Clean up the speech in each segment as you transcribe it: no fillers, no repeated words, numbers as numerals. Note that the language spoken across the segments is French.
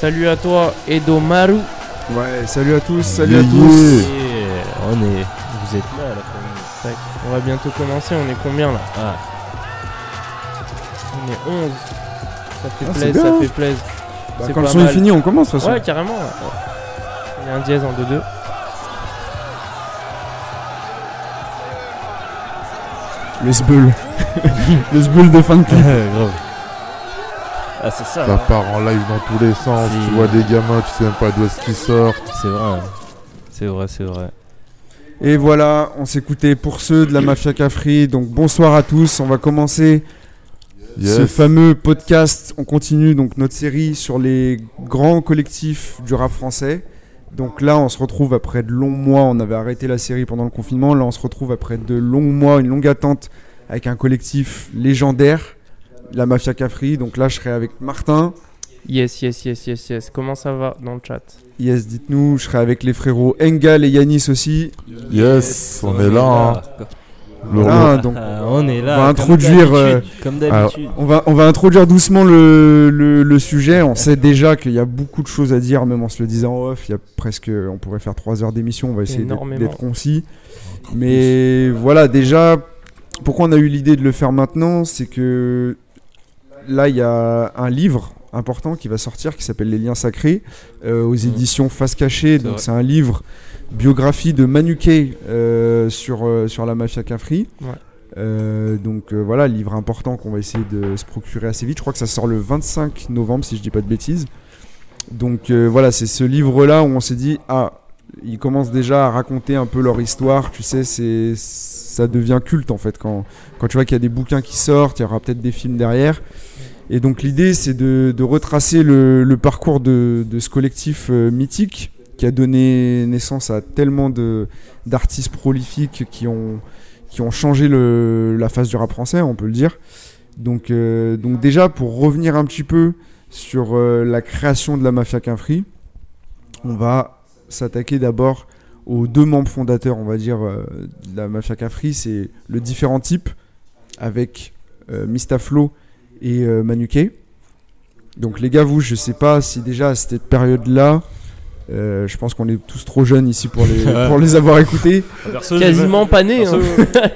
Salut à toi, Edomaru. Ouais, salut à tous, salut à tous. On est... Vous êtes là, là. On va bientôt commencer, on est combien là? On est 11. Ça fait plaisir, ça fait plaisir. Bah, quand le son est fini, on commence de toute façon. Ouais, carrément. Ouais. Il y a un dièse en 2-2. Le sbull. Le sbull de fin de clip. Grave. Ah, c'est ça. Ça part en live dans tous les sens. Tu vois des gamins, tu sais même pas d'où est-ce qu'ils sortent. C'est vrai. C'est vrai, c'est vrai. Et voilà, on s'écoutait Pour ceux de la Mafia Cafri. Donc bonsoir à tous. On va commencer ce fameux podcast. On continue donc notre série sur les grands collectifs du rap français. Donc là, on se retrouve après de longs mois. On avait arrêté la série pendant le confinement. Là, on se retrouve après de longs mois, une longue attente avec un collectif légendaire, la Mafia Cafri. Donc là, je serai avec Martin. Yes. Comment ça va dans le chat? Yes, dites-nous. Je serai avec les frérots Engal et Yanis aussi. Yes, on est là. Voilà, donc on est là. On va introduire, comme d'habitude. On va introduire doucement le sujet. On sait déjà qu'il y a beaucoup de choses à dire, même en se le disant en off. Il y a presque, on pourrait faire 3 heures d'émission. On va essayer d'être concis. Mais voilà, déjà, pourquoi on a eu l'idée de le faire maintenant, c'est que là, il y a un livre important qui va sortir qui s'appelle Les Liens Sacrés aux éditions Face Cachée. Donc c'est un livre biographie de Manu Kay sur la Mafia Cafri. Donc voilà, livre important qu'on va essayer de se procurer assez vite. Je crois que ça sort le 25 novembre si je dis pas de bêtises. Donc voilà, c'est ce livre là où on s'est dit ils commencent déjà à raconter un peu leur histoire, tu sais, ça devient culte en fait quand tu vois qu'il y a des bouquins qui sortent, il y aura peut-être des films derrière. Et donc l'idée, c'est de retracer le parcours de ce collectif mythique qui a donné naissance à tellement d'artistes prolifiques qui ont changé la face du rap français, on peut le dire. Donc déjà, pour revenir un petit peu sur la création de la Mafia Cafri, on va s'attaquer d'abord aux 2 membres fondateurs, on va dire, de la Mafia Cafri. C'est le Différent Type avec Mistaflo et Manu Kay. Donc les gars, vous, je sais pas si déjà à cette période-là, je pense qu'on est tous trop jeunes ici pour les avoir écoutés. Quasiment pas né.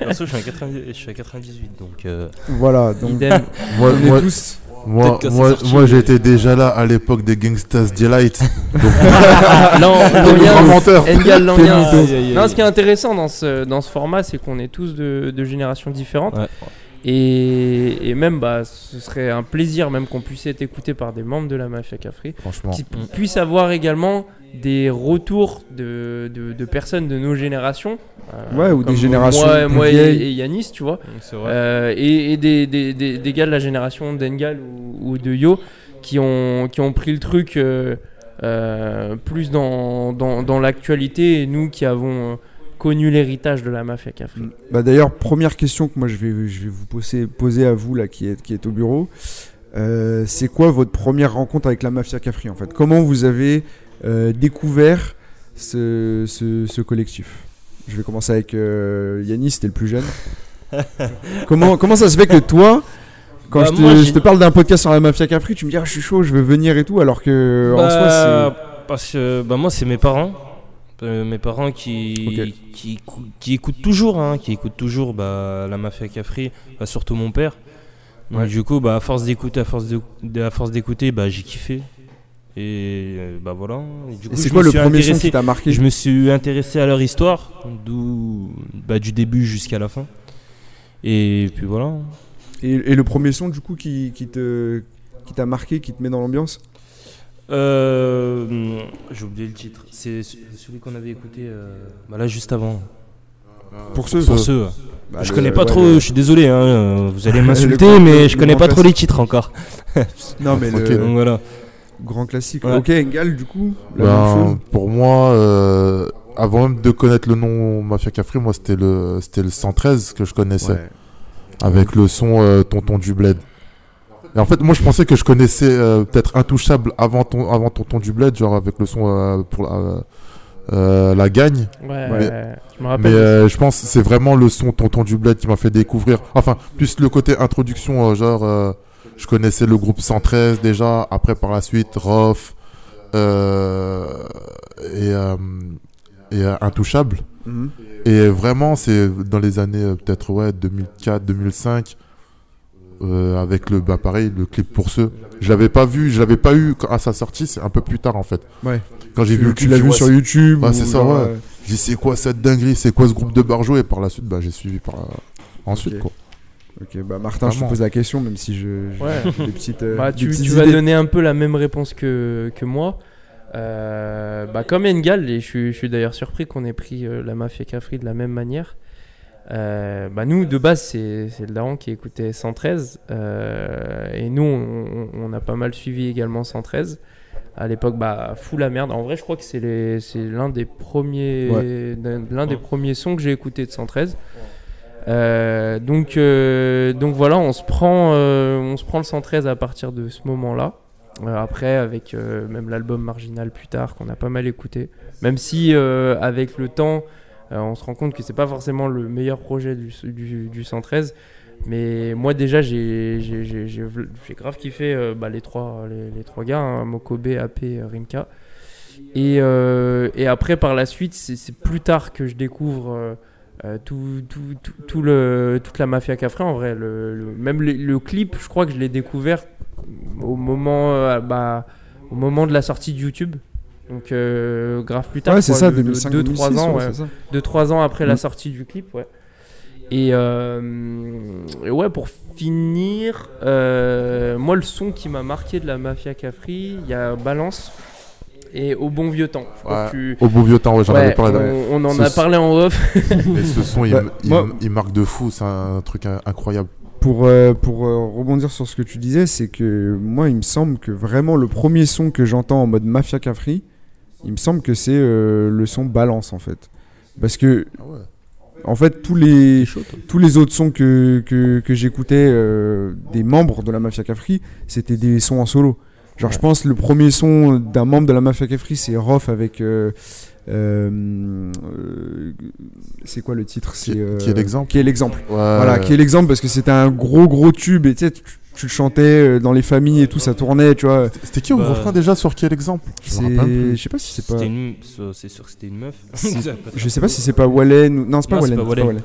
Perso, je suis à 98, donc... Voilà, donc... Moi j'étais déjà là à l'époque des Gangsta's Delight. Non, ce qui est intéressant dans ce format, c'est qu'on est tous de générations différentes. Ouais. Et même, ce serait un plaisir même qu'on puisse être écouté par des membres de la Mafia Cafri, qui puissent avoir également des retours de personnes de nos générations, ou des générations moi et Yanis, tu vois, et des gars de la génération d'Engal ou de Yo qui ont pris le truc plus dans l'actualité, et nous qui avons connu l'héritage de la Mafia Cafri. D'ailleurs, première question que moi je vais vous poser à vous là qui est au bureau, c'est quoi votre première rencontre avec la Mafia Cafri en fait? Comment vous avez découvert ce collectif? Je vais commencer avec Yanis, c'était le plus jeune. Comment ça se fait que toi, quand je te parle d'un podcast sur la Mafia Cafri, tu me dis je suis chaud, je veux venir et tout, alors que en soi c'est... Parce que moi c'est mes parents. Mes parents qui écoutent toujours, la Mafia Cafri, surtout mon père. Donc du coup, à force d'écouter, j'ai kiffé. Et voilà. Et du coup, c'est quoi le premier son qui t'a marqué? Je me suis intéressé à leur histoire, du début jusqu'à la fin. Et puis voilà. Et le premier son du coup qui t'a marqué, qui te met dans l'ambiance? J'ai oublié le titre. C'est celui qu'on avait écouté là juste avant. Pour ceux. Je connais pas trop, je suis désolé, vous allez m'insulter, mais je connais pas trop les titres encore. Non mais donc voilà. Grand classique. Ouais. Ok, Engal, du coup. Pour moi, avant même de connaître le nom Mafia Cafri, moi c'était le 113 que je connaissais, avec le son Tonton du Bled. Et en fait, moi, je pensais que je connaissais peut-être Intouchable avant Tonton du Bled, genre avec le son pour la gagne. Ouais, je me rappelle. Mais je pense que c'est vraiment le son Tonton du Bled qui m'a fait découvrir. Enfin, plus le côté introduction, je connaissais le groupe 113 déjà. Après, par la suite, Rof, et intouchable. Mm-hmm. Et vraiment, c'est dans les années peut-être 2004, 2005, avec le, bah pareil, le clip Pour Ceux. Je l'avais pas vu, je l'avais pas eu à sa sortie, c'est un peu plus tard en fait. Ouais. Quand j'ai vu le clip, tu l'as vu sur YouTube. Bah, c'est ça, ouais. J'ai dit, c'est quoi cette dinguerie, c'est quoi ce groupe de barjots, et par la suite, bah j'ai suivi par ensuite, okay. Quoi. Ok, bah Martin, vraiment. Je te pose la question, même si j'ai des petites. Bah, tu vas donner un peu la même réponse que moi. Bah comme N'Gall, et je suis d'ailleurs surpris qu'on ait pris la Mafia Cafri de la même manière. Bah nous de base c'est le daron qui écoutait 113 et nous on a pas mal suivi également 113 à l'époque, bah fou la merde en vrai, je crois que c'est l'un des premiers des premiers sons que j'ai écouté de 113. Donc voilà, on se prend le 113 à partir de ce moment-là. Après avec même l'album Marginal plus tard qu'on a pas mal écouté, même si avec le temps on se rend compte que c'est pas forcément le meilleur projet du 113, mais moi déjà j'ai grave kiffé les trois gars, hein, Mokobe, AP, Rimka, et après par la suite c'est plus tard que je découvre toute la Mafia Cafra en vrai, même le clip, je crois que je l'ai découvert au moment de la sortie de YouTube. Donc grave plus tard, 2-3 ans, après la sortie du clip, ouais. Et ouais, pour finir, moi le son qui m'a marqué de la Mafia Cafri, il y a Balance et Au Bon Vieux Temps. Au Bon Vieux Temps, j'en avais parlé. On en a parlé en off. Et ce son, il marque de fou, c'est un truc incroyable. Pour rebondir sur ce que tu disais, c'est que moi, il me semble que vraiment le premier son que j'entends en mode Mafia Cafri, il me semble que c'est le son Balance, en fait. Parce que, en fait, tous les autres sons que j'écoutais des membres de la Mafia Cafri, c'était des sons en solo. Genre, je pense le premier son d'un membre de la Mafia Cafri, c'est Rof avec... c'est quoi le titre, c'est Qui est l'exemple. Qui est l'exemple. Ouais. Voilà, Qui est l'exemple, parce que c'était un gros tube, et tu le chantais dans les familles et tout, ça tournait, tu vois. C'était qui au refrain déjà sur Qui est l'exemple? Je sais pas si c'est pas. C'est sûr que c'était une meuf. Je sais pas si c'est pas Wallen ou... Non, c'est pas Wallen.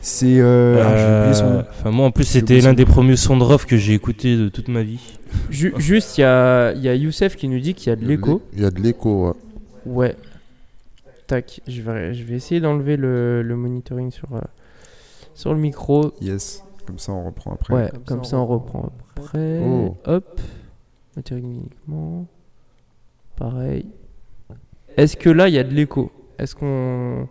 C'est enfin moi en plus c'était l'un des premiers sons de Rof que j'ai écouté de toute ma vie. Juste il y a Youssef qui nous dit qu'il y a de l'écho. Il y a de l'écho, ouais. Tac, je vais essayer d'enlever le monitoring sur le micro. Yes, comme ça on reprend après. Ouais, comme ça on reprend après. Hop, monitoring uniquement. Pareil. Est-ce que là il y a de l'écho? Est-ce qu'on...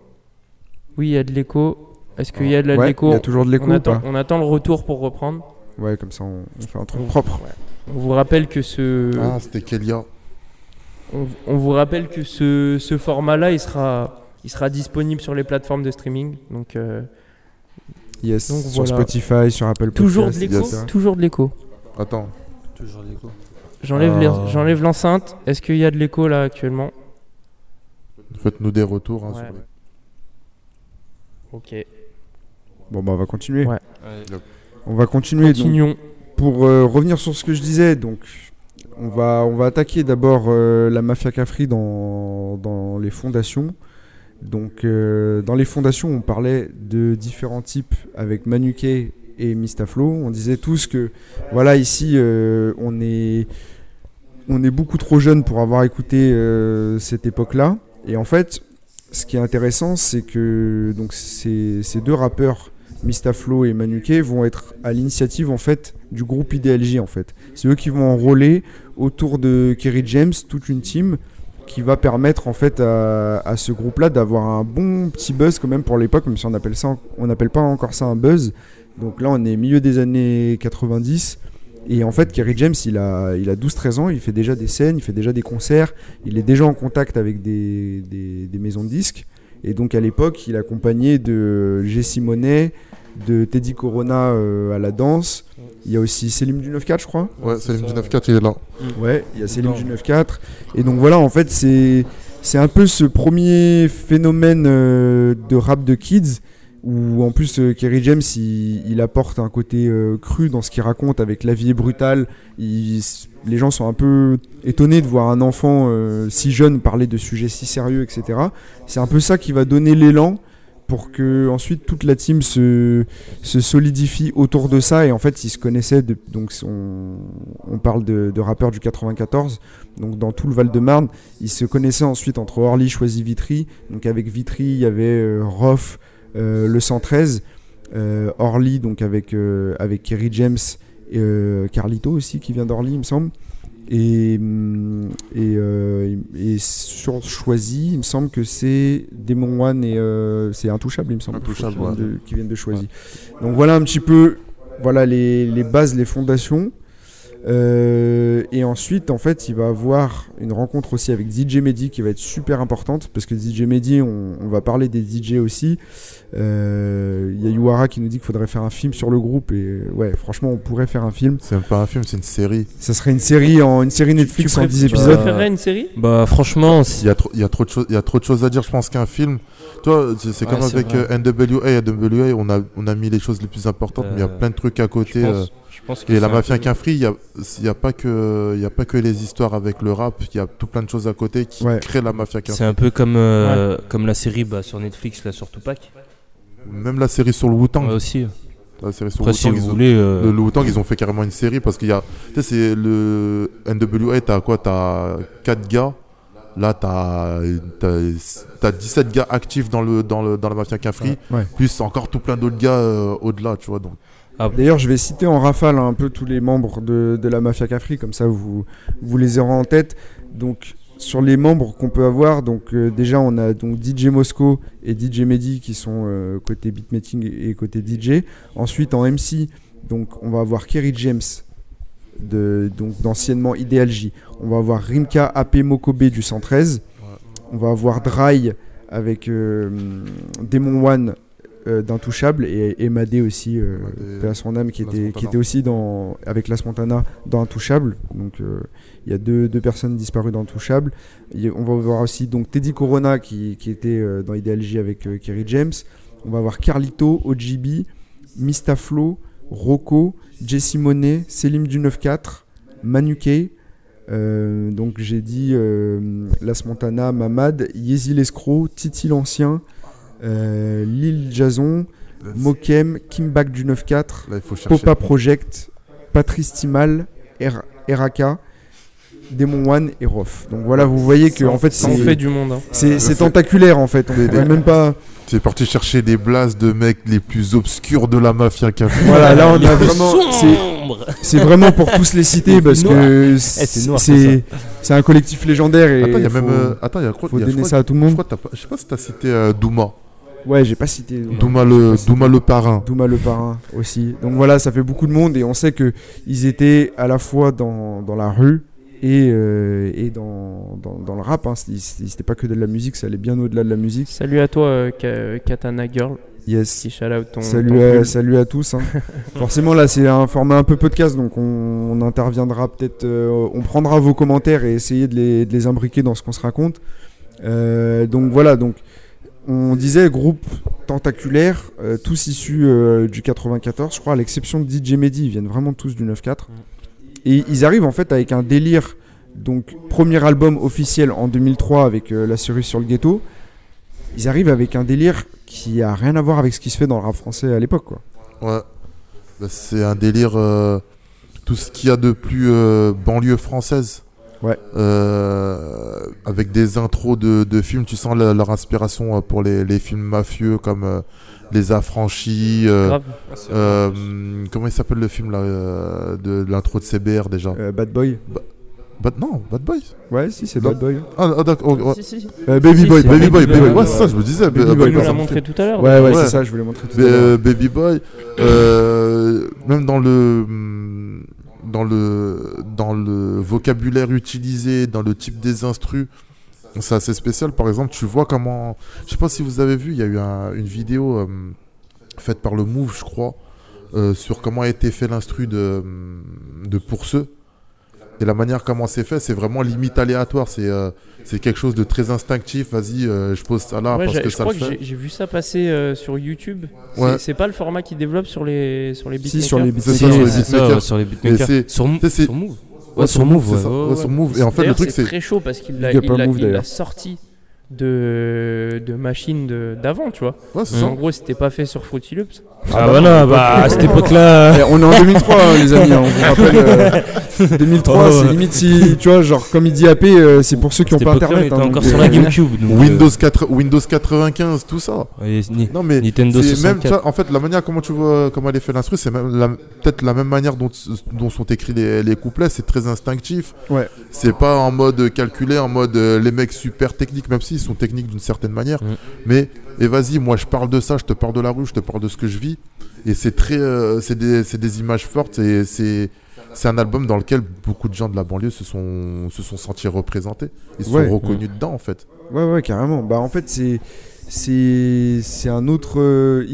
Oui, il y a de l'écho. Est-ce qu'il y a de l'écho? Il y a toujours de l'écho. On attend le retour pour reprendre. Ouais, comme ça on fait un truc propre. Ouais. On vous rappelle que ce... Ah, c'était Kélia. On vous rappelle que ce format-là, il sera disponible sur les plateformes de streaming. Donc, donc sur voilà. Spotify, sur Apple Podcasts. Toujours de l'écho. Attends. Toujours de l'écho. J'enlève l'enceinte. Est-ce qu'il y a de l'écho là actuellement? Faites-nous des retours. Hein, sur les... Ok. Bon, bah, on va continuer. Ouais. Allez. On va continuer. Continuons. Donc, pour revenir sur ce que je disais, donc... On va attaquer d'abord la Mafia Cafri dans les fondations. Donc dans les fondations, on parlait de différents types avec Manuquet et Mistaflo. On disait tous que voilà, ici on est beaucoup trop jeune pour avoir écouté cette époque-là. Et en fait, ce qui est intéressant, c'est que donc ces deux rappeurs, Mistaflo et Manuquet, vont être à l'initiative en fait du groupe IDLJ en fait. C'est eux qui vont enrôler autour de Kerry James toute une team qui va permettre en fait à ce groupe là d'avoir un bon petit buzz quand même pour l'époque, même si on n'appelle pas encore ça un buzz. Donc là on est milieu des années 90 et en fait Kerry James il a 12-13 ans, il fait déjà des scènes, il fait déjà des concerts, il est déjà en contact avec des maisons de disques. Et donc à l'époque, il accompagnait de G. Simonet, de Teddy Corona à la danse. Il y a aussi Selim du 9-4, je crois. Ouais, Selim du 9-4, il est là. Ouais, il y a Selim du 9-4. Et donc voilà, en fait, c'est un peu ce premier phénomène de rap de kids où en plus Kerry James il apporte un côté cru dans ce qu'il raconte avec la vie est brutale. Les gens sont un peu étonnés de voir un enfant si jeune parler de sujets si sérieux, etc. C'est un peu ça qui va donner l'élan pour que ensuite toute la team se solidifie autour de ça. Et en fait ils se connaissaient donc on parle de rappeurs du 94, donc dans tout le Val-de-Marne. Ils se connaissaient ensuite entre Orly, Choisy, Vitry. Donc avec Vitry il y avait Roff, le 113, Orly donc avec Kerry James et Carlito aussi qui vient d'Orly il me semble, et sur Choisy il me semble que c'est Demon One et c'est Intouchable il me semble, qui viennent de Choisy, ouais. Donc voilà un petit peu, voilà les bases, les fondations, et ensuite en fait il va avoir une rencontre aussi avec DJ Mehdi qui va être super importante, parce que DJ Mehdi, on va parler des DJ aussi. Il y a Yuara qui nous dit qu'il faudrait faire un film sur le groupe, et ouais franchement on pourrait faire un film. C'est même pas un film, c'est une série. Ça serait une série Netflix en 10 épisodes. Tu préférerais une série ? Bah franchement si... il y a trop de choses à dire je pense qu'un film. Toi c'est comme avec NWA, on a mis les choses les plus importantes, mais il y a plein de trucs à côté. Et la mafia qu'un free, il y a pas que les histoires avec le rap, il y a tout plein de choses à côté qui créent la mafia qu'un free. C'est un peu comme la série sur Netflix là sur Tupac. Même la série sur le Wu-Tang. Ouais, aussi. La série sur après, Wu-Tang, si voulez, le Wu-Tang, ils ont fait carrément une série parce qu'il y a, tu sais, c'est le NWA, t'as quoi, t'as 4 gars. Là, t'as 17 gars actifs dans la mafia Cafri, ouais. Plus encore tout plein d'autres gars au-delà, tu vois. Donc. D'ailleurs, je vais citer en rafale un peu tous les membres de la mafia Cafri, comme ça vous les aurez en tête. Donc. Sur les membres qu'on peut avoir, donc déjà on a donc DJ Mosco et DJ Mehdi qui sont côté beatmaking et côté DJ. Ensuite en MC, donc on va avoir Kerry James donc d'anciennement Ideal J. On va avoir Rimka AP Mokobe du 113. On va avoir Dry avec Demon One d'Intouchable et Madé aussi, à son âme, qui était aussi avec La Smontana dans Intouchable. Donc il y a deux personnes disparues dans Intouchable. On va voir aussi donc Teddy Corona qui était dans Ideal J avec Kerry James. On va voir Carlito, OGB, Mistaflo, Rocco, Jesse Monet, Selim du 94, Manu Kay. Donc j'ai dit La Smontana, Mamad, Yezi l'escroc, Titi l'ancien, Lil Jason, Mokem, Kimbak du 94, Popa Project, Patrice Timal, Eraka, Demon One et Rof. Donc voilà, vous voyez que en fait c'est du monde, hein. C'est tentaculaire en fait. On peut même pas. C'est parti chercher des blases de mecs les plus obscurs de la mafia café. Voilà, là on a vraiment. C'est vraiment pour tous les citer parce que c'est un collectif légendaire. Et attends, il y a même. Attends, il y a quoi ? Faut donner ça à tout le monde. Je sais pas si t'as cité Douma. Ouais, j'ai pas cité Douma le parrain aussi. Donc voilà, ça fait beaucoup de monde et on sait que ils étaient à la fois dans la rue. Et dans le rap, hein. C'était pas que de la musique, ça allait bien au-delà de la musique. Salut à toi, Katana Girl. Yes. Salut à tous. Hein. Forcément, là, c'est un format un peu podcast, donc on interviendra peut-être, on prendra vos commentaires et essayer de les imbriquer dans ce qu'on se raconte. Donc voilà, donc on disait groupe tentaculaire, tous issus du 94, je crois, à l'exception de DJ Mehdi, ils viennent vraiment tous du 94. Et ils arrivent en fait avec un délire, donc premier album officiel en 2003 avec La cerise sur le ghetto. Ils arrivent avec un délire qui a rien à voir avec ce qui se fait dans le rap français à l'époque, quoi. Ouais, bah, c'est un délire, tout ce qu'il y a de plus banlieue française. Ouais. Avec des intros de films, tu sens leur inspiration pour les films mafieux comme Les Affranchis. Comment il s'appelle le film là, de l'intro de CBR déjà, Bad Boy. Non, Bad Boy. Ouais, si c'est Bad Boy. Ah d'accord. Ouais. Si. Baby Boy. Ouais, c'est ça, je me disais. Baby Boy, on l'a montré tout à l'heure. Ouais, c'est ça, je voulais montrer tout à l'heure. Baby Boy. Même dans le vocabulaire utilisé, dans le type des instrus, c'est assez spécial. Par exemple, tu vois comment, je sais pas si vous avez vu, il y a eu une vidéo faite par le Move, je crois, sur comment a été fait l'instru de Pour ceux. Et la manière comment c'est fait, c'est vraiment limite aléatoire. C'est quelque chose de très instinctif. Vas-y, je pose ça là parce que ça le fait. Je crois que j'ai vu ça passer sur YouTube. Ouais. C'est pas le format qu'ils développent sur les beatmakers. Si, sur les beatmakers. Sur les beatmakers. Sur Move. Ouais, sur Move. Et en fait, le truc, c'est très chaud parce qu'il l'a sorti de machines d'avant, tu vois. Ouais, c'est ça. En gros, c'était pas fait sur Fruity Loops. Ah bah non, bah, à cette époque-là... On est en 2003, les amis, hein, on vous rappelle. 2003, c'est limite si, tu vois, genre comme il dit AP, c'est pour ceux qui n'ont pas Internet. Hein, encore sur la GameCube. Donc Windows 95, tout ça. Ouais, non mais Nintendo 64. Même, en fait, la manière comment tu vois, comment elle est faite l'instru, c'est peut-être la même manière dont sont écrits les couplets, c'est très instinctif. Ouais. C'est pas en mode calculé, en mode les mecs super techniques, même s'ils sont techniques d'une certaine manière. Ouais. Mais et vas-y, moi je parle de ça, je te parle de la rue, je te parle de ce que je vis. Et c'est très, c'est des images fortes et c'est un album dans lequel beaucoup de gens de la banlieue se sont sentis représentés. Ils se sont reconnus dedans, en fait. Ouais, carrément. Bah, en fait, c'est un autre...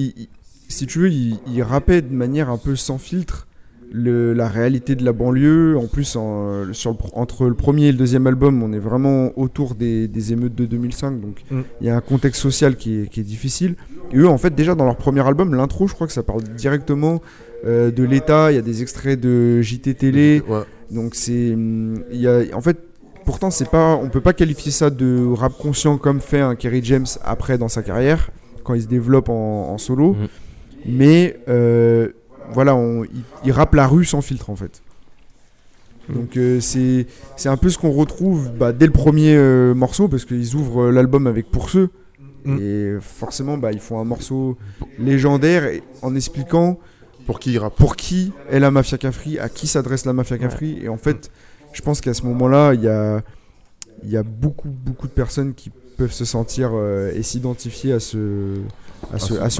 si tu veux, il rappelle de manière un peu sans filtre la réalité de la banlieue. En plus, entre le premier et le deuxième album, on est vraiment autour des émeutes de 2005. Donc, il y a un contexte social qui est difficile. Et eux, en fait, déjà, dans leur premier album, l'intro, je crois que ça parle directement... de l'État, il y a des extraits de JT Télé, donc c'est, il y a, en fait, pourtant c'est pas, on peut pas qualifier ça de rap conscient comme fait un Kerry James après dans sa carrière quand il se développe en solo, mais voilà, il rappe la rue sans filtre en fait. Donc c'est un peu ce qu'on retrouve dès le premier morceau parce qu'ils ouvrent l'album avec Pour ceux et forcément ils font un morceau légendaire en expliquant pour qui est la Mafia Cafri, à qui s'adresse la Mafia Cafri. Et en fait, je pense qu'à ce moment-là, il y a beaucoup de personnes qui peuvent se sentir et s'identifier à ce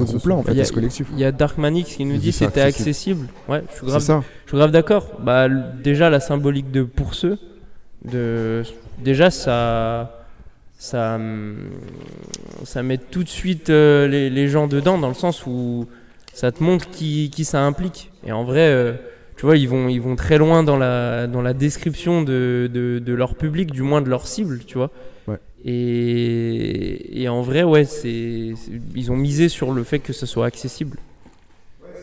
groupe-là, en fait, à ce collectif. Il y a Dark Manix qui nous dit c'était accessible. Ouais, je suis grave d'accord. Bah, déjà, la symbolique de Pour ceux, déjà, ça met tout de suite les gens dedans, dans le sens où ça te montre qui ça implique. Et en vrai, tu vois, ils vont très loin dans la description de leur public, du moins de leur cible, tu vois. Ouais. Et en vrai, ils ont misé sur le fait que ça soit accessible.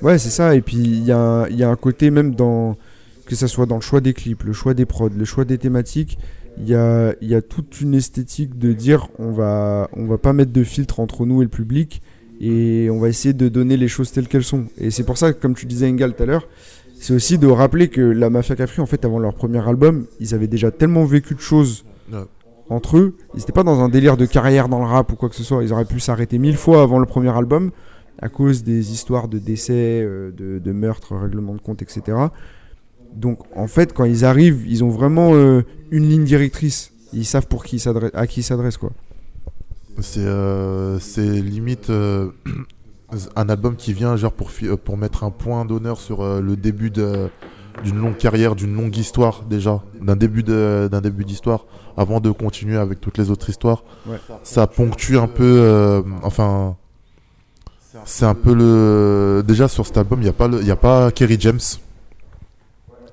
Ouais, c'est ça. Et puis, il y a un côté même que ça soit dans le choix des clips, le choix des prods, le choix des thématiques. Il y a toute une esthétique de dire on va pas mettre de filtre entre nous et le public. Et on va essayer de donner les choses telles qu'elles sont. Et c'est pour ça, comme tu disais Engal tout à l'heure, c'est aussi de rappeler que la Mafia Cafri, en fait, avant leur premier album, ils avaient déjà tellement vécu de choses entre eux. Ils n'étaient pas dans un délire de carrière dans le rap ou quoi que ce soit. Ils auraient pu s'arrêter 1000 fois avant le premier album à cause des histoires de décès, de meurtres, règlements de compte, etc. Donc, en fait, quand ils arrivent, ils ont vraiment une ligne directrice. Ils savent à qui ils s'adressent, quoi. C'est limite un album qui vient genre pour mettre un point d'honneur sur le début d'une longue carrière, d'une longue histoire déjà, d'un début d'histoire avant de continuer avec toutes les autres histoires. Ouais. Ça ponctue un peu, c'est un peu le... Déjà sur cet album, il n'y a pas Kerry James.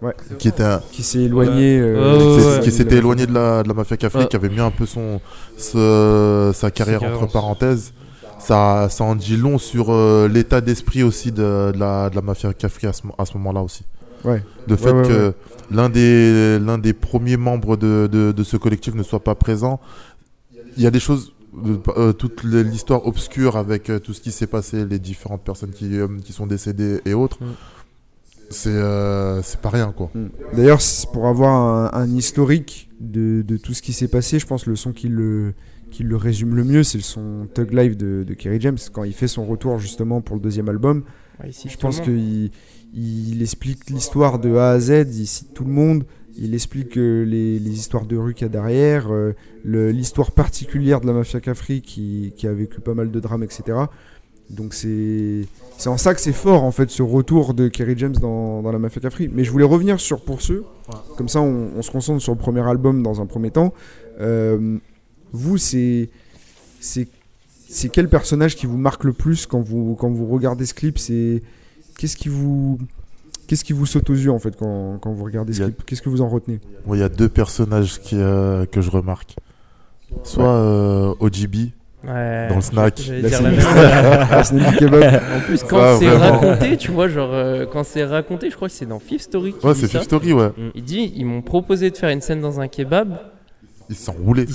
Ouais. Qui s'est éloigné, qui s'était éloigné de la Mafia Cafri, qui avait mis un peu sa carrière entre parenthèses. Ça en dit long sur l'état d'esprit aussi de la Mafia Cafri à ce moment-là aussi. Ouais. Le fait que l'un des premiers membres de ce collectif ne soit pas présent, il y a des choses, toute l'histoire obscure avec tout ce qui s'est passé, les différentes personnes qui sont décédées et autres. C'est pas rien, quoi. D'ailleurs, pour avoir un historique de tout ce qui s'est passé, je pense que le son qui le résume le mieux, c'est le son Thug Life de Kerry James quand il fait son retour justement pour le deuxième album. Je pense qu'il explique l'histoire de A à Z, il cite tout le monde, il explique les histoires de rue qu'il y a derrière, l'histoire particulière de la Mafia Cafri qui a vécu pas mal de drames, etc. Donc c'est en ça que c'est fort en fait, ce retour de Kerry James dans la Mafia Cafri. Mais je voulais revenir sur Pour ceux, comme ça on se concentre sur le premier album dans un premier temps. Vous, c'est quel personnage qui vous marque le plus quand vous regardez ce clip? Qu'est-ce qui vous Qu'est-ce qui vous saute aux yeux en fait quand vous regardez ce clip ? Qu'est-ce que vous en retenez ? Il y a deux personnages que je remarque. Soit OGB dans le snack. La snack kebab. En plus, quand raconté, tu vois, genre quand c'est raconté, je crois que c'est dans Fifth Story. Ouais, c'est Fifth Story, ouais. Il dit, ils m'ont proposé de faire une scène dans un kebab. Ils se sont roulés.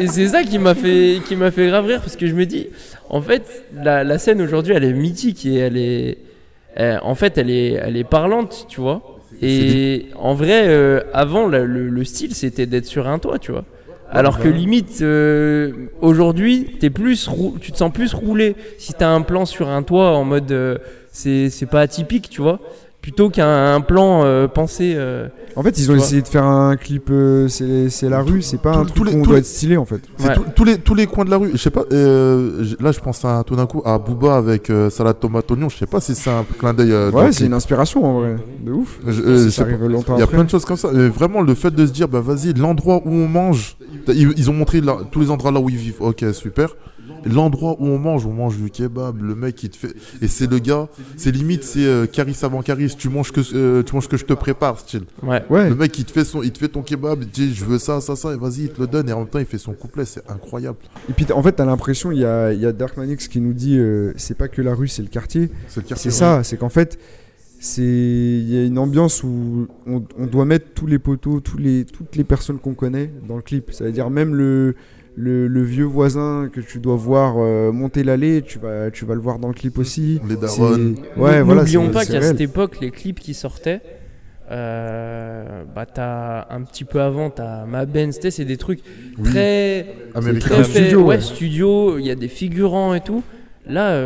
Et c'est ça qui m'a fait grave rire, parce que je me dis, en fait, la scène aujourd'hui, elle est mythique et elle est parlante, tu vois. Et en vrai, avant, le style, c'était d'être sur un toit, tu vois. Alors que limite, aujourd'hui, tu te sens plus roulé si t'as un plan sur un toit en mode, c'est pas atypique, tu vois. Plutôt qu'un plan pensé. En fait, ils ont essayé de faire un clip, c'est la rue, c'est pas un truc où on doit être stylé en fait. C'est tous les coins de la rue. Je sais pas, là je pense tout d'un coup à Booba avec salade tomate oignon. Je sais pas si c'est un clin d'œil. Ouais, c'est une inspiration en vrai, de ouf. Il y a plein de choses comme ça. Et vraiment, le fait de se dire, bah vas-y, l'endroit où on mange, ils ont montré tous les endroits là où ils vivent. Ok, super. L'endroit où on mange du kebab, le mec il te fait, et c'est le gars, c'est limite c'est Caris avant Caris, tu manges que je te prépare style. Ouais. Le mec il te fait ton kebab, il te dit je veux ça et vas-y il te le donne, et en même temps il fait son couplet, c'est incroyable. Et puis en fait t'as l'impression, il y a Dark Manix qui nous dit c'est pas que la rue, c'est le quartier. C'est ça, c'est qu'en fait il y a une ambiance où on doit mettre tous les poteaux, toutes les personnes qu'on connaît dans le clip. Ça veut dire même le vieux voisin que tu dois voir monter l'allée, tu vas le voir dans le clip aussi. Les darons. Ouais, n'oublions pas qu'à cette époque, les clips qui sortaient, t'as un petit peu avant, t'as Maben, c'est des trucs très américains. Studio, il y a des figurants et tout. Là,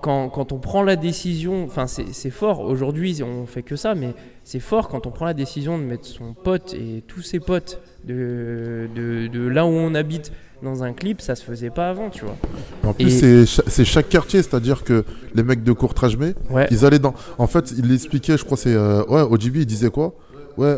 quand on prend la décision, enfin c'est fort. Aujourd'hui, on fait que ça, mais c'est fort quand on prend la décision de mettre son pote et tous ses potes de là où on habite dans un clip, ça se faisait pas avant, tu vois. En plus, c'est chaque quartier, c'est-à-dire que les mecs de Courtrajmé, ils allaient dans. En fait, ils l'expliquaient, je crois, c'est OGB, il disait quoi ? Ouais,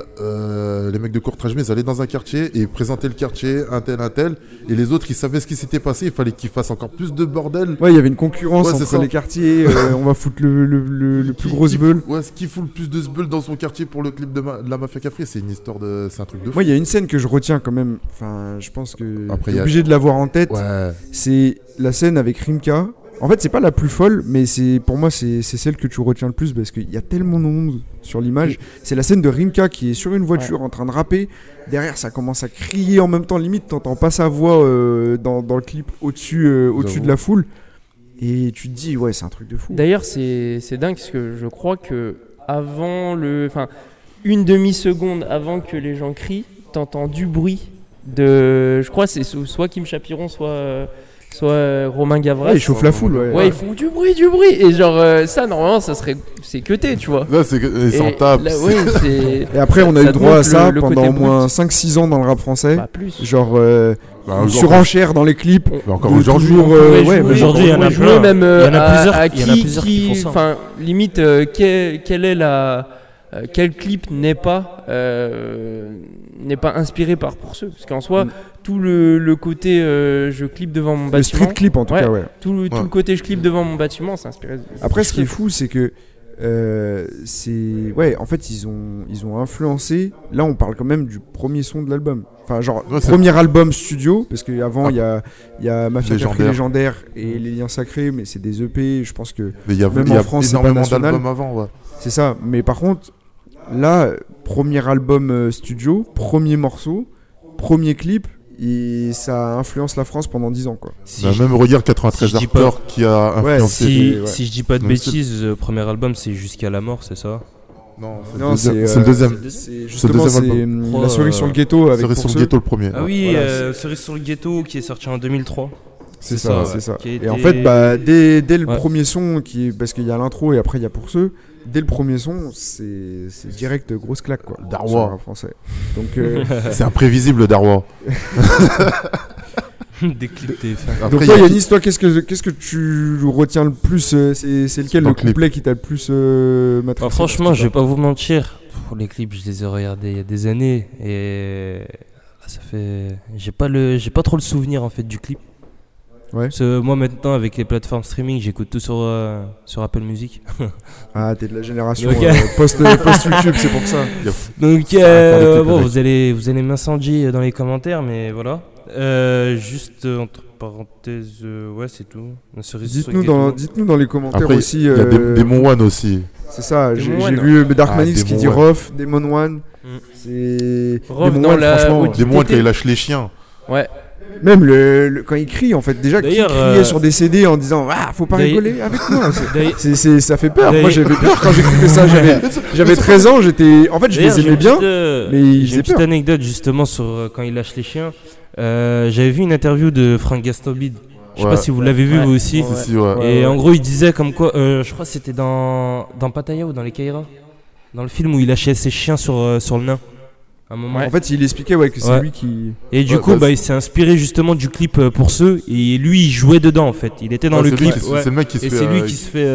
les mecs de Courtrajmé, ils allaient dans un quartier et présentaient le quartier, un tel, et les autres, ils savaient ce qui s'était passé. Il fallait qu'ils fassent encore plus de bordel. Ouais, il y avait une concurrence entre les quartiers. On va foutre le plus gros zbeul. Ouais, ce qui fout le plus de zbeul dans son quartier pour le clip de la Mafia Cafri, c'est une histoire de, c'est un truc de fou. Moi, il y a une scène que je retiens quand même. Enfin, je pense que t'es obligé de l'avoir en tête. Ouais. C'est la scène avec Rimka. En fait, c'est pas la plus folle, mais pour moi c'est celle que tu retiens le plus, parce qu'il y a tellement de monde sur l'image. C'est la scène de Rimka qui est sur une voiture en train de rapper. Derrière, ça commence à crier en même temps. Limite, t'entends pas sa voix dans le clip au-dessus de la foule. Et tu te dis, ouais, c'est un truc de fou. D'ailleurs, c'est dingue, parce que je crois que une demi-seconde avant que les gens crient, t'entends du bruit de. Je crois que c'est soit Kim Chapiron, soit Romain Gavras. Ils chauffent la foule, ouais, ils font du bruit. Et genre, ça, normalement, ça serait. C'est cuté, tu vois. Là, ils s'en tapent. Et après, on a eu droit à ça pendant au moins 5-6 ans dans le rap français. Bah, plus. Genre, surenchère dans les clips. Bah, encore aujourd'hui. Aujourd'hui, il y en a plein. Même, il y en a plusieurs qui font ça. Enfin, limite, quelle est la. Quel clip n'est pas inspiré par Pour ceux, parce qu'en soi tout le côté je clip devant mon bâtiment, le street clip en tout cas, tout le côté je clip devant mon bâtiment, c'est inspiré. Après, ce qui est fou, c'est que en fait ils ont influencé. Là, on parle quand même du premier son de l'album, enfin genre premier album studio, parce qu'avant il y a Mafia Cafri légendaire et Les Liens Sacrés, mais c'est des EP. Je pense que même en France, il y a énormément d'albums avant. C'est ça, mais par contre là, premier album studio, premier morceau, premier clip, et ça influence la France pendant 10 ans, quoi. Même regarde 93 Hardcore qui a influencé. Si je dis pas de bêtises, premier album c'est Jusqu'à la mort, c'est ça ? Non, c'est le deuxième. C'est justement c'est La cerise sur le ghetto avec Cerise sur le ghetto, le premier. Ah oui, Cerise sur le ghetto qui est sorti en 2003. C'est ça. Et en fait, dès le premier son, parce qu'il y a l'intro et après il y a Pour ceux. Dès le premier son, c'est direct grosse claque, quoi. Darwa en français. Donc c'est imprévisible, Darwa. Déclipté. Donc toi, Yanis, toi, qu'est-ce que tu retiens le plus? C'est lequel le couplet qui t'a le plus matrixé? Franchement, je vais pas vous mentir. Pour les clips, je les ai regardés il y a des années et j'ai pas trop le souvenir en fait du clip. Ouais. Parce que moi maintenant avec les plateformes streaming, j'écoute tout sur Apple Music. Ah, t'es de la génération post YouTube, c'est pour ça. Donc bon, vous allez m'incendier dans les commentaires, mais voilà. Juste entre parenthèses, ouais, c'est tout. Dites-nous dans les commentaires. Après, aussi. Il y a Demon One aussi. C'est ça, j'ai vu Dark Manix qui dit Rof, Demon One. C'est Demon One, franchement. Demon One quand il lâche les chiens. Ouais. Même quand il crie, en fait, déjà, qui criait sur des CD en disant ah, faut pas rigoler avec moi, ça fait peur. Moi j'avais peur quand j'écoutais ça, j'avais 13 ans, en fait je les aimais bien. J'ai une petite anecdote justement sur quand il lâche les chiens. J'avais vu une interview de Frank Gastambide. Je sais pas si vous l'avez vu vous aussi. Et en gros il disait comme quoi, je crois que c'était dans Pattaya ou dans les Caïras, dans le film où il lâchait ses chiens sur le nain. En fait, il expliquait que c'est lui qui. Et du coup, il s'est inspiré justement du clip pour ceux. Et lui, il jouait dedans en fait. Il était dans le clip. C'est le mec qui se fait. Et c'est lui qui se fait.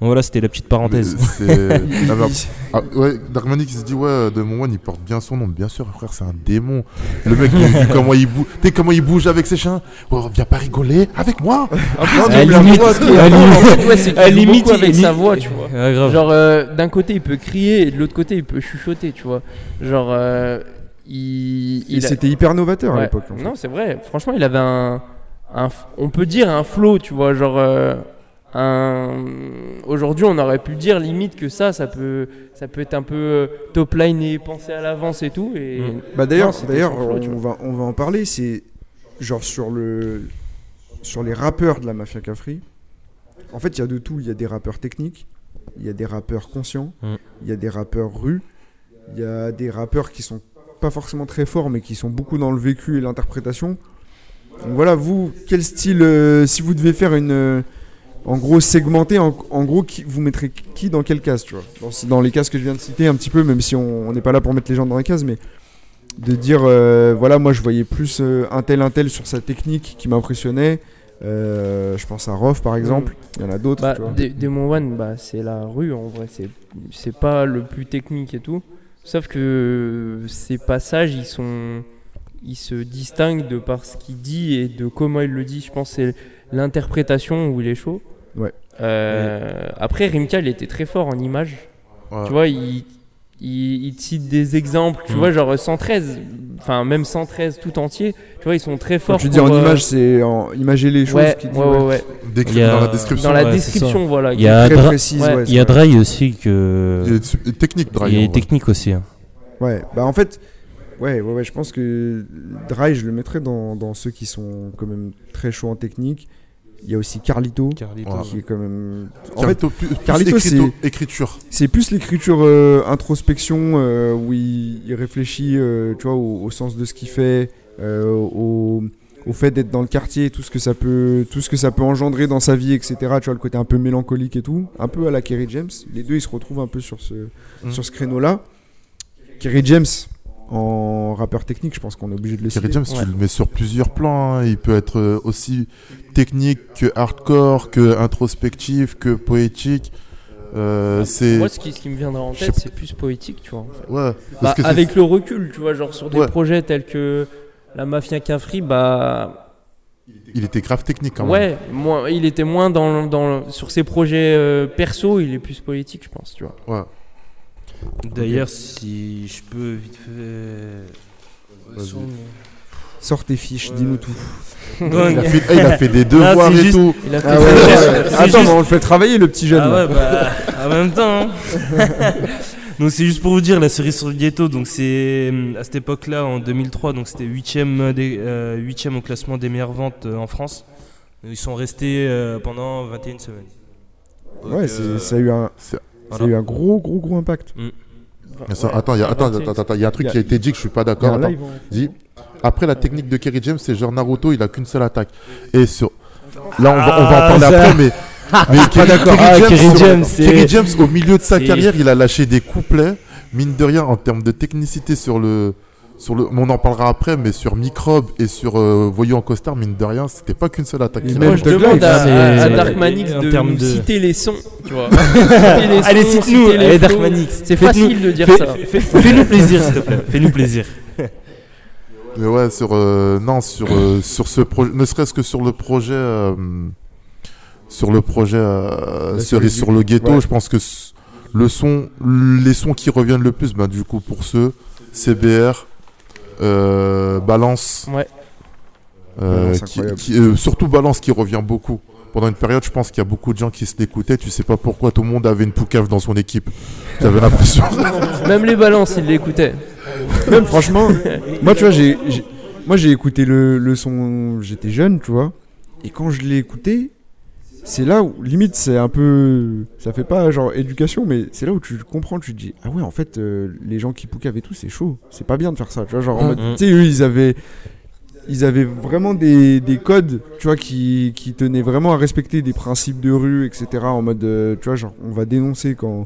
Voilà, c'était la petite parenthèse. Dark Manix se dit Demon One, il porte bien son nom. Bien sûr, frère, c'est un démon. Le mec, comment il bouge. Tu sais comment il bouge avec ses chiens. Viens pas rigoler avec moi. À la limite, avec sa voix, tu vois. Genre, d'un côté, il peut crier et de l'autre côté, il peut chuchoter, tu vois. Genre, c'était hyper novateur à l'époque. Non, c'est vrai. Franchement, il avait on peut dire un flow, tu vois. Genre. Aujourd'hui, on aurait pu dire limite que ça peut être un peu top line et penser à l'avance et tout. Et bah d'ailleurs, on va en parler. C'est genre sur les rappeurs de la mafia Cafri. En fait, il y a de tout. Il y a des rappeurs techniques, il y a des rappeurs conscients, il y a des rappeurs rue, il y a des rappeurs qui sont pas forcément très forts, mais qui sont beaucoup dans le vécu et l'interprétation. Donc voilà, vous, quel style, si vous devez faire une en gros, segmenter, en gros, vous mettrez qui dans quelle case, tu vois, dans les cases que je viens de citer un petit peu, même si on n'est pas là pour mettre les gens dans les cases, mais de dire, voilà, moi je voyais plus un tel sur sa technique qui m'impressionnait, je pense à Rof par exemple, il y en a d'autres. Bah, Demon One, c'est la rue en vrai, c'est pas le plus technique et tout, sauf que ces passages, ils se distinguent de par ce qu'il dit et de comment il le dit, je pense que c'est l'interprétation où il est chaud. Ouais. Après, Rimka, il était très fort en images. Ouais. Tu vois, il te cite des exemples. Tu vois, genre 113, enfin même 113 tout entier. Tu vois, ils sont très forts. Quand tu dis en images, c'est en imager les choses. Ouais. Dans la description. Dans la description, voilà. Il y a très précise. Il y a Dry aussi que. Il y a technique Dry. Il y a technique aussi. Hein. Ouais. Bah en fait. Ouais, je pense que Dry, je le mettrais dans ceux qui sont quand même très chauds en technique. Il y a aussi Carlito qui est quand même. Carlito, c'est écriture. C'est plus l'écriture introspection où il réfléchit, tu vois, au sens de ce qu'il fait, au fait d'être dans le quartier, tout ce que ça peut engendrer dans sa vie, etc. Tu vois, le côté un peu mélancolique et tout, un peu à la Kerry James. Les deux, ils se retrouvent un peu sur ce créneau-là. Kerry James. En rappeur technique, je pense qu'on est obligé de le citer. Kerry James, tu le mets sur plusieurs plans. Il peut être aussi technique que hardcore, que introspectif, que poétique. Moi, ce qui me viendra en tête, c'est plus poétique, tu vois. En fait. Parce que avec le recul, tu vois, genre sur des projets tels que la Mafia Cafri, il était grave technique quand même. Ouais, il était moins sur ses projets perso, il est plus poétique, je pense, tu vois. Ouais. D'ailleurs, si je peux vite fait. Sors tes fiches, dis-nous tout. Il a fait des devoirs et tout. Attends, on le fait travailler le petit jeune. En même temps. Donc c'est juste pour vous dire, la cerise sur le ghetto. Donc c'est à cette époque-là, en 2003, donc c'était 8e au classement des meilleures ventes en France. Ils sont restés pendant 21 semaines. Donc, ça a eu un. Ça a eu un gros impact. Attends, il y a un truc qui a été dit que je suis pas d'accord. Après la technique de Kerry James, c'est genre Naruto, il a qu'une seule attaque. Et sur là, on va en parler après, mais pas d'accord. Kerry James, au milieu de sa carrière, il a lâché des couplets, mine de rien, en termes de technicité sur le, on en parlera après, mais sur Microbe et sur Voyou en costard, mine de rien, c'était pas qu'une seule attaque. Moi, je demande à Dark Manix de citer les sons, tu vois. Allez, cite-nous, Dark Manix. C'est facile de dire ça. Fais-nous plaisir, s'il te plaît. Mais ouais, sur non, sur ce projet, ne serait-ce que sur le projet Cerise sur le ghetto, ouais. Je pense que les sons qui reviennent le plus, bah, du coup pour ceux CBR, Balance, ouais. Surtout Balance qui revient beaucoup. Pendant une période, je pense qu'il y a beaucoup de gens qui se l'écoutaient. Tu sais pas pourquoi, tout le monde avait une poucave dans son équipe. J'avais l'impression. Même les Balances, ils l'écoutaient. Même franchement, moi tu vois, j'ai écouté le son, j'étais jeune, tu vois. Et quand je l'ai écouté, c'est là où limite c'est un peu, ça fait pas genre éducation, mais c'est là où tu comprends, tu te dis ah ouais, en fait les gens qui poucavent et tout, c'est chaud, c'est pas bien de faire ça, tu vois, genre en mode, tu sais, eux ils avaient vraiment des codes, tu vois, qui tenaient vraiment à respecter des principes de rue, etc. En mode, tu vois, genre, on va dénoncer quand...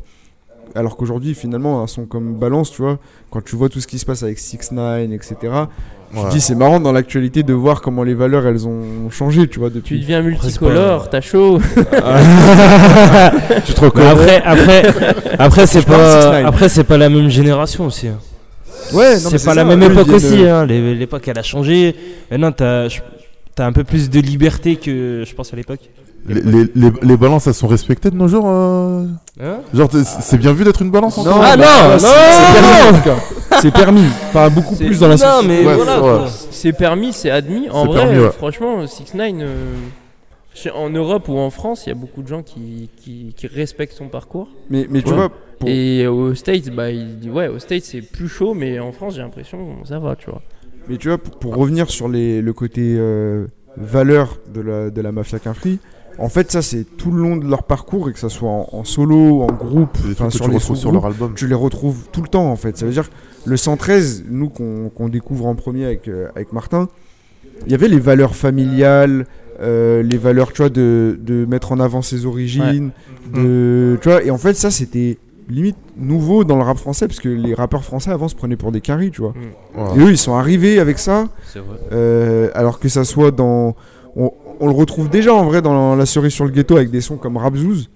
Alors qu'aujourd'hui, finalement, un son comme Balance, tu vois, quand tu vois tout ce qui se passe avec 6ix9ine, etc., tu te dis, c'est marrant dans l'actualité de voir comment les valeurs, elles ont changé, tu vois, depuis... Tu deviens multicolore, t'as chaud. Tu te reconnais. Après, c'est pas la même génération aussi, hein. Ouais, non, c'est pas la même époque aussi, hein. L'époque elle a changé. Maintenant t'as un peu plus de liberté que je pense à l'époque. Les balances elles sont respectées de nos jours. Genre c'est bien vu d'être une balance en cas. Ah non, c'est permis. Pas beaucoup plus dans la société. Non mais ouais, voilà, c'est permis, c'est admis. En vrai, permis, franchement, 6ix9ine. En Europe ou en France, il y a beaucoup de gens qui respectent son parcours. Mais tu vois. Pour... Et aux States, bah, aux States c'est plus chaud, mais en France j'ai l'impression ça va, tu vois. Mais tu vois, pour revenir sur le côté valeur de la mafia Quinfri, en fait ça c'est tout le long de leur parcours, et que ça soit en solo, en groupe, sur leur album, tu les retrouves tout le temps en fait. Ça veut dire le 113, nous qu'on découvre en premier avec Martin, il y avait les valeurs familiales. Les valeurs, tu vois, de mettre en avant ses origines, tu vois, et en fait ça c'était limite nouveau dans le rap français, parce que les rappeurs français avant se prenaient pour des caries, tu vois. Wow. Et eux ils sont arrivés avec ça, alors que ça soit dans, on le retrouve déjà en vrai dans la Cerise sur le ghetto avec des sons comme Rap Zouz,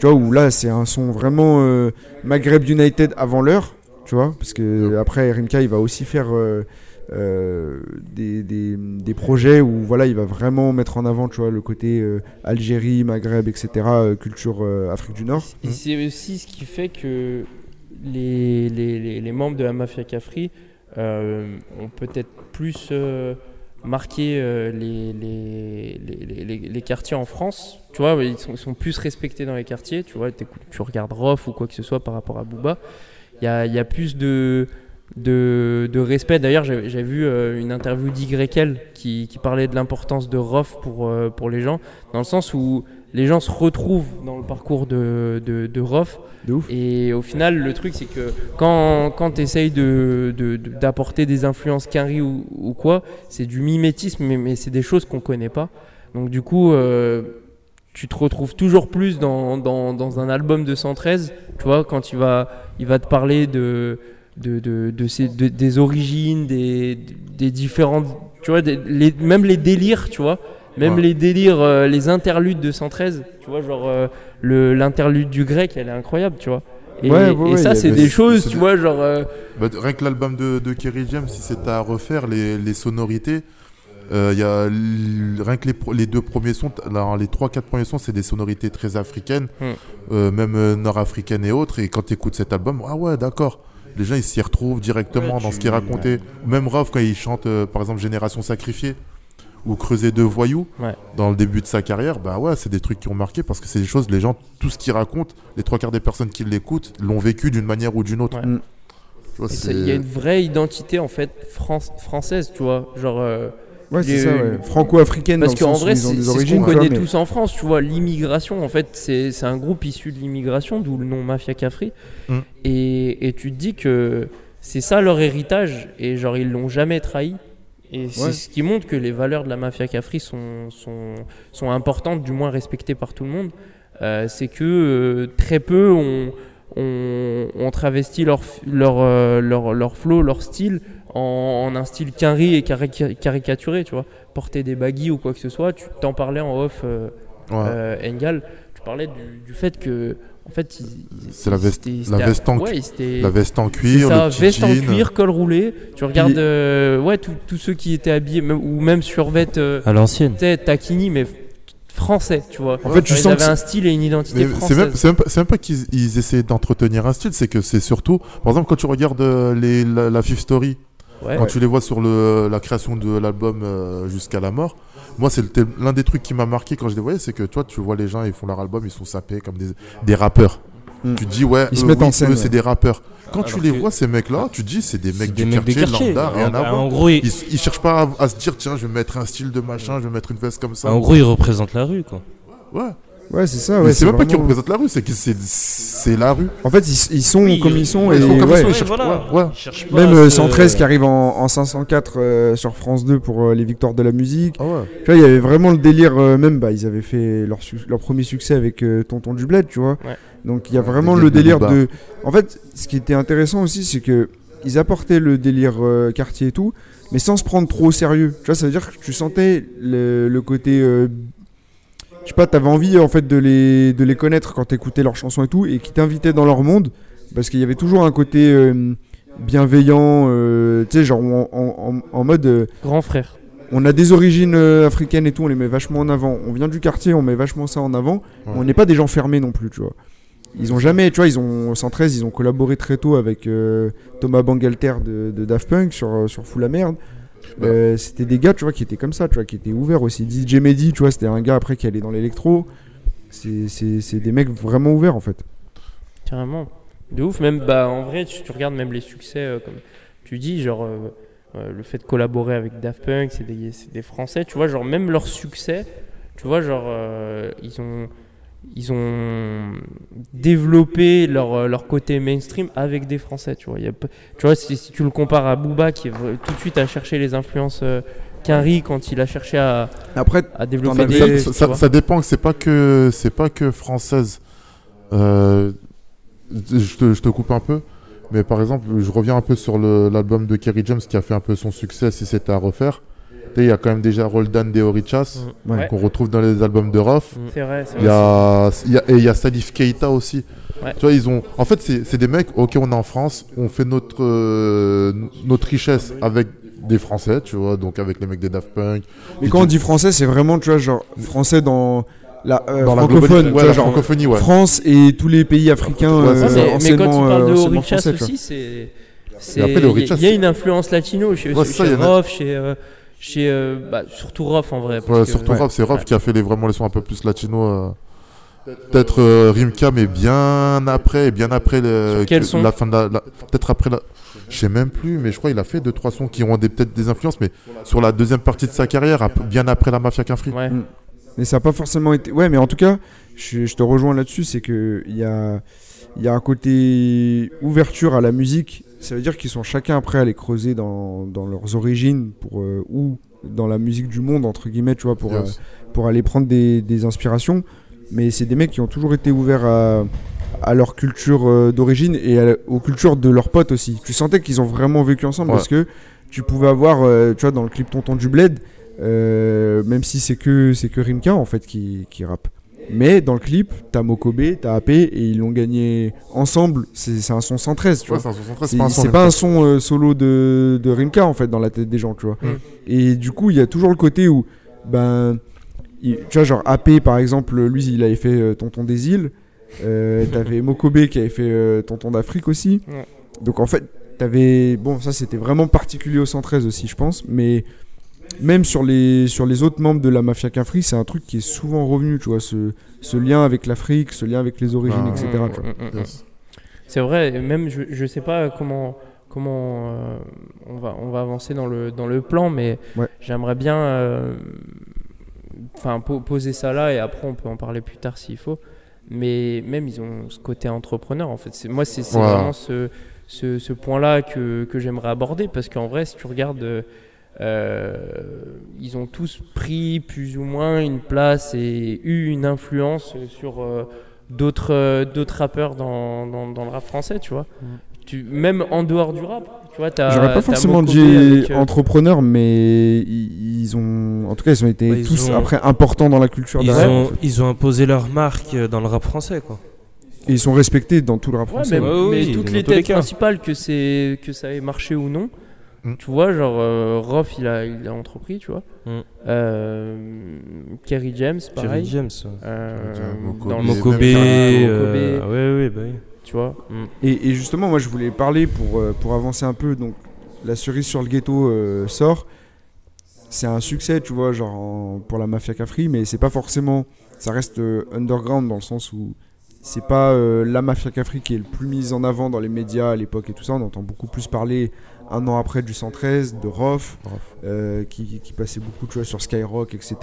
tu vois, où là c'est un son vraiment Maghreb United avant l'heure, tu vois, parce que après RMK il va aussi faire des projets où voilà il va vraiment mettre en avant, tu vois, le côté Algérie, Maghreb, etc., culture Afrique du Nord. Et c'est aussi ce qui fait que les membres de la mafia Quinfri ont peut-être plus marqué les quartiers en France, tu vois, ils sont plus respectés dans les quartiers, tu vois, tu regardes Rof ou quoi que ce soit par rapport à Booba, il y a plus de respect. D'ailleurs j'ai vu une interview d'YL qui parlait de l'importance de Rof pour les gens, dans le sens où les gens se retrouvent dans le parcours de Rof, et au final le truc c'est que quand t'essayes d'apporter des influences Quinri ou quoi, c'est du mimétisme, mais c'est des choses qu'on connaît pas, donc du coup tu te retrouves toujours plus dans un album de 113, tu vois, quand il va te parler des origines, des différentes, tu vois, même les délires, tu vois, même les délires, les interludes de 113, tu vois, genre l'interlude du grec, elle est incroyable, tu vois. Et ça, c'est des choses, tu vois, genre. Rien que l'album de Kerry James, si c'est à refaire, les sonorités, rien que les deux premiers sons, les 3-4 premiers sons, c'est des sonorités très africaines, même nord-africaines et autres. Et quand tu écoutes cet album, ah ouais, d'accord. Les gens ils s'y retrouvent directement dans ce qui est raconté. Même Rof quand il chante par exemple Génération Sacrifiée ou Creuser de Voyous dans le début de sa carrière, bah ouais, c'est des trucs qui ont marqué, parce que c'est des choses, les gens, tout ce qu'ils racontent, les 3/4 des personnes qui l'écoutent l'ont vécu d'une manière ou d'une autre. Tu vois, il y a une vraie identité en fait française, tu vois, genre c'est ça, franco-africaine, parce qu'en vrai c'est ce qu'on connaît tous en France, tu vois, l'immigration en fait c'est un groupe issu de l'immigration, d'où le nom mafia Quinfri. Et tu te dis que c'est ça leur héritage, et genre ils l'ont jamais trahi, et c'est ce qui montre que les valeurs de la mafia Quinfri sont importantes, du moins respectées par tout le monde. C'est que très peu on travestit leur flow, leur style en un style Quinri et caricaturé, tu vois, porter des baggies ou quoi que ce soit. Tu t'en parlais en off, Engal, tu parlais du fait que En fait, c'est la veste en cuir, le petit veste jean. En cuir, col roulé. Tu regardes ouais, tous ceux qui étaient habillés, même, ou même survêt à l'ancienne, taquini, mais français, tu vois. En fait, tu sens qu'ils avaient un style et une identité française. C'est même pas qu'ils essayaient d'entretenir un style, c'est que c'est surtout... Par exemple, quand tu regardes la Fifth Story, ouais, quand tu les vois sur la création de l'album Jusqu'à la mort, moi c'était l'un des trucs qui m'a marqué quand je les voyais, c'est que toi tu vois les gens, ils font leur album, ils sont sapés comme des rappeurs. Tu te dis ouais, ils se mettent en scène, c'est des rappeurs. Quand tu les vois ces mecs là, tu te dis c'est des mecs du quartier lambda, rien à voir. Ils cherchent pas à se dire tiens je vais mettre un style de machin, je vais mettre une veste comme ça. En gros ils représentent la rue quoi. Ouais. Ouais, c'est ça. Ouais, c'est même pas qu'ils représentent la rue, c'est que c'est la rue. En fait, ils sont comme ils sont. Ils sont comme ils sont. Même 113 qui arrive en 504 sur France 2 pour les victoires de la musique. Ah ouais. Tu vois, il y avait vraiment le délire. Même, bah, ils avaient fait leur premier succès avec Tonton du Bled, tu vois. Ouais. Donc, il y a vraiment le délire de. En fait, ce qui était intéressant aussi, c'est que ils apportaient le délire quartier et tout, mais sans se prendre trop au sérieux. Tu vois, ça veut dire que tu sentais le côté. Je sais pas, t'avais envie en fait de les connaître quand t'écoutais leurs chansons et tout, et qui t'invitaient dans leur monde parce qu'il y avait toujours un côté bienveillant, tu sais, genre en mode grand frère. On a des origines africaines et tout, on les met vachement en avant. On vient du quartier, on met vachement ça en avant. Ouais. On n'est pas des gens fermés non plus, tu vois. Ils ont jamais, tu vois, ils ont 113, ils ont collaboré très tôt avec Thomas Bangalter de Daft Punk sur Fous la merde. C'était des gars, tu vois, qui étaient comme ça, tu vois, qui étaient ouverts aussi. DJ Mehdi, tu vois, c'était un gars après qui allait dans l'électro. C'est des mecs vraiment ouverts en fait. Carrément, de ouf. Même bah en vrai, tu regardes même les succès comme tu dis, genre le fait de collaborer avec Daft Punk, c'est des Français, tu vois, genre même leur succès, tu vois, genre ils ont développé leur côté mainstream avec des Français, tu vois. Tu vois, si tu le compares à Booba qui tout de suite a cherché les influences qu'Henry quand il a cherché à développer des... Ça dépend, c'est pas que française. Je te coupe un peu, mais par exemple, je reviens un peu sur l'album de Kerry James qui a fait un peu son succès, si c'était à refaire. Il y a quand même déjà Roldan de Orichas qu'on retrouve dans les albums de Rof. Il y a Salif Keita aussi. Ouais. Tu vois, ils ont... En fait, c'est des mecs, ok, on est en France, on fait notre richesse avec des Français, tu vois, donc avec les mecs des Daft Punk. Mais quand on dit français, c'est vraiment, tu vois, genre français dans... dans la francophonie, ouais. France et tous les pays africains. Ouais, mais quand tu parles de Orichas aussi, c'est... Il y a une influence latino chez Rof, chez surtout Rof en vrai, parce surtout Rof, c'est Rof qui a fait les sons un peu plus latino, peut-être Rimka, mais bien après la fin de peut-être après la, je sais même plus, mais je crois il a fait 2-3 sons qui ont peut-être des influences, mais sur la deuxième partie de sa carrière, bien après la Mafia Kinfry. Ouais. Mais ça a pas forcément été, ouais, mais en tout cas je te rejoins là-dessus, c'est que il y a un côté ouverture à la musique. Ça veut dire qu'ils sont chacun prêts à les creuser dans leurs origines pour, ou dans la musique du monde, entre guillemets, tu vois, pour aller prendre des inspirations. Mais c'est des mecs qui ont toujours été ouverts à leur culture d'origine et aux cultures de leurs potes aussi. Tu sentais qu'ils ont vraiment vécu ensemble, ouais. Parce que tu pouvais avoir, tu vois, dans le clip Tonton du Bled, même si c'est que Rimka en fait qui rappe. Mais dans le clip, t'as Mokobé, t'as AP, et ils l'ont gagné ensemble. C'est un son 113, tu vois. C'est un son 113, c'est pas un son solo de Rimka, en fait, dans la tête des gens, tu vois. Et du coup, il y a toujours le côté où, ben, tu vois, genre AP, par exemple, lui, il avait fait Tonton des îles. T'avais Mokobé qui avait fait Tonton d'Afrique aussi. Ouais. Donc, en fait, t'avais... Bon, ça, c'était vraiment particulier au 113 aussi, je pense, mais... Même sur les autres membres de la Mafia Kinfry, c'est un truc qui est souvent revenu, tu vois, ce lien avec l'Afrique, ce lien avec les origines, etc. Tu vois. C'est vrai, même je sais pas comment on va avancer dans le plan, mais ouais. J'aimerais bien poser ça là, et après on peut en parler plus tard s'il faut. Mais même ils ont ce côté entrepreneur, en fait. C'est vraiment ce point-là que j'aimerais aborder, parce qu'en vrai, si tu regardes... ils ont tous pris plus ou moins une place et eu une influence sur d'autres rappeurs dans le rap français, tu vois. Même en dehors du rap, tu vois, j'aurais pas forcément dit entrepreneurs, mais ils ont, en tout cas, ils ont été tous après importants dans la culture. Ils ont imposé leur marque dans le rap français, quoi. Et ils sont respectés dans tout le rap français. Mais toutes les têtes principales, que ça ait marché ou non, tu vois, genre Rof, il a entrepris, tu vois. Kerry James, pareil. Dans Mokobé. Tu vois. Et justement, moi, je voulais parler pour avancer un peu. Donc, la cerise sur le ghetto sort. C'est un succès, tu vois, genre pour la Mafia Cafri, mais c'est pas forcément. Ça reste underground dans le sens où c'est pas la Mafia Cafri qui est le plus mise en avant dans les médias à l'époque et tout ça. On entend beaucoup plus parler un an après du 113, de Rof, qui passait beaucoup de choses sur Skyrock, etc.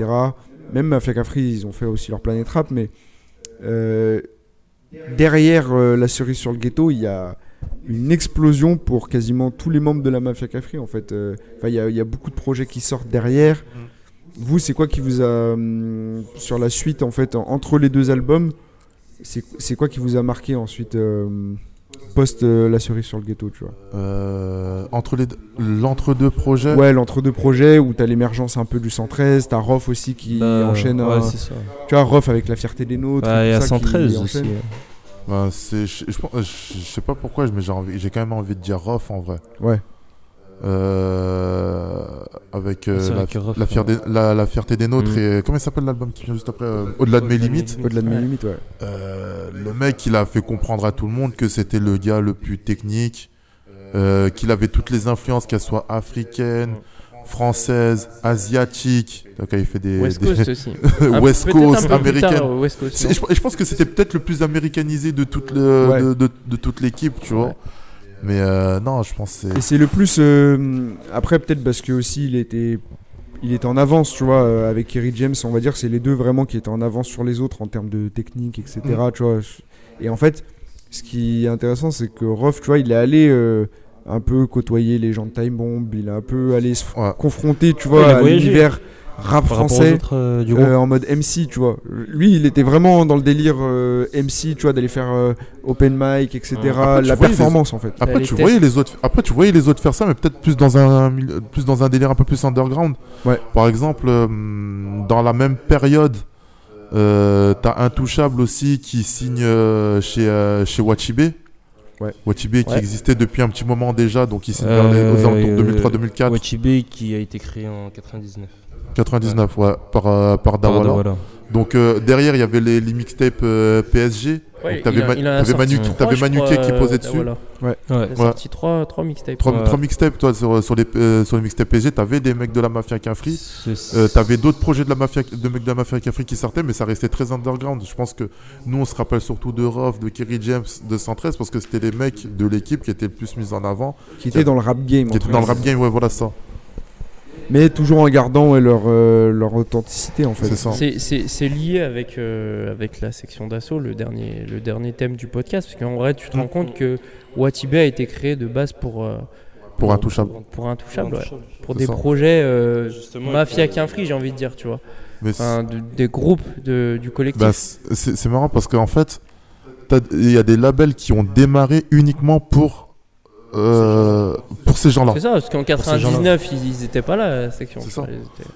Même Mafia Cafri, ils ont fait aussi leur Planète Rap, mais derrière la cerise sur le ghetto, il y a une explosion pour quasiment tous les membres de la Mafia Cafri, en fait. Enfin, il y a beaucoup de projets qui sortent derrière. Vous, c'est quoi qui vous a sur la suite, en fait, entre les deux albums, c'est quoi qui vous a marqué ensuite post la cerise sur le ghetto, tu vois? L'entre-deux projets. Ouais, l'entre-deux projets où t'as l'émergence un peu du 113, t'as Rof aussi qui enchaîne. Ouais, c'est ça. Tu vois, Rof avec La Fierté des Nôtres. Ouais, et à 113 aussi. Ben, je sais pas pourquoi, mais j'ai quand même envie de dire Rof en vrai. Ouais. La Fierté des Nôtres et comment il s'appelle l'album qui vient juste après Au-delà de mes limites. Au-delà de mes limites, ouais. Le mec, il a fait comprendre à tout le monde que c'était le gars le plus technique, qu'il avait toutes les influences, qu'elles soient africaines, française, asiatique, donc il fait des West Coast aussi, West Coast américaine. Je pense que c'était peut-être le plus américanisé de toute l'équipe, tu vois. Mais non, je pense que c'est le plus. Après, peut-être parce que aussi il était en avance, tu vois, avec Kerry James, on va dire, c'est les deux vraiment qui étaient en avance sur les autres en termes de technique, etc. Tu vois. Et en fait, ce qui est intéressant, c'est que Rof, tu vois, il est allé un peu côtoyer les gens de Time Bomb, il a un peu allé se confronter, tu vois, à l'univers rap français autres, en mode MC, tu vois. Lui, il était vraiment dans le délire MC, tu vois, d'aller faire open mic, etc. Après, la performance, en fait. Après, tu voyais les autres faire ça, mais peut-être plus dans un délire un peu plus underground. Ouais. Par exemple, dans la même période, t'as Intouchable aussi qui signe chez Wachibé. Ouais. Wachibé qui existait depuis un petit moment déjà, donc ici aux alentours 2003-2004. Wachibé qui a été créé en 99 par Dawala. Voilà. Donc derrière il y avait les mixtapes PSG. Ouais, donc t'avais Manuquet qui posait dessus. Voilà. Ouais. Il a sorti 3 mixtapes. 3 mixtapes, toi, sur les mixtapes PSG, t'avais des mecs de la Mafia Cafri. T'avais d'autres projets de mecs de la Mafia Cafri qui sortaient, mais ça restait très underground. Je pense que nous on se rappelle surtout de Rof, de Kerry James, de 113 parce que c'était les mecs de l'équipe qui étaient le plus mis en avant. Qui étaient dans le rap game. Qui étaient dans le rap game, ouais, voilà ça. Mais toujours en gardant leur authenticité, en fait. C'est ça. C'est lié avec la section d'assaut, le dernier thème du podcast, parce qu'en vrai, tu te rends compte que Wachibé a été créé de base pour Intouchable. Pour Intouchable, ouais. Pour des projets Mafia Cafri, j'ai envie de dire, tu vois. Enfin, des groupes du collectif. Bah, c'est marrant parce qu'en fait, il y a des labels qui ont démarré uniquement pour ces gens-là. C'est ça, parce qu'en 99, ils n'étaient pas là, la section. C'est ça.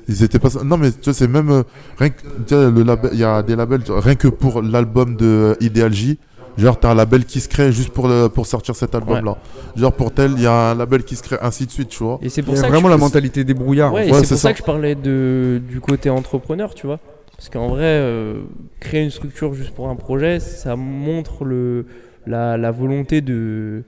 Ils étaient pas. Non, mais tu vois, c'est même rien que il y a des labels rien que pour l'album de Ideal J. Genre t'as un label qui se crée juste pour sortir cet album-là. Ouais. Genre pour tel, il y a un label qui se crée ainsi de suite, tu vois. Et c'est pour ça vraiment la mentalité des brouillards. Ouais, c'est pour ça que je parlais du côté entrepreneur, tu vois. Parce qu'en vrai, créer une structure juste pour un projet, ça montre la volonté de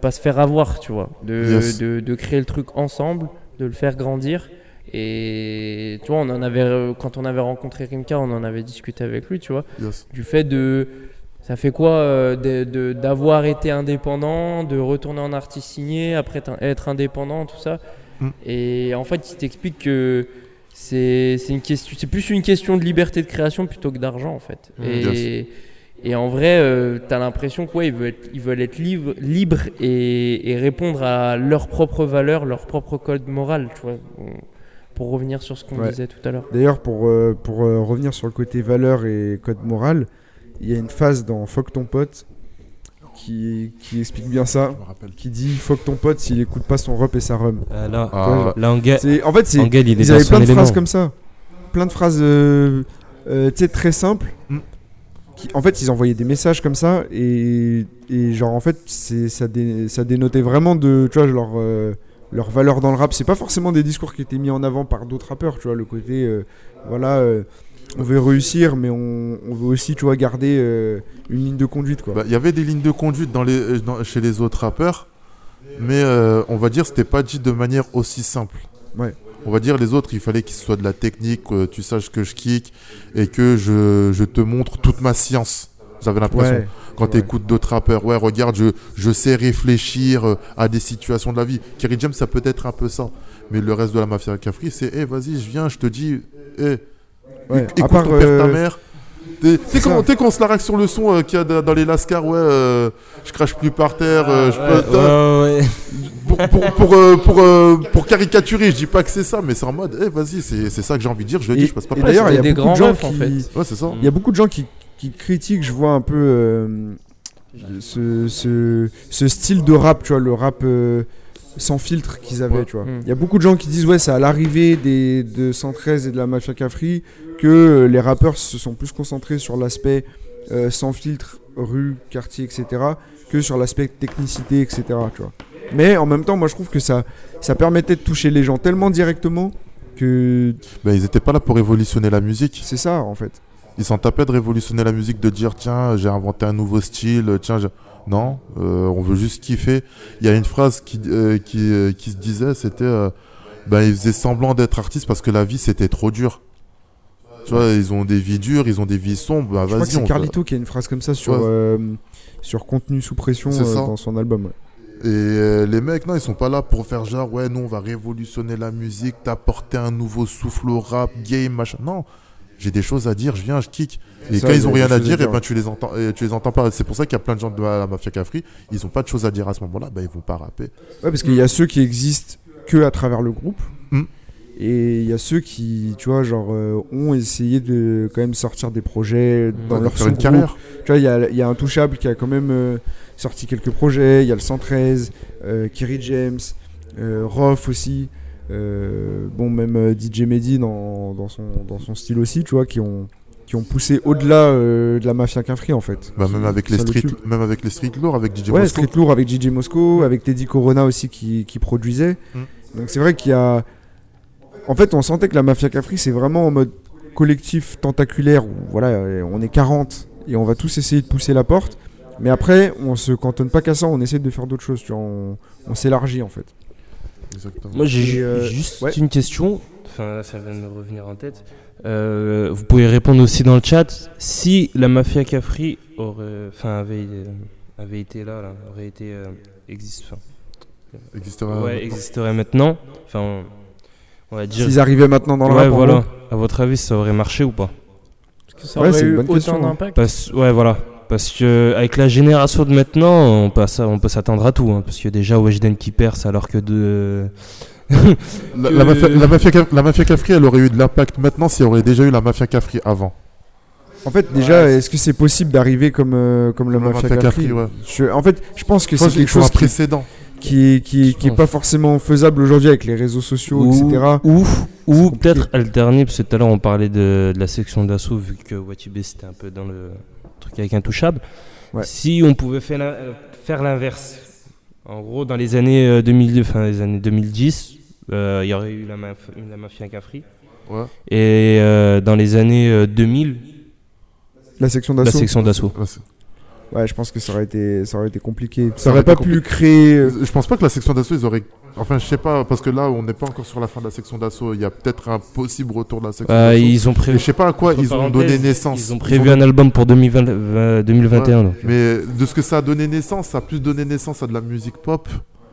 pas se faire avoir, tu vois, de créer le truc ensemble, de le faire grandir. Et tu vois, on en avait, quand on avait rencontré Rimka, on en avait discuté avec lui, tu vois, du fait de ça fait quoi d'avoir été indépendant, de retourner en artiste signé, après être indépendant, tout ça. Et en fait, il t'explique que c'est plus une question de liberté de création plutôt que d'argent, en fait. Et en vrai, t'as l'impression qu'ils veulent être libres et répondre à leurs propres valeurs, leur propre code moral, tu vois, pour revenir sur ce qu'on disait tout à l'heure. D'ailleurs, pour revenir sur le côté valeurs et code moral, il y a une phase dans Fuck ton pote qui explique bien ça, qui dit Fuck ton pote s'il écoute pas son rep et sa rhum. En fait, ils avaient plein de phrases comme ça, plein de phrases très simples. En fait, ils envoyaient des messages comme ça et genre en fait, ça dénotait vraiment de, tu vois, leur valeur dans le rap. C'est pas forcément des discours qui étaient mis en avant par d'autres rappeurs, tu vois, le côté voilà, on veut réussir mais on veut aussi, tu vois, garder une ligne de conduite, quoi. Bah, y avait des lignes de conduite chez les autres rappeurs, mais on va dire c'était pas dit de manière aussi simple. Ouais. On va dire les autres, il fallait qu'il soit de la technique, que tu saches que je kick et que je te montre toute ma science. J'avais l'impression, ouais, quand tu écoutes d'autres rappeurs, ouais, regarde, je sais réfléchir à des situations de la vie. Kerry James, ça peut être un peu ça, mais le reste de la mafia Cafri, c'est vas-y, je viens, je te dis, ouais, écoute ton père, ta mère. Tu sais quand on se la raque sur le son qu'il y a dans les lascars, ouais, je crache plus par terre, je peux. Pour caricaturer, je dis pas que c'est ça, mais c'est en mode, vas-y, c'est ça que j'ai envie de dire, je le dis, je passe pas par là. D'ailleurs, il y a des grands meufs en fait. Ouais, c'est ça. Il y a beaucoup de gens qui critiquent, je vois un peu ce style de rap, tu vois, le rap sans filtre qu'ils avaient, ouais, tu vois. Il y a beaucoup de gens qui disent, ouais, c'est à l'arrivée de 113 et de la Mafia Cafri que les rappeurs se sont plus concentrés sur l'aspect sans filtre, rue, quartier, etc., que sur l'aspect technicité, etc., tu vois. Mais en même temps, moi je trouve que ça permettait de toucher les gens tellement directement que... Bah, ils n'étaient pas là pour révolutionner la musique. C'est ça, en fait. Ils s'en tapaient de révolutionner la musique, de dire tiens, j'ai inventé un nouveau style, tiens, non, on veut juste kiffer. Il y a une phrase qui se disait, c'était ils faisaient semblant d'être artistes parce que la vie c'était trop dur. Tu vois, ils ont des vies dures, ils ont des vies sombres. Bah, je crois que c'est Carlito qui a une phrase comme ça sur, ouais, sur Contenu sous pression dans son album. Ouais. Et les mecs, non, ils sont pas là pour faire genre, ouais, nous on va révolutionner la musique, t'apporter un nouveau souffle au rap, game, machin. Non, j'ai des choses à dire, je viens, je kick. Et ça, quand ils ont rien à dire, et ben tu les entends pas. C'est pour ça qu'il y a plein de gens de la Mafia Cafri, ils ont pas de choses à dire à ce moment-là, ben ils vont pas rapper. Ouais, parce qu'il y a ceux qui existent que à travers le groupe. Et il y a ceux qui, tu vois, genre, ont essayé de quand même sortir des projets dans leur sous-groupe. Tu vois, il y a Intouchable qui a quand même sorti quelques projets. Il y a le 113, Kerry James, Rof aussi. Même DJ Mehdi dans son style aussi, tu vois, qui ont poussé au-delà de la Mafia Cafri, en fait. Bah, même avec les Street Lourds, avec DJ Moscow. Ouais, Street Lourds avec DJ Moscow, avec Teddy Corona aussi qui produisait. Donc c'est vrai qu'il y a... En fait, on sentait que la Mafia Cafri, c'est vraiment en mode collectif tentaculaire où voilà, on est 40 et on va tous essayer de pousser la porte. Mais après, on se cantonne pas qu'à ça, on essaie de faire d'autres choses. Tu vois, on s'élargit en fait. Exactement. Moi, j'ai juste une question. Enfin, là, ça vient de me revenir en tête. Vous pouvez répondre aussi dans le chat. Si la Mafia Cafri avait été là, aurait été existerait maintenant. Enfin. S'ils arrivaient maintenant dans le rap, voilà. À votre avis, ça aurait marché ou pas? Parce que ça aurait eu autant d'impact. Ouais, voilà. Parce que avec la génération de maintenant, on peut s'attendre à tout. Hein, parce que déjà, Weshden qui perce alors que de... la Mafia Cafri, elle aurait eu de l'impact maintenant si elle aurait déjà eu la Mafia Cafri avant. En fait, déjà, est-ce que c'est possible d'arriver comme la Mafia Cafri? En fait, je pense que c'est quelque chose précédent. Qui est pas forcément faisable aujourd'hui avec les réseaux sociaux, etc. Ou peut-être alterner, parce que tout à l'heure on parlait de la section d'assaut, vu que Watibé c'était un peu dans le truc avec Intouchable. Ouais. Si on pouvait faire l'inverse, en gros dans les années 2002, fin les années 2010, il y aurait eu la Mafia Cafri. Ouais. Et dans les années 2000, la section d'assaut. Ouais, je pense que ça aurait été compliqué. Ça aurait pas pu créer. Je pense pas que la section d'assaut, ils auraient. Enfin, je sais pas, parce que là, on n'est pas encore sur la fin de la section d'assaut. Il y a peut-être un possible retour de la section d'assaut. Ils ont prévu. Je sais pas à quoi ils ont donné naissance. Ils ont prévu un album pour 2021. Ouais. Mais de ce que ça a donné naissance, ça a plus donné naissance à de la musique pop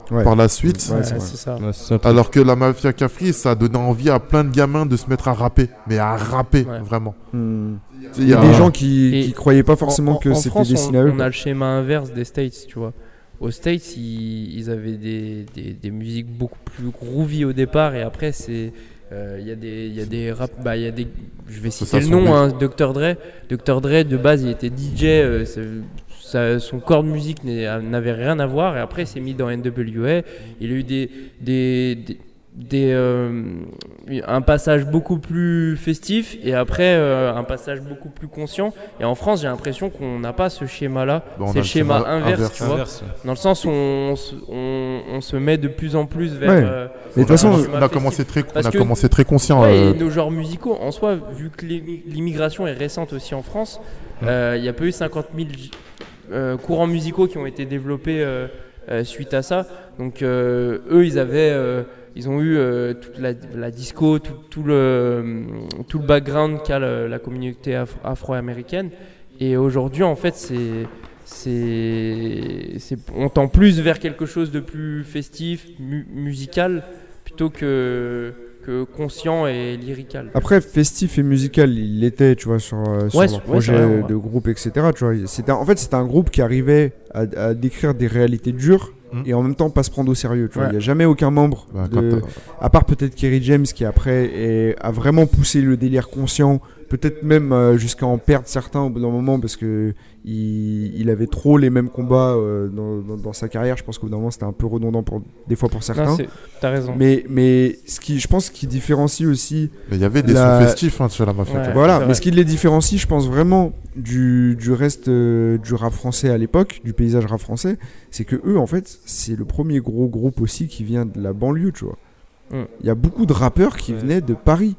par la suite. Ouais, c'est ça. Alors que la Mafia Cafri, ça a donné envie à plein de gamins de se mettre à rapper. Mais à rapper, vraiment. Il y a des gens qui croyaient pas forcément que c'était destiné à eux. On a le schéma inverse des States, tu vois. Aux States, ils avaient des musiques beaucoup plus groovy au départ, et après, il y a des je vais citer le nom, Dr. Dre. Dr. Dre, de base, il était DJ, son corps de musique n'avait rien à voir, et après, il s'est mis dans NWA. Il a eu des un passage beaucoup plus festif et après un passage beaucoup plus conscient. Et en France, j'ai l'impression qu'on n'a pas ce schéma-là, c'est le schéma inverse, tu vois. Dans le sens où on se met de plus en plus vers. Mais de toute façon, on a commencé très conscient. Et nos genres musicaux, en soi, vu que l'immigration est récente aussi en France, il n'y a pas eu 50 000 courants musicaux qui ont été développés suite à ça. Donc eux, ils ont eu toute la disco, tout le background qu'a la communauté afro-américaine. Et aujourd'hui, en fait, on tend plus vers quelque chose de plus festif, musical, plutôt que conscient et lyrical. Après, festif et musical, il l'était, tu vois, sur leur projet de groupe, etc. Tu vois, c'était un groupe qui arrivait à décrire des réalités dures, et en même temps pas se prendre au sérieux, tu vois. Il n'y a jamais aucun membre à part peut-être Kerry James qui après a vraiment poussé le délire conscient, peut-être même jusqu'à en perdre certains au bout d'un moment, parce que il avait trop les mêmes combats dans sa carrière. Je pense qu'au bout d'un moment c'était un peu redondant pour certains. T'as raison. Mais je pense qui différencie aussi, il y avait des sons festifs, hein, sur la mafia. Mais ce qui les différencie, je pense vraiment du reste du rap français à l'époque, du paysage rap français, c'est que eux en fait c'est le premier gros groupe aussi qui vient de la banlieue, tu vois. Il y a beaucoup de rappeurs qui venaient de Paris.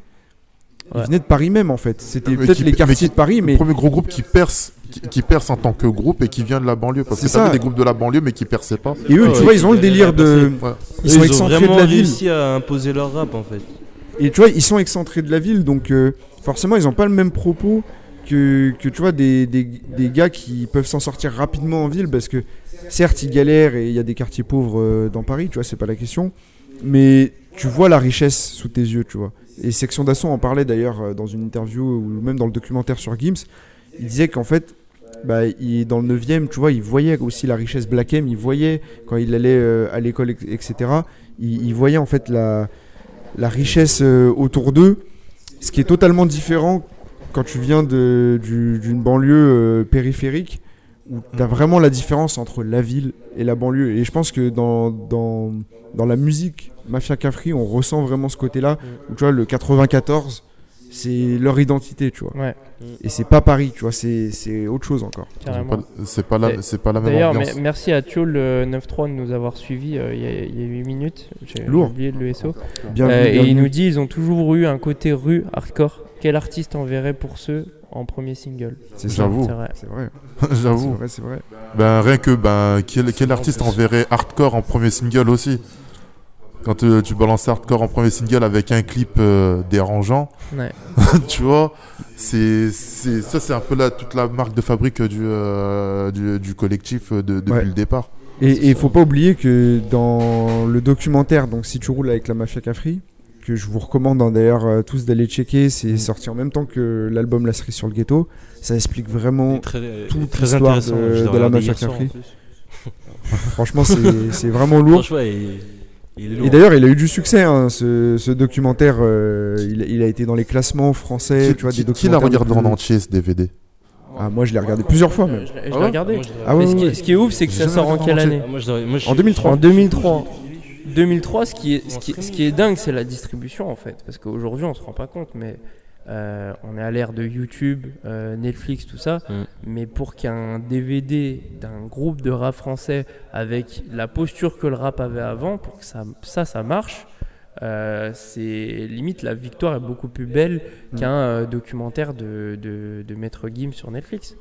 Ils venaient de Paris même, en fait. C'était peut-être les quartiers de Paris, mais le premier gros groupe qui perce en tant que groupe et qui vient de la banlieue, parce que ça avait des groupes de la banlieue mais qui perçaient pas. Et eux, tu vois, ils ont le délire de ils sont excentrés de la ville. Ils ont réussi à imposer leur rap, en fait. Et tu vois, ils sont excentrés de la ville, donc forcément, ils ont pas le même propos que tu vois des gars qui peuvent s'en sortir rapidement en ville, parce que certes, ils galèrent et il y a des quartiers pauvres dans Paris, tu vois, c'est pas la question, mais tu vois la richesse sous tes yeux, tu vois. Et Section d'Assaut en parlait d'ailleurs dans une interview ou même dans le documentaire sur Gims. Il disait qu'en fait, dans le 9e, tu vois, il voyait aussi la richesse Black M. Il voyait quand il allait à l'école, etc. Il voyait en fait la richesse autour d'eux, ce qui est totalement différent quand tu viens d'une banlieue périphérique, où t'as vraiment la différence entre la ville et la banlieue. Et je pense que dans la musique Mafia Cafri, on ressent vraiment ce côté-là, où tu vois, le 94, c'est leur identité, tu vois. Ouais. Et c'est pas Paris, tu vois, c'est autre chose encore. C'est pas la même ambiance. D'ailleurs, merci à Thiol 93 de nous avoir suivis il y a 8 minutes. J'ai oublié de le SO. Bienvenue. Il nous dit, ils ont toujours eu un côté rue hardcore. Quel artiste enverrait pour ceux en premier single? C'est vrai. Quel artiste enverrait hardcore en premier single aussi? Quand tu balances hardcore en premier single avec un clip dérangeant, tu vois, ça c'est un peu toute la marque de fabrique du collectif depuis le départ. Et il faut pas oublier que dans le documentaire, donc Si tu roules avec la Mafia Cafri, que je vous recommande, hein, d'ailleurs tous d'aller checker, c'est sorti en même temps que l'album La Cerise sur le Ghetto, ça explique vraiment toute l'histoire de la Mafia Cafri. Franchement c'est vraiment lourd. Et d'ailleurs, il a eu du succès, hein, ce documentaire. Il a été dans les classements français. Qui l'a regardé en entier, ce DVD? Ah, moi, je l'ai regardé plusieurs fois. Même. Je l'ai regardé. Ce qui est ouf, c'est que ça sort en quelle année? En 2003. En 2003, ce qui est dingue, c'est la distribution, en fait. Parce qu'aujourd'hui, on se rend pas compte, mais on est à l'ère de YouTube, Netflix, tout ça. Mais pour qu'un DVD d'un groupe de rap français, avec la posture que le rap avait avant, pour que ça marche, c'est limite la victoire est beaucoup plus belle qu'un documentaire de Maître Gims sur Netflix.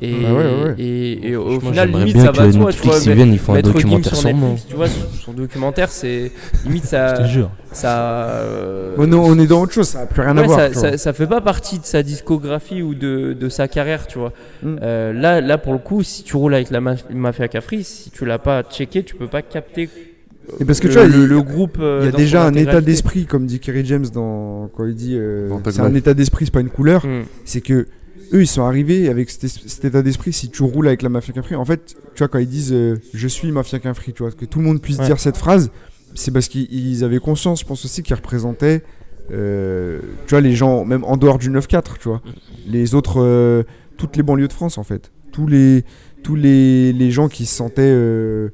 Et au final, limite, ça va toi, tu vois. Ils font un documentaire sur Netflix, tu vois, son documentaire, c'est limite ça. Je te jure. On est dans autre chose, ça n'a plus rien à voir. Ça fait pas partie de sa discographie ou de sa carrière, tu vois. Là, pour le coup, si tu roules avec la Mafia Cafri, si tu l'as pas checké, tu peux pas capter. Et parce que tu vois, le groupe, il y a déjà un état d'esprit, comme dit Kerry James quand il dit c'est un état d'esprit, c'est pas une couleur. C'est que eux, ils sont arrivés avec cet état d'esprit. Si tu roules avec la Mafia Cafri, en fait, tu vois, quand ils disent je suis Mafia Cafri, tu vois, que tout le monde puisse dire cette phrase, c'est parce qu'ils avaient conscience, je pense aussi, qu'ils représentaient tu vois, les gens, même en dehors du 9-4, tu vois, les autres, toutes les banlieues de France, en fait, tous les gens qui se sentaient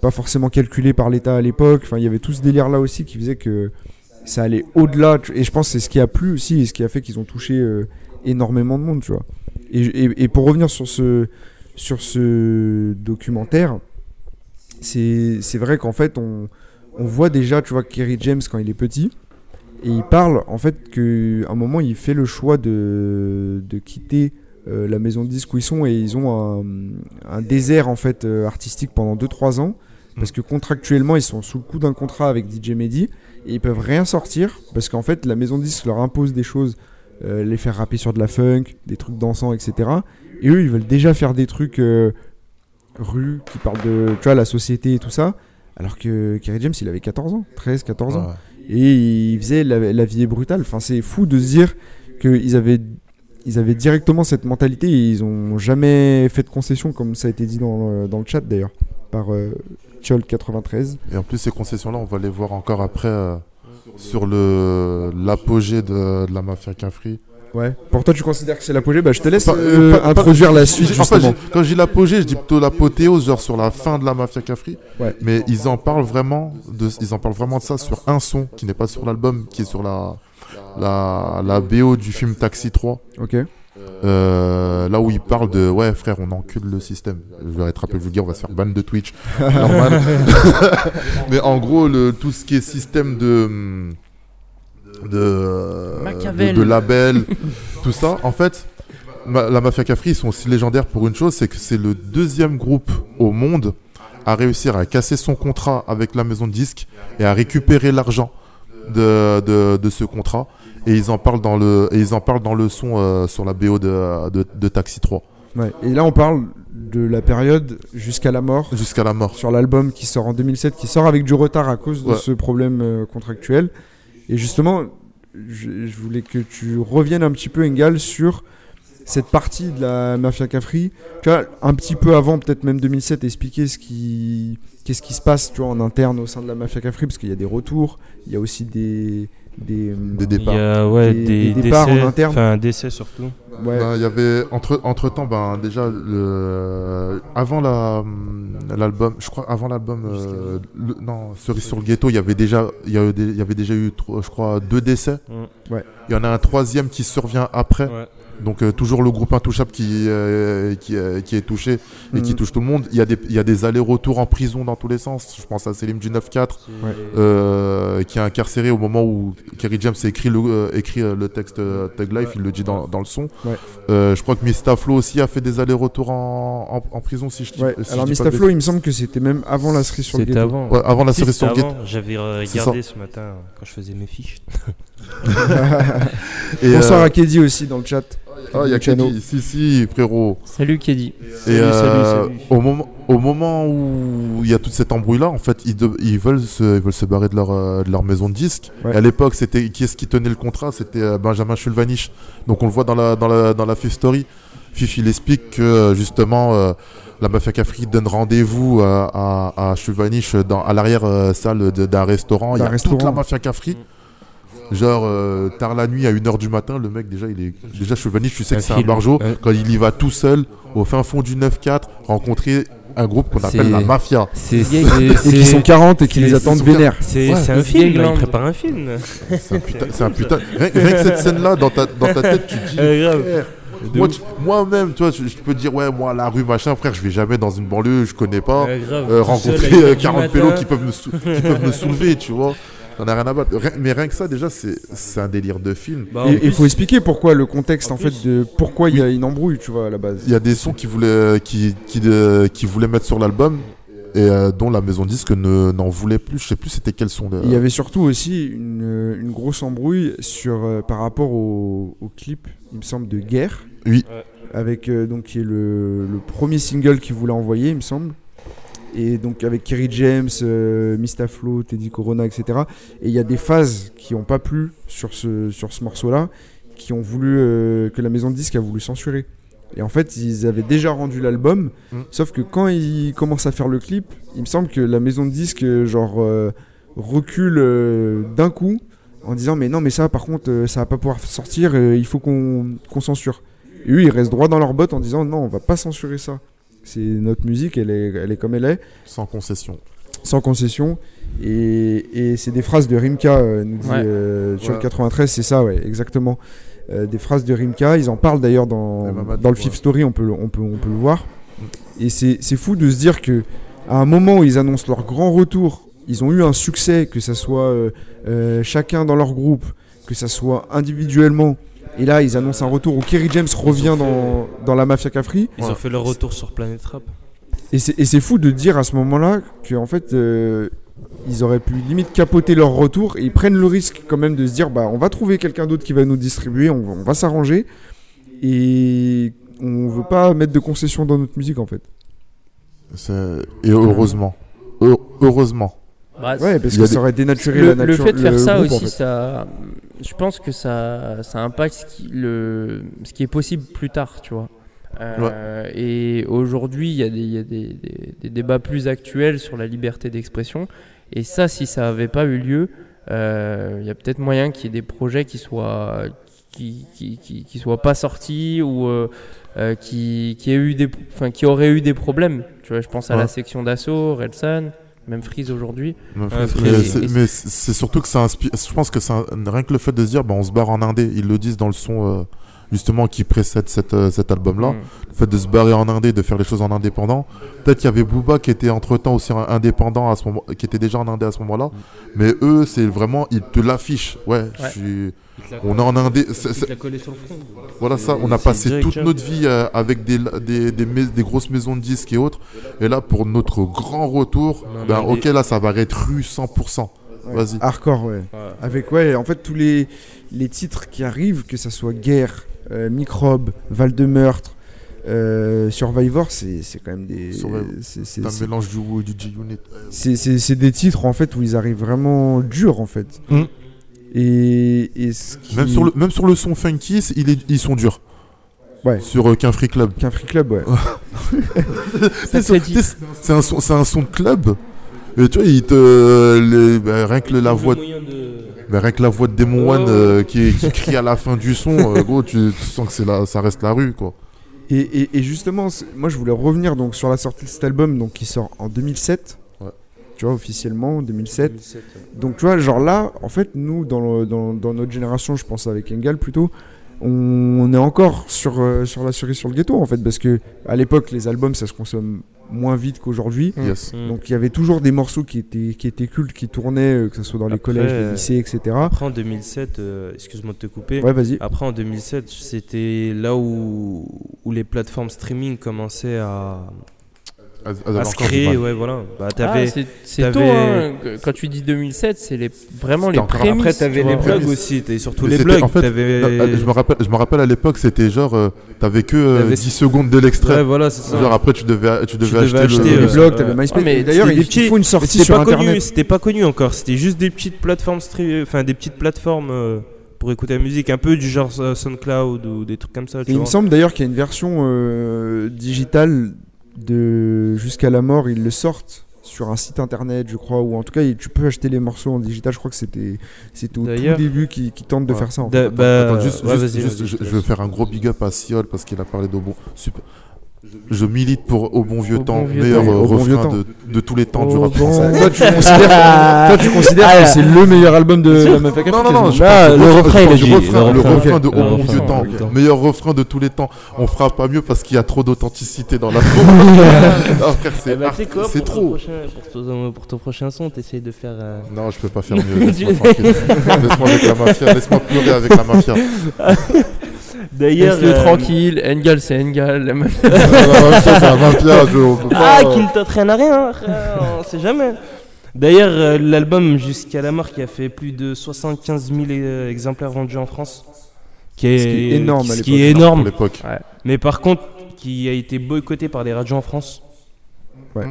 pas forcément calculé par l'État à l'époque. Enfin, il y avait tout ce délire-là aussi qui faisait que ça allait au-delà. Et je pense que c'est ce qui a plu aussi et ce qui a fait qu'ils ont touché énormément de monde, tu vois. Et pour revenir sur ce documentaire, c'est vrai qu'en fait, on voit déjà, tu vois, Kerry James quand il est petit, et il parle en fait qu'à un moment, il fait le choix de quitter la maison de disques où ils sont, et ils ont un désert en fait artistique pendant 2-3 ans, parce que contractuellement, ils sont sous le coup d'un contrat avec DJ Mehdi, et ils peuvent rien sortir, parce qu'en fait, la maison de disques leur impose des choses, les faire rapper sur de la funk, des trucs dansants, etc. Et eux, ils veulent déjà faire des trucs rue, qui parlent de, tu vois, la société et tout ça. Alors que Kerry James, il avait 14 ans, 13, 14 ans. Ouais. Et il faisait la vie est brutale. Enfin, c'est fou de se dire qu'ils avaient directement cette mentalité et ils n'ont jamais fait de concession, comme ça a été dit dans le chat d'ailleurs, par Tchol93. Et en plus, ces concessions-là, on va les voir encore après sur l'apogée de la mafia Cafri. Ouais. Pour toi, tu considères que c'est l'apogée? Bah, je te laisse introduire la suite, justement. Quand je dis l'apogée, je dis plutôt l'apothéose, genre sur la fin de la mafia Cafri. Ouais. Mais ils en parlent vraiment de ça sur un son qui n'est pas sur l'album, qui est sur la BO du film Taxi 3. Ok. Là où il parle de ouais frère on encule le système, je vais être un peu vulgaire, on va se faire ban de Twitch normal. Mais en gros tout ce qui est système de label, tout ça en fait, la mafia Cafri, ils sont aussi légendaires pour une chose, c'est que c'est le deuxième groupe au monde à réussir à casser son contrat avec la maison de disques et à récupérer l'argent de ce contrat. Et ils en parlent dans le son sur la BO de Taxi 3. Ouais. Et là, on parle de la période jusqu'à la mort. Jusqu'à la mort. Sur l'album qui sort en 2007, qui sort avec du retard à cause de ce problème contractuel. Et justement, je voulais que tu reviennes un petit peu, Engal, sur cette partie de la mafia Cafri. Tu vois, un petit peu avant, peut-être même 2007, expliquer qu'est-ce qui se passe, tu vois, en interne au sein de la mafia Cafri, parce qu'il y a des retours, il y a aussi des départs, des départs décès, en interne, enfin un décès surtout. Ouais. Ben, il y avait entre-temps, ben déjà avant l'album, je crois avant l'album Cerise sur le ghetto, il y avait déjà eu, je crois, 2 décès. Ouais. Il y en a un 3e qui survient après. Ouais. Donc toujours le groupe intouchable qui est touché et qui touche tout le monde. Il y a des allers-retours en prison dans tous les sens. Je pense à Selim du 9-4 qui est incarcéré au moment où Kerry James écrit le texte Tag Life, il le dit dans le son. Ouais. Je crois que Mistaflo aussi a fait des allers-retours en prison, si je dis. Ouais. Si alors Mistaflo, il me semble que c'était même avant la cerise sur le ghetto. Avant. Ouais, avant la cerise sur le ghetto. J'avais regardé ce matin quand je faisais mes fiches. Et bonsoir à Keddy aussi dans le chat. Ah, il y a Keddy, si frérot. Salut Keddy. Salut. Au moment où il y a toute cette embrouille là, en fait, ils veulent se barrer de leur maison de disques. Ouais. À l'époque, c'était qui est-ce qui tenait le contrat? C'était Benjamin Schulvanich. Donc on le voit dans la Fifth Story. Fif, il explique que justement la mafia Cafri donne rendez-vous à Schulvanich à l'arrière salle d'un restaurant. Il y a toute la mafia Cafri. Genre tard la nuit à 1h du matin, le mec déjà il est déjà Schulvanich, tu sais que c'est un barjo. Quand il y va tout seul au fin fond du 9-4 rencontrer un groupe qu'on appelle la mafia, et qui sont 40 et qui les attendent vénère. C'est un film, là, il prépare un film. C'est un putain. Rien que cette scène là dans ta tête, tu dis moi-même, tu vois, je peux dire ouais, moi à la rue machin, frère, je vais jamais dans une banlieue, je connais pas, rencontrer 40 pélos qui peuvent me soulever, tu vois. On a rien à battre. Mais rien que ça, déjà, c'est un délire de film. Bah, et il faut expliquer pourquoi le contexte, en fait, de pourquoi il y a une embrouille, tu vois, à la base. Il y a des sons qu'ils voulaient mettre sur l'album et dont la maison disque n'en voulait plus. Je sais plus c'était quels son. Il y avait surtout aussi une grosse embrouille par rapport au clip, il me semble, de Guerre. Oui. Avec, donc, qui est le premier single qu'ils voulaient envoyer, il me semble. Et donc avec Kerry James, Mistaflo, Teddy Corona, etc. Et il y a des phases qui n'ont pas plu sur ce morceau-là, qui ont voulu que la maison de disques a voulu censurer. Et en fait, ils avaient déjà rendu l'album, sauf que quand ils commencent à faire le clip, il me semble que la maison de disques recule d'un coup en disant mais non, mais ça par contre ça va pas pouvoir sortir, il faut qu'on censure. Et eux, ils restent droit dans leur botte en disant non, on va pas censurer ça. C'est notre musique, elle est comme elle est. Sans concession. Sans concession. Et c'est des phrases de Rimka, nous dit sur le 93, c'est ça, ouais, exactement. Des phrases de Rimka, ils en parlent d'ailleurs dans le Fifth Story, on peut le voir. Et c'est fou de se dire que à un moment où ils annoncent leur grand retour, ils ont eu un succès, que ça soit chacun dans leur groupe, que ça soit individuellement. Et là, ils annoncent un retour où Kerry James revient dans la Mafia Cafri. Ils ont fait leur retour sur Planet Rap. Et c'est fou de dire à ce moment-là qu'en fait, ils auraient pu limite capoter leur retour. Et ils prennent le risque quand même de se dire, bah, on va trouver quelqu'un d'autre qui va nous distribuer, on va s'arranger. Et on veut pas mettre de concessions dans notre musique en fait. Et heureusement. Bah, ouais, parce que ça aurait dénaturé la nature. Le fait de faire ça groupe, aussi, en fait. Ça, je pense que ça impacte ce qui est possible plus tard, tu vois. Et aujourd'hui, il y a des débats plus actuels sur la liberté d'expression. Et ça, si ça n'avait pas eu lieu, il y a peut-être moyen qu'il y ait des projets qui soient pas sortis ou qui auraient eu des problèmes. Tu vois, je pense à la section d'assaut, Relsan. Même Freeze aujourd'hui. Mais c'est surtout que ça inspire. Je pense que ça, rien que le fait de se dire, bah, on se barre en indé. Ils le disent dans le son justement qui précède cet album-là. Le fait de se barrer en indé, de faire les choses en indépendant. Peut-être qu'il y avait Booba qui était entre-temps aussi indépendant à ce moment, qui était déjà en indé à ce moment-là. Mais eux, c'est vraiment, ils te l'affichent. On est en indé. C'est collé sur le front. Voilà ça. On a passé toute notre vie avec des grosses maisons de disques et autres. Et là, pour notre grand retour, là, ça va être rue 100%. Ouais. Vas-y. Hardcore, ouais. Avec en fait tous les titres qui arrivent, que ça soit Guerre, Microbe, Val de Meurtre, Survivor, c'est quand même des. C'est un mélange du G-Unit. C'est des titres en fait où ils arrivent vraiment durs en fait. Et même sur le son funky, ils sont durs. Ouais. Sur Qu'un Free Club, ouais. c'est un son de club. Et tu vois, rien que la voix de Demon One qui crie à la fin du son, gros, tu sens que ça reste la rue, quoi. Et justement, moi je voulais revenir donc sur la sortie de cet album, donc qui sort en 2007. Tu vois, officiellement, 2007. Donc, tu vois, genre là, en fait, nous, dans notre génération, je pense avec Engal plutôt, on est encore sur la cerise sur le gâteau, en fait, parce qu'à l'époque, les albums, ça se consomme moins vite qu'aujourd'hui. Yes. Donc, il y avait toujours des morceaux qui étaient cultes, qui tournaient, que ce soit dans les collèges, les lycées, etc. Après, en 2007, excuse-moi de te couper. Ouais, vas-y. Après, en 2007, c'était là où les plateformes streaming commençaient à se créer, ouais, voilà. Bah, c'est tôt, hein. Quand tu dis 2007, c'est vraiment les prémices. Après, t'avais les blogs aussi, surtout les blogs. En fait, je me rappelle à l'époque, c'était genre, t'avais que 10 secondes de l'extrait. Ouais, voilà, c'est ça. Genre après, tu devais acheter les blogs, t'avais MySpace. Mais d'ailleurs, il faut une sortie sur Internet. C'était pas connu encore, c'était juste des petites plateformes pour écouter la musique, un peu du genre SoundCloud ou des trucs comme ça. Il me semble d'ailleurs qu'il y a une version digitale de Jusqu'à la mort, ils le sortent sur un site internet, je crois, ou en tout cas tu peux acheter les morceaux en digital. Je crois que c'était au tout début qui tente de faire ça. Je veux faire un gros big up à Siol parce qu'il a parlé d'Aubon. Super. Je milite pour Au bon vieux temps, meilleur refrain de tous les temps du rap français. Toi, tu considères que c'est le meilleur album de la Mafia Cafri? Non, le refrain de Au bon vieux temps, meilleur refrain de tous les temps. On fera pas mieux parce qu'il y a trop d'authenticité dans la peau. C'est trop. Pour ton prochain son, t'essayes de faire. Non, je peux pas faire mieux. Laisse-moi pleurer avec la Mafia. D'ailleurs, tranquille, Engal c'est Engal. La Mafia, c'est la Mafia. Qu'il t'entraîne à rien, on sait jamais. D'ailleurs, l'album Jusqu'à la mort qui a fait plus de 75 000 exemplaires vendus en France, qui est énorme, à l'époque. Ouais. Mais par contre, qui a été boycotté par des radios en France. Ouais.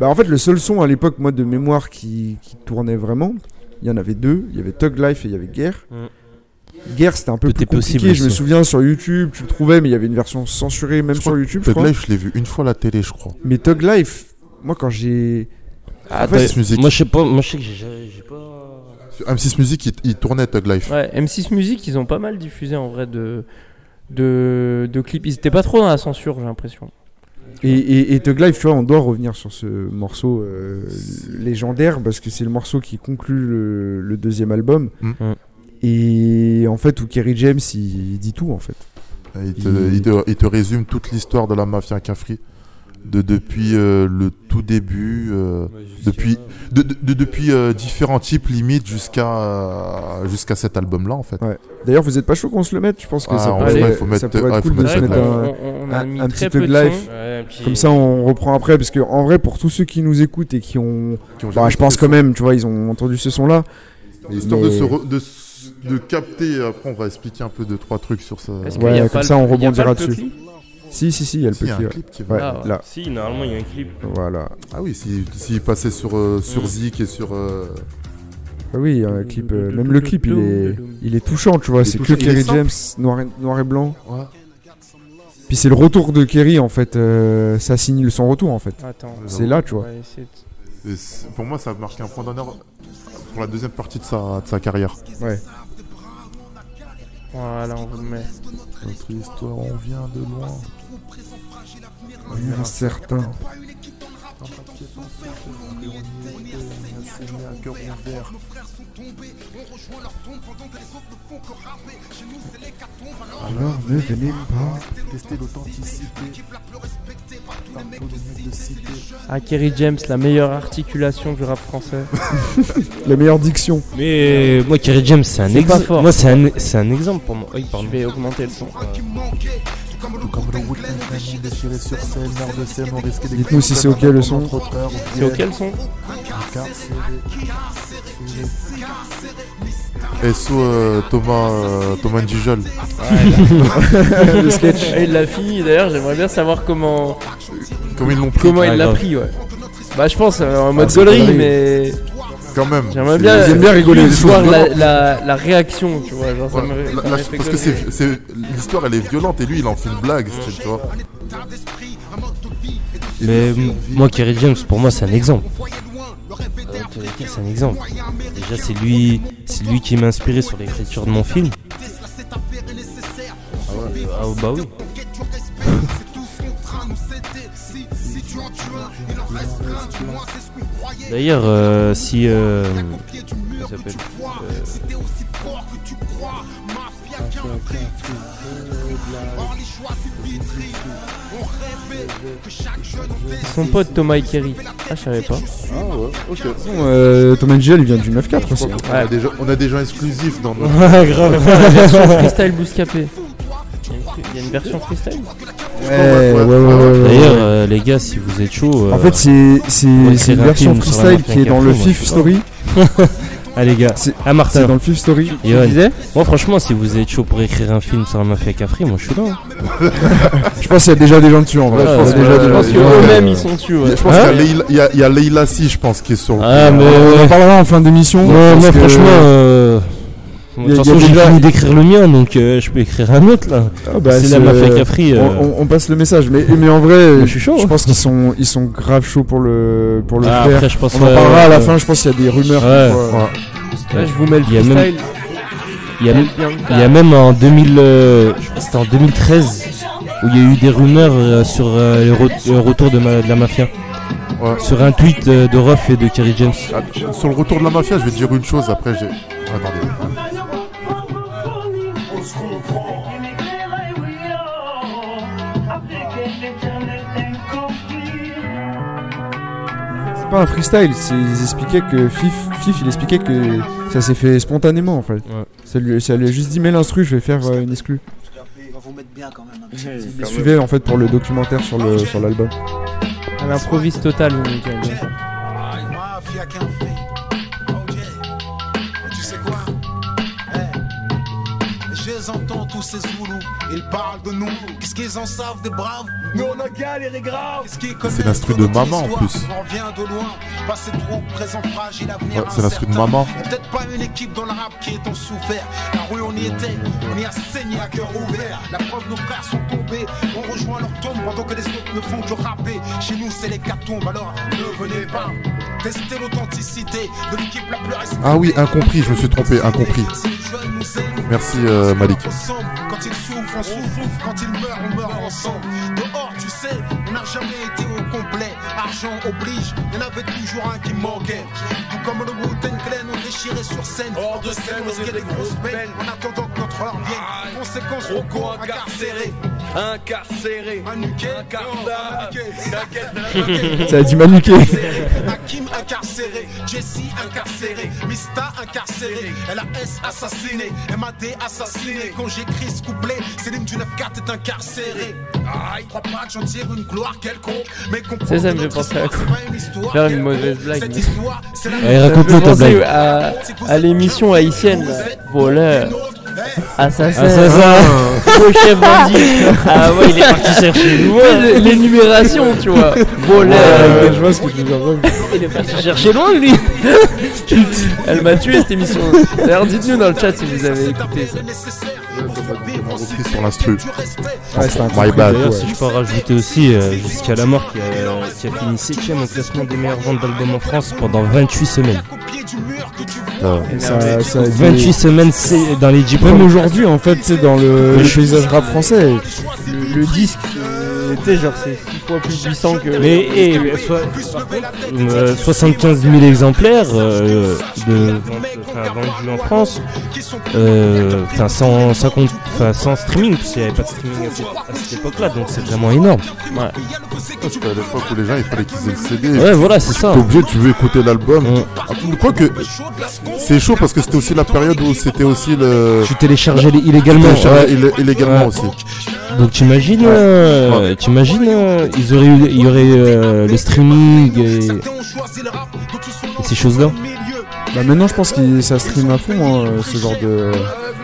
Bah en fait, le seul son à l'époque, moi de mémoire, qui tournait vraiment, il y en avait deux. Il y avait Thug Life et il y avait Guerre. Guerre, c'était un peu plus compliqué, possible, je me souviens sur YouTube, tu le trouvais, mais il y avait une version censurée même sur YouTube. Thug Life, je l'ai vu une fois à la télé, je crois. Mais Thug Life, moi quand j'ai. M6 Music. Moi je sais pas, j'ai pas. M6 Music, il tournait Thug Life. Ouais, M6 Music, ils ont pas mal diffusé en vrai de clips. Ils étaient pas trop dans la censure, j'ai l'impression. Et Thug Life, tu vois, on doit revenir sur ce morceau légendaire parce que c'est le morceau qui conclut le deuxième album. Et en fait, où Kerry James, il dit tout en fait. Il te résume toute l'histoire de la mafia Cafri. Depuis le tout début, depuis différents types limites jusqu'à cet album-là en fait. Ouais. D'ailleurs, vous n'êtes pas chaud qu'on se le mette, je pense que ça pourrait être cool de se mettre un petit peu de live. Ouais, puis... Comme ça, on reprend après, parce que en vrai, pour tous ceux qui nous écoutent et qui ont je pense quand même, tu vois, ils ont entendu ce son-là. Histoire de capter, après on va expliquer un peu 2-3 trucs sur ça. Ouais, comme ça, on rebondira dessus. Si, il y a un clip qui va là. Si, normalement, il y a un clip. Voilà. Ah oui, s'il passait sur Zik et sur... Ah oui, il y a un clip. Même le clip, il est touchant, tu vois. C'est que Kerry James, noir et blanc. Ouais. Puis c'est le retour de Kerry, en fait. Ça signe son retour, en fait. Attends, c'est là, tu vois. Ouais, pour moi, ça a marqué un point d'honneur pour la deuxième partie de sa carrière. Ouais. Voilà, on vous le met. Notre histoire, on vient de loin. Rien certain. Alors ne venez pas tester l'authenticité. Ah, Kerry James, la meilleure articulation du rap français. La meilleure diction. Mais moi, Kerry James, c'est un exemple. Moi, c'est un exemple pour moi. Oui, je vais augmenter le son. Dites-nous si c'est ok le son. C'est ok le son. SO Thomas Dujol. Le sketch. Et de la fille, d'ailleurs, j'aimerais bien savoir comment il l'a pris, ouais. Bah, je pense en mode gaulerie, mais. Quand même. J'aimerais bien rigoler. La réaction, tu vois. Genre, ouais, parce que c'est l'histoire, elle est violente et lui, il en fait une blague, tu vois. Mais moi, Kerry James, pour moi, c'est un exemple. C'est un exemple. Déjà, c'est lui qui m'a inspiré sur l'écriture de mon film. Ah bah oui. D'ailleurs, si. Comment ça s'appelle son pote Thomas et Kerry. Ah, je savais pas. Ah ouais, ok. Thomas Dujol, il vient du 9-4 aussi. On a des gens exclusifs dans nos. Ah, grave. La version freestyle Bouscapé. Il y a une version freestyle. Ouais. D'ailleurs, les gars, si vous êtes chaud. En fait, c'est une version freestyle qui est dans le Fifth Story. Ah les gars, c'est dans le Fifth Story. Tu disais ? Moi franchement, si vous êtes chaud pour écrire un film sur la mafia Cafri, moi je suis là. Je pense qu'il y a déjà des gens dessus en vrai. Je pense qu'eux-mêmes ils sont dessus. Je pense qu'il y a Leila Si, je pense, qui est sur. Ah mais on en parlera en fin d'émission. Moi franchement. De toute façon, j'ai fini d'écrire le mien, donc je peux écrire un autre là. Ah bah, c'est la mafia Cafri. On passe le message, mais en vrai, moi, je suis chaud. Je pense qu'ils sont grave chauds pour le faire. Après, on en parlera à la fin. Je pense qu'il y a des rumeurs. Ouais. Là, je vous mets le freestyle. Il y a même en 2000, c'était en 2013 où il y a eu des rumeurs sur le retour de la mafia. Ouais. Sur un tweet de Ruff et de Kerry James. Sur le retour de la mafia, je vais te dire une chose. Après, j'ai. Attendez. Un freestyle, il expliquait que ça s'est fait spontanément en fait. Ouais. Ça lui a juste dit mais l'instru je vais faire une exclu. Il suivait en fait pour le documentaire sur l'album. À l'improviste total. J'entends tous ces zoulous, ils parlent de nous. Qu'est-ce qu'ils en savent des braves? Nous on a galéré grave. C'est l'instru de maman en plus. Ouais, c'est l'instru de maman. Peut-être pas une équipe dans le rap qui est en souffert. La rue on y était, on y a saigné à cœur ouvert. La preuve nos frères sont tombés. On rejoint leur tombe pendant que les autres ne font que rapper. Chez nous c'est l'hécatombe, alors ne venez pas tester l'authenticité de l'équipe la plus respectée. Ah oui, incompris, je me suis trompé, incompris. Merci Malik. Quand ils souffrent, on souffre. Quand ils meurent, on meurt ensemble. Dehors, tu sais. sait, on n'a jamais été au complet. Argent oblige, il y en avait toujours un qui manquait. Tout comme le Wu-Tang Clan, on déchirait sur scène. Hors de scène, on risquait des grosses peines. En attendant que notre heure vienne, conséquence, Rocco incarcéré. Ça a dit manuqué. Hakim incarcéré, Jesse incarcéré, Mista incarcéré, LAS assassiné, MAD assassiné. Quand j'écris ce couplet, Céline du 9-4 est incarcéré. Aïe, crois pas que j'en tire une gloire quelconque. Mais c'est ça me fait penser à quoi faire une mauvaise blague. Cette histoire, c'est la blague à l'émission haïtienne. Voleur. Assassin. Gros chef bandit. Ah ouais, il est parti chercher loin. L'énumération, tu vois. Voleur. Je vois ce que tu veux dire. Il est parti chercher loin, lui. Elle m'a tué cette émission. D'ailleurs, dites-nous dans le chat si vous avez écouté ça. Sur l'instru. Ouais, c'est un my bad. D'ailleurs, si je peux rajouter aussi Jusqu'à la mort qui a fini 7ème au classement des meilleures ventes d'albums en France pendant 28 semaines. Ça 28 semaines c'est dans les 10 premiers. Même aujourd'hui en fait c'est dans le paysage rap français. Le disque était genre c'est 6 fois plus puissant que. Mais 75 000 exemplaires vendus en France. Sans streaming, parce qu'il n'y avait pas de streaming à cette époque-là, donc c'est vraiment énorme. Ouais. C'était à l'époque où les gens il fallait qu'ils aient le CD. Ouais, voilà, c'est ça. T'es obligé, tu veux écouter l'album. Quoique, c'est chaud parce que c'était aussi la période où c'était aussi le. Tu téléchargeais illégalement. Illégalement aussi. Donc t'imagines, il y aurait le streaming et ces choses-là. Bah maintenant je pense que ça stream à fond ce genre de.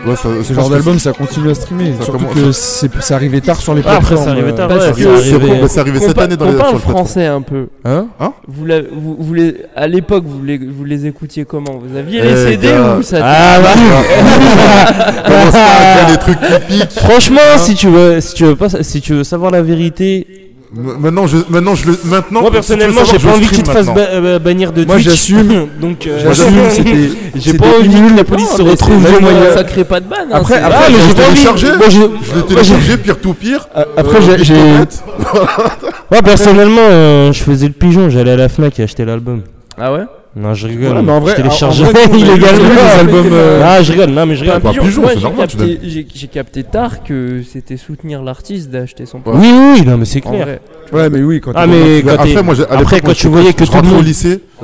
Ouais, ce genre d'album ça continue à streamer, ça surtout que c'est arrivé tard sur les plateformes. Après c'est arrivé tard, c'est arrivé cette année dans les plateformes. On parle français un peu. Hein vous les, à l'époque vous les écoutiez comment? Vous aviez les CD ou ça? Ah bah commence à faire des trucs typiques. Franchement, si tu veux savoir la vérité. Maintenant, moi personnellement, j'ai pas envie qu'il te fasse bannir de Twitch. Moi, j'assume. Donc, j'ai pas envie que la police se retrouve. Ça crée pas de ban. Après, je l'ai téléchargé pire tout pire. Après, j'ai. Moi, personnellement, je faisais le pigeon. J'allais à la Fnac et achetais l'album. Ah ouais? Non, je rigole. Voilà, mais en vrai, illégalement les albums. Ah, je rigole. Non, mais je rigole. Pas plus jour, c'est normal. J'ai capté tard que c'était soutenir l'artiste d'acheter son produit. Oui, non, mais c'est clair. Ouais, mais oui. Après, quand tu voyais que tout le monde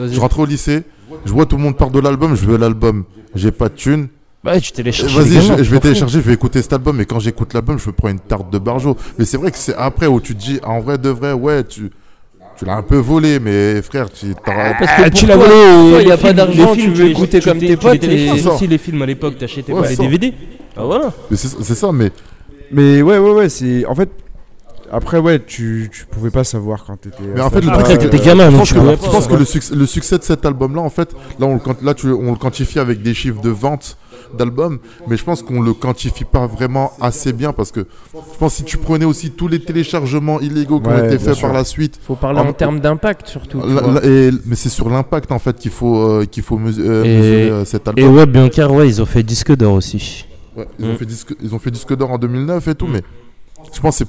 je rentrais au lycée, je vois tout le monde part de l'album, je veux l'album, j'ai pas de thune. Ouais, tu télécharges. Vas-y, je vais télécharger, je vais écouter cet album. Et quand j'écoute l'album, je me prends une tarte de Barjo. Mais c'est vrai que c'est après où tu te dis, en vrai de vrai, ouais, tu l'as un peu volé, mais frère, tu l'as volé. Il n'y a pas d'argent, tu veux écouter comme tes potes. Et aussi les films à l'époque, t'achetais pas les DVD. Ah voilà. C'est ça, mais ouais, c'est en fait. Après ouais, tu pouvais pas savoir quand t'étais. Mais en fait le truc c'est que t'es gamin. Je pense que le succès de cet album là en fait, on le quantifie avec des chiffres de vente d'albums, mais je pense qu'on le quantifie pas vraiment assez bien parce que je pense que si tu prenais aussi tous les téléchargements illégaux qui ont été faits par la suite. Faut parler en termes d'impact surtout. Mais c'est sur l'impact en fait qu'il faut mesurer cet album. Et ouais, Biancar ils ont fait disque d'or aussi. Ouais, ils ont fait disque d'or en 2009 et tout, mais. Je pense que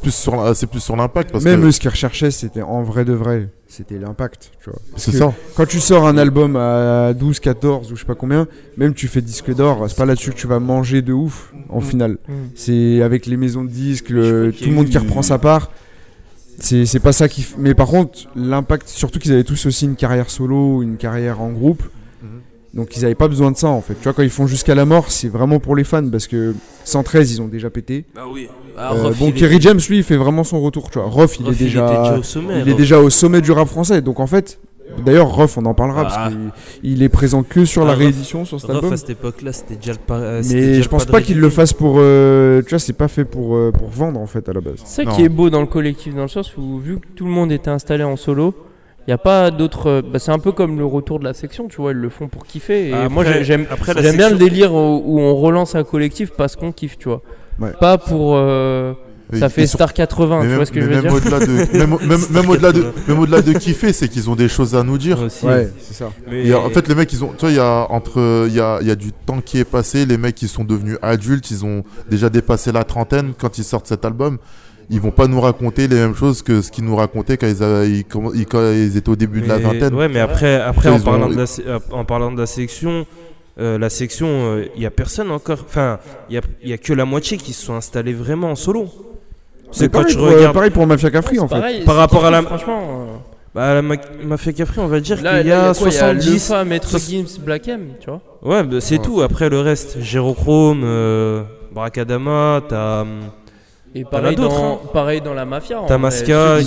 c'est plus sur l'impact parce même que ce qu'ils recherchaient c'était en vrai de vrai, c'était l'impact, tu vois. Parce c'est que ça. Quand tu sors un album à 12, 14 ou je sais pas combien, même tu fais disque d'or, c'est pas là-dessus que tu vas manger de ouf en finale. C'est avec les maisons de disques, tout le monde qui reprend sa part. C'est pas ça qui mais par contre, l'impact surtout qu'ils avaient tous aussi une carrière solo, une carrière en groupe. Donc ils avaient pas besoin de ça en fait. Tu vois quand ils font Jusqu'à la mort, c'est vraiment pour les fans parce que 113 ils ont déjà pété. Bah oui. Bon Kerry James lui il fait vraiment son retour, tu vois. Ruff il est déjà au sommet du rap français. Donc en fait, d'ailleurs Ruff on en parlera parce qu'il est présent que sur la réédition sur cet album. Ruff à cette époque-là, c'était déjà mais je pense pas qu'il le fasse pour tu vois, c'est pas fait pour vendre en fait à la base. C'est ça qui est beau dans le collectif dans le sens où vu que tout le monde était installé en solo, il n'y a pas d'autres. Bah c'est un peu comme le retour de la section, tu vois, ils le font pour kiffer. Et après, moi, j'aime bien le délire où on relance un collectif parce qu'on kiffe, tu vois. Ouais. Pas pour. Ça fait Star 80, tu vois ce que je veux dire. Même au-delà de kiffer, c'est qu'ils ont des choses à nous dire. Aussi. Ouais, c'est ça. En fait, les mecs, ils ont. Tu vois, il y a du temps qui est passé, les mecs, ils sont devenus adultes, ils ont déjà dépassé la trentaine quand ils sortent cet album. ils vont pas nous raconter les mêmes choses que ce qu'ils nous racontaient quand ils étaient au début de la vingtaine. Ouais, mais après en parlant de la sélection, il n'y a personne encore. Enfin, il n'y a que la moitié qui se sont installés vraiment en solo. C'est pareil, pareil pour Mafia Cafri, en fait. Pareil, par rapport à la... Franchement... Bah, Mafia Cafri, on va dire qu'il y a 70... Maître Gims, Black M, tu vois. Ouais, bah, c'est tout. Après, le reste, Gérochrome, Brakadama, t'as... Et pareil, pareil dans la Mafia. T'as Masca,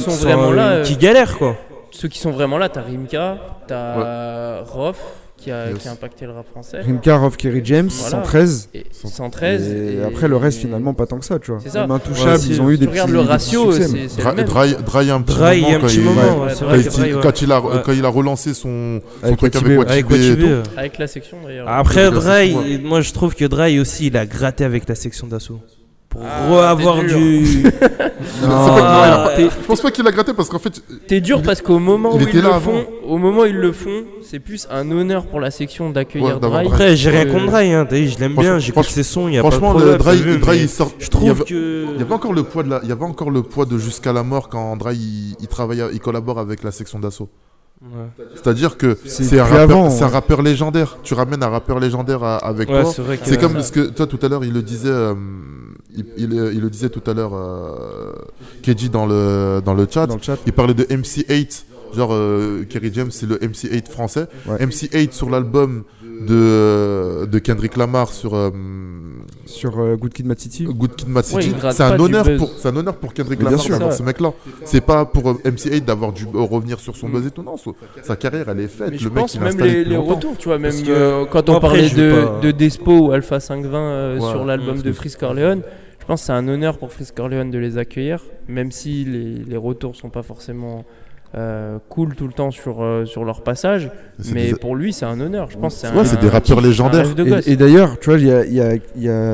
qui galèrent, quoi. Ceux qui sont vraiment là, t'as Rimka, t'as Rof... Qui a impacté le rap français. Rimka, Rof, Kerry James, voilà. 113. Et après, le reste, finalement, pas tant que ça, tu vois. Même Intouchable, ils ont eu des petits succès. Regarde le ratio, c'est le même. Dry un petit moment. Quand il a relancé son truc avec Watibé. Avec la section, d'ailleurs. Après, Dry, moi, je trouve que Dry aussi, il a gratté avec la section d'assaut. Pour avoir du... Je pense pas qu'il a gratté parce qu'en fait... T'es dur parce qu'au moment où ils le font, c'est plus un honneur pour la section d'accueillir Dry. Après, j'ai rien contre Dry, je l'aime bien, j'écoute ses sons, il y a pas de problème. Franchement, Dry, il sort... Je trouve que... Il y avait encore le poids de Jusqu'à la mort quand Dry, il collabore avec la section d'assaut. Ouais. C'est-à-dire que c'est un rappeur légendaire. Tu ramènes un rappeur légendaire avec toi. C'est comme ce que toi tout à l'heure, il le disait, il le disait tout à l'heure, Keji dans le chat. Il parlait de MC8, genre Kerry James, c'est le MC8 français. Ouais. MC8 sur l'album de Kendrick Lamar sur Good Kid, Mad City. Good Kid, Mad City, ouais, c'est un honneur pour Kendrick Lamar d'avoir ce mec-là. C'est pas pour MC8 d'avoir dû revenir sur son buzz et tout, non. Sa carrière, elle est faite. Mais je pense même les retours, tu vois, même quand on parlait de Despo ou Alpha 520 sur l'album de Freeze Corleone, je pense que c'est un honneur pour Freeze Corleone de les accueillir, même si les retours sont pas forcément... cool tout le temps sur leur passage, mais pour lui c'est un honneur, je pense. C'est des rappeurs légendaires. Et d'ailleurs, tu vois, il y a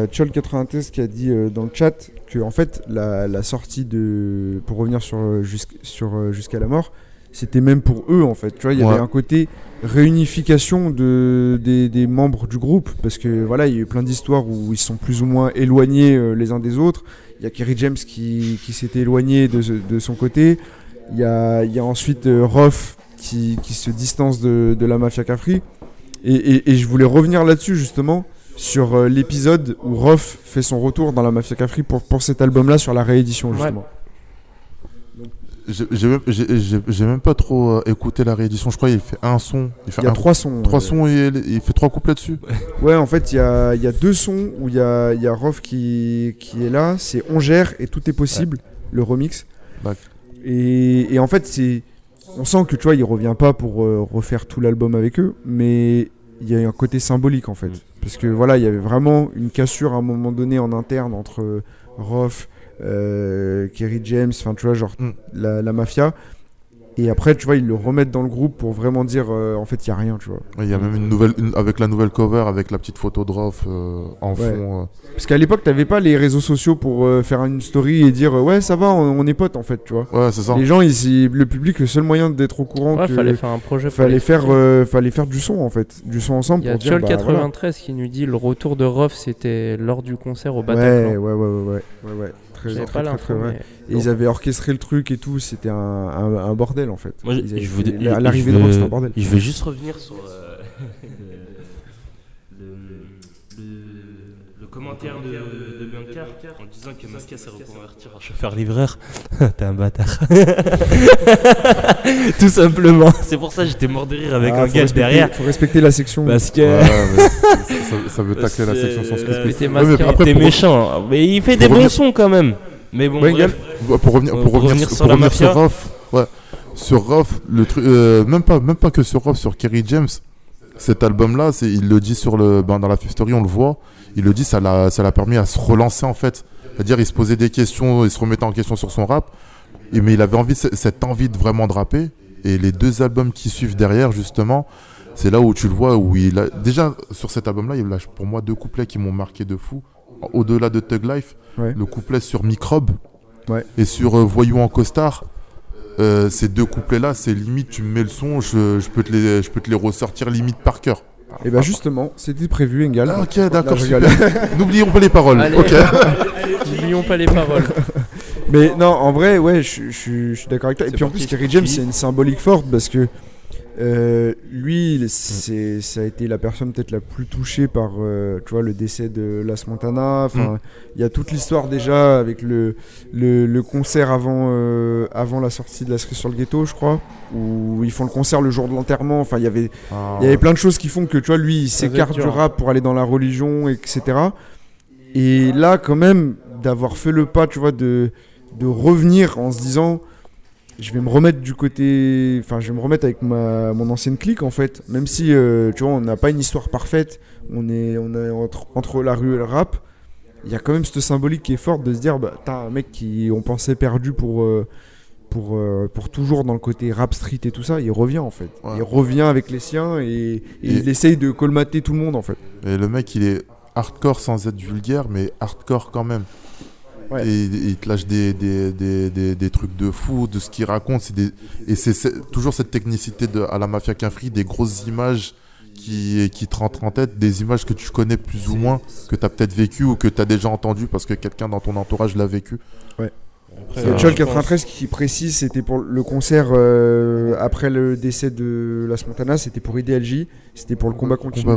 Chol93 qui a dit dans le chat que en fait la sortie de, pour revenir sur Jusqu'à la mort, c'était même pour eux en fait. Tu vois, il y avait un côté réunification des membres du groupe, parce que voilà, il y a eu plein d'histoires où ils sont plus ou moins éloignés les uns des autres. Il y a Kerry James qui s'était éloigné de son côté. Il y a ensuite Rof qui se distance de la Mafia Cafri. Et je voulais revenir là-dessus justement, sur l'épisode où Rof fait son retour dans la Mafia Cafri pour cet album-là, sur la réédition justement. Ouais. J'ai même pas trop écouté la réédition, je crois qu'il fait un son. Il y a trois sons. Trois sons et il fait trois couplets dessus. Ouais, en fait, il y a deux sons où il y a Rof qui est là, c'est On gère et Tout est possible, le remix. Et en fait, on sent que tu vois, il revient pas pour refaire tout l'album avec eux, mais il y a un côté symbolique en fait. Parce que voilà, il y avait vraiment une cassure à un moment donné en interne entre Rof, Kerry James, enfin tu vois, genre la mafia. Et après, tu vois, ils le remettent dans le groupe pour vraiment dire en fait, il y a rien, tu vois. Il y a même une nouvelle, avec la nouvelle cover, avec la petite photo de Rof en fond. Parce qu'à l'époque, t'avais pas les réseaux sociaux pour faire une story et dire ouais, ça va, on est potes en fait, tu vois. Ouais, c'est ça. Les gens, le public, le seul moyen d'être au courant, fallait faire un projet, fallait faire du son en fait, du son ensemble. Il y a Chol93 qui nous dit le retour de Rof, c'était lors du concert au Bataclan. Ouais. Très, très, très, mais... Et ils avaient orchestré le truc et tout, c'était un bordel en fait. Moi, l'arrivée de Rof, c'était un bordel. Je vais juste revenir sur le commentaire de Biancar en disant que Masca s'est reconverti en chauffeur-livreur. T'es un bâtard. Tout simplement. C'est pour ça que j'étais mort de rire avec un gage derrière. Faut respecter la section. Parce que... ça veut tacler la section sans se respecter. T'es méchant. Mais il fait des bons sons quand même. Mais bon, pour revenir sur la mafia. Sur Rof, le truc, même pas que sur Rof, sur Kerry James, cet album-là, il le dit dans la Fifth Story, on le voit. Il le dit, ça l'a permis à se relancer en fait. C'est-à-dire, il se posait des questions, il se remettait en question sur son rap. Mais il avait cette envie de vraiment rapper. Et les deux albums qui suivent derrière, justement, c'est là où tu le vois. Déjà, sur cet album-là, il lâche pour moi deux couplets qui m'ont marqué de fou. Au-delà de Thug Life, le couplet sur Microbe et sur Voyou en costard. Ces deux couplets-là, c'est limite, tu me mets le son, je peux te les ressortir limite par cœur. Et bah justement, c'était prévu, Engal. Ah, ok, d'accord. N'oublions pas les paroles. Allez, n'oublions pas les paroles. Mais non, en vrai, ouais, je suis d'accord avec toi. Et puis en plus, Kerry James, c'est une symbolique forte parce que lui, ça a été la personne peut-être la plus touchée par tu vois, le décès de Las Montana. Enfin, il y a toute l'histoire déjà avec le concert avant la sortie de La Cerise sur le Ghetto, je crois, où ils font le concert le jour de l'enterrement. Enfin, il y avait plein de choses qui font que tu vois, lui, il s'écarte du rap pour aller dans la religion, etc. Et là, quand même, d'avoir fait le pas, tu vois, de revenir en se disant... Je vais me remettre du côté, enfin je vais me remettre avec mon ancienne clique en fait, même si tu vois on n'a pas une histoire parfaite, on est entre la rue et le rap, il y a quand même cette symbolique qui est forte de se dire bah t'as un mec qui on pensait perdu pour toujours dans le côté rap street et tout ça, il revient en fait, ouais. Il revient avec les siens et il essaye de colmater tout le monde en fait. Et le mec il est hardcore sans être vulgaire mais hardcore quand même. Ouais. Et il te lâche des trucs de fou, de ce qu'il raconte. C'est toujours cette technicité à la Mafia Kinfry, des grosses images qui te rentrent en tête, des images que tu connais plus ou moins, que tu as peut-être vécu ou que tu as déjà entendu parce que quelqu'un dans ton entourage l'a vécu. Ouais. Après, c'est Tchol 93 qui précise, c'était pour le concert après le décès de Las Montana, c'était pour IDLJ, c'était pour le combat continu.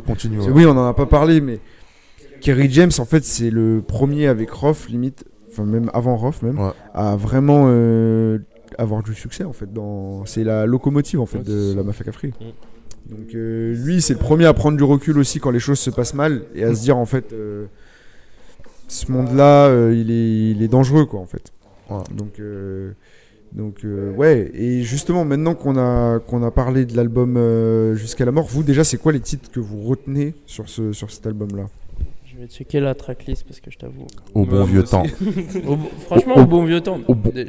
Ouais. Oui, on n'en a pas parlé, mais Kerry James, en fait, c'est le premier avec Rof, limite. Enfin, même avant Rof, même, ouais. À vraiment avoir du succès en fait. C'est la locomotive en fait de la Mafia Kinfry. Donc lui, c'est le premier à prendre du recul aussi quand les choses se passent mal et à se dire en fait, ce monde-là, il est dangereux quoi en fait. Ouais. Donc ouais. Et justement, maintenant qu'on a parlé de l'album Jusqu'à la mort, vous déjà, c'est quoi les titres que vous retenez sur cet album-là? Je vais checker la tracklist parce que je t'avoue. Au bon vieux temps. Franchement, au bon vieux temps.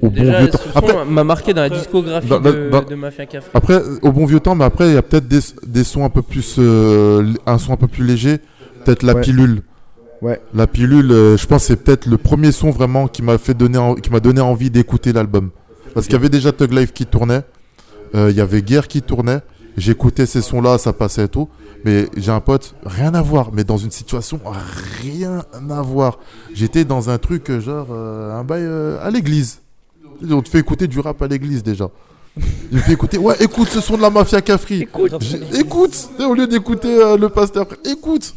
Déjà, ce son m'a marqué dans la discographie de Mafia Kinfry. Après, au bon vieux temps, mais après, il y a peut-être des sons un peu plus. Un son un peu plus léger. Peut-être La Pilule. Ouais. La Pilule, je pense, c'est peut-être le premier son vraiment qui m'a donné envie d'écouter l'album. Parce qu'il y avait déjà Thug Life qui tournait. Il y avait Guerre qui tournait. J'écoutais ces sons-là, ça passait et tout. Mais j'ai un pote, rien à voir, mais dans une situation, rien à voir. J'étais dans un truc, genre, un bail à l'église. On te fait écouter du rap à l'église déjà. Il me fait écouter, ouais, écoute ce son de la Mafia Kinfry. Écoute, au lieu d'écouter le pasteur, écoute.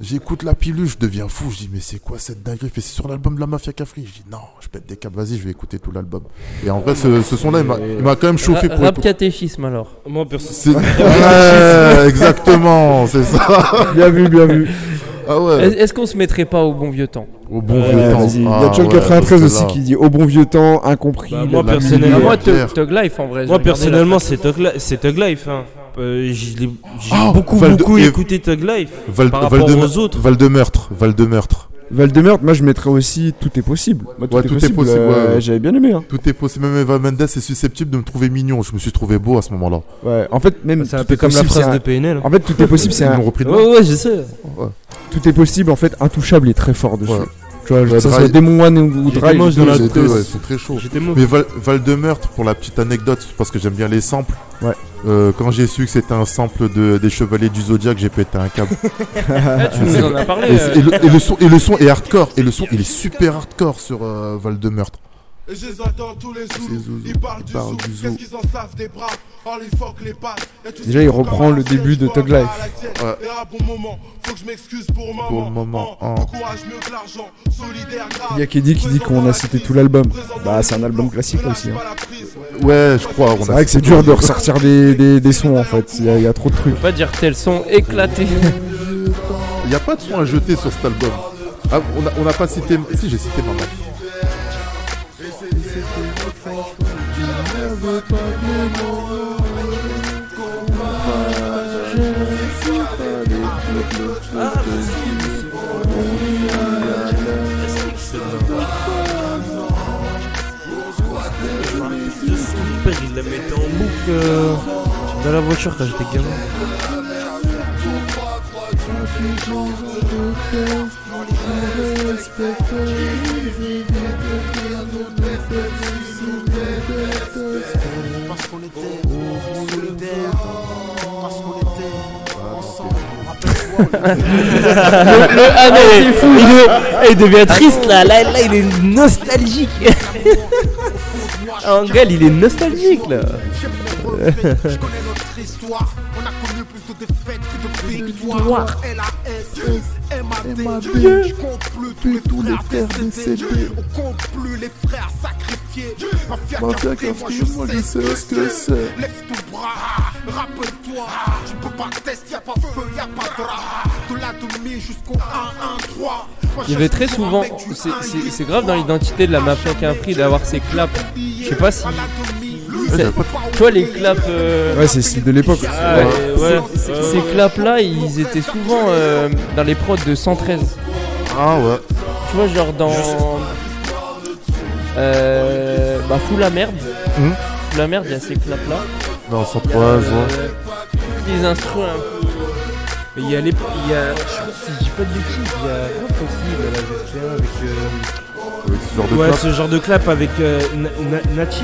J'écoute La Pilule, je deviens fou. Je dis, mais c'est quoi cette dinguerie? C'est sur l'album de la Mafia Kinfry. Je dis, non, je pète des câbles, vas-y, je vais écouter tout l'album. Et en vrai, ce son-là, il m'a quand même chauffé pour. Rap catéchisme alors. Moi, perso, c'est. Ouais, exactement, c'est ça. Bien vu, bien vu. Ah ouais. Est-ce qu'on se mettrait pas au bon vieux temps? Au bon vieux temps. Il y a Tchol 93 aussi qui dit au bon vieux temps, incompris. Bah, moi, personnellement, Thug Life en vrai. Moi, personnellement, c'est Thug Life. Hein. J'ai beaucoup écouté Thug Life par rapport aux autres. Val de Meurtre, moi je mettrais aussi Tout est possible. Moi, tout est possible. J'avais bien aimé. Hein. Tout est possible. Même Eva Mendes est susceptible de me trouver mignon. Je me suis trouvé beau à ce moment-là. Ouais. En fait, même c'est un peu comme la phrase de PNL. En fait, Tout est possible, c'est un. Ouais, je sais. Ouais. Tout est possible. En fait, Intouchable est très fort dessus. Ouais. Tu vois, ça serait Demon One ou Drive. C'est très chaud. Mais Val de Meurtre, pour la petite anecdote, parce que j'aime bien les samples. Ouais. Quand j'ai su que c'était un sample des Chevaliers du Zodiac, j'ai pété un câble. Tu nous en as parlé. Et le son est hardcore. Et le son, il est super hardcore sur Val de Meurtre. Et je les entends tous les jours, ils parlent du zoo, qu'est-ce qu'ils en savent des bras, on les fuck les pattes. Déjà il reprend le début de Thug Life. Et à bon moment, faut que je m'excuse pour maman. Il y a Keddy qui dit qu'on a cité tout l'album. Bah c'est un album classique aussi hein. Ouais je crois. C'est vrai que c'est dur de ressortir des sons en fait, il y a trop de trucs. On peut pas dire tel son éclaté. Il n'y a pas de son à jeter sur cet album. Ah, on n'a pas cité... Si j'ai cité Maman. Père, il la mettait en boucle dans la voiture quand j'étais gamin. Parce qu'on était solidaires, parce qu'on était ensemble. Ah non, il devient triste là, il est nostalgique. Angel, il est nostalgique là. Je connais notre histoire. On a connu plus de défaites que de victoires. LAS, MAD. Je compte plus tous les frères décédés. On compte plus les frères sacrifiés. Mafia café, moi je sais ce que c'est. Lève ton bras, rappelle-toi. Je peux pas tester, y'a pas feu, y'a pas drap. De la demi jusqu'au 1-1-3. Il y avait très souvent, c'est grave dans l'identité de la mafia Capri d'avoir ces claps. Je sais pas si. Tu vois les claps. Ouais, c'est style de l'époque. Ces claps là, ils étaient souvent dans les prods de 113. Ah ouais. Tu vois, genre dans. Bah, Fous la merde. Fous la merde, il y a ces claps là. Dans 113, ouais. Des instruments un peu. Il y a les. Si je dis pas de bêtises, il y a quoi aussi là, avec. Avec ce genre de clap. Ouais, ce genre de clap avec Nachi.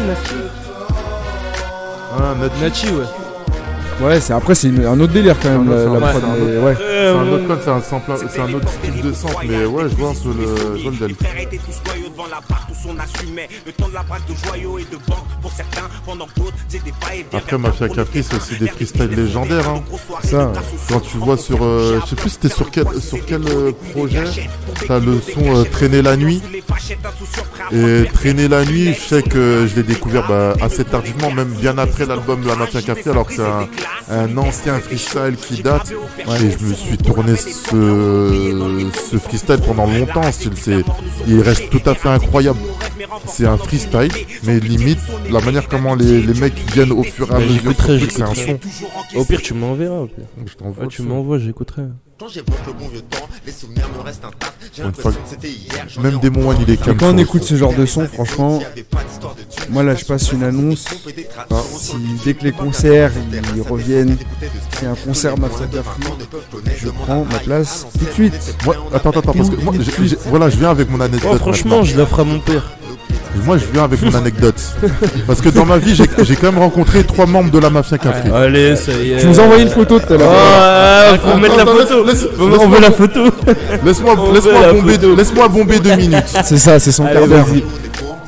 Ah, Nachi, ouais. Ouais, après, c'est un autre délire quand même. Ouais. C'est un autre clap, c'est un autre style de sample, mais ouais, je vois un peu le délire. Après Mafia Capri, c'est aussi des freestyles légendaires hein. Ça, quand tu vois sur je sais plus c'était sur quel projet, t'as le son Traîner la nuit. Et Traîner la nuit, je sais que je l'ai découvert assez tardivement, même bien après l'album La Mafia Capri, alors que c'est un ancien freestyle qui date. Ouais. Et je me suis tourné ce freestyle pendant longtemps. Il reste tout à fait incroyable. C'est un freestyle, mais limite la manière comment les mecs viennent au fur et à mesure. C'est un son. Au pire, tu m'enverras. Tu m'envoies, j'écouterai. Quand j'évoque le bon vieux temps, les souvenirs me restent intacts. J'ai l'impression que c'était hier. Même Démon One, il est calme. Quand on écoute ce genre de son, franchement, moi là je passe une annonce. Si dès que les concerts ils reviennent, c'est un concert Mafia Capri, je prends ma place tout de suite. Moi, attends, parce que moi, voilà, je viens avec mon anecdote. Franchement, je l'offre à mon père. Moi je viens avec mon anecdote. Parce que dans ma vie j'ai quand même rencontré 3 membres de la Mafia Capri. Allez, ça y est. Tu nous as envoyé une photo tout à l'heure. Faut mettre la photo. On veut la photo. Laisse-moi bomber 2 minutes. C'est ça, c'est son quart d'heure.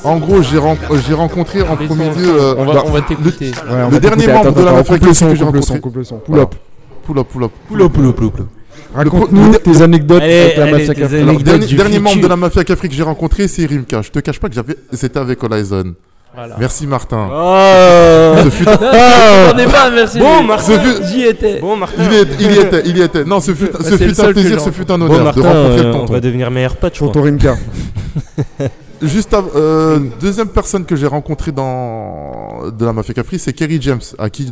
En gros, j'ai rencontré en premier lieu. On va t'écouter. Le dernier membre de la Mafia Capri que j'ai rencontré. Pull up. Raconte-nous tes anecdotes de la Mafia Capri. Le dernier membre de la Mafia Capri que j'ai rencontré, c'est Rimka. Je te cache pas que c'était avec Olaison. Voilà. Merci Martin. Ce fut... Bon Martin, j'y étais. Il y était. Non, ce fut un plaisir, ce fut un honneur de rencontrer le tonton. On va devenir meilleur pote, tonton Rimka. Juste avant, deuxième personne que j'ai rencontrée de la Mafia Capri, c'est Kerry James,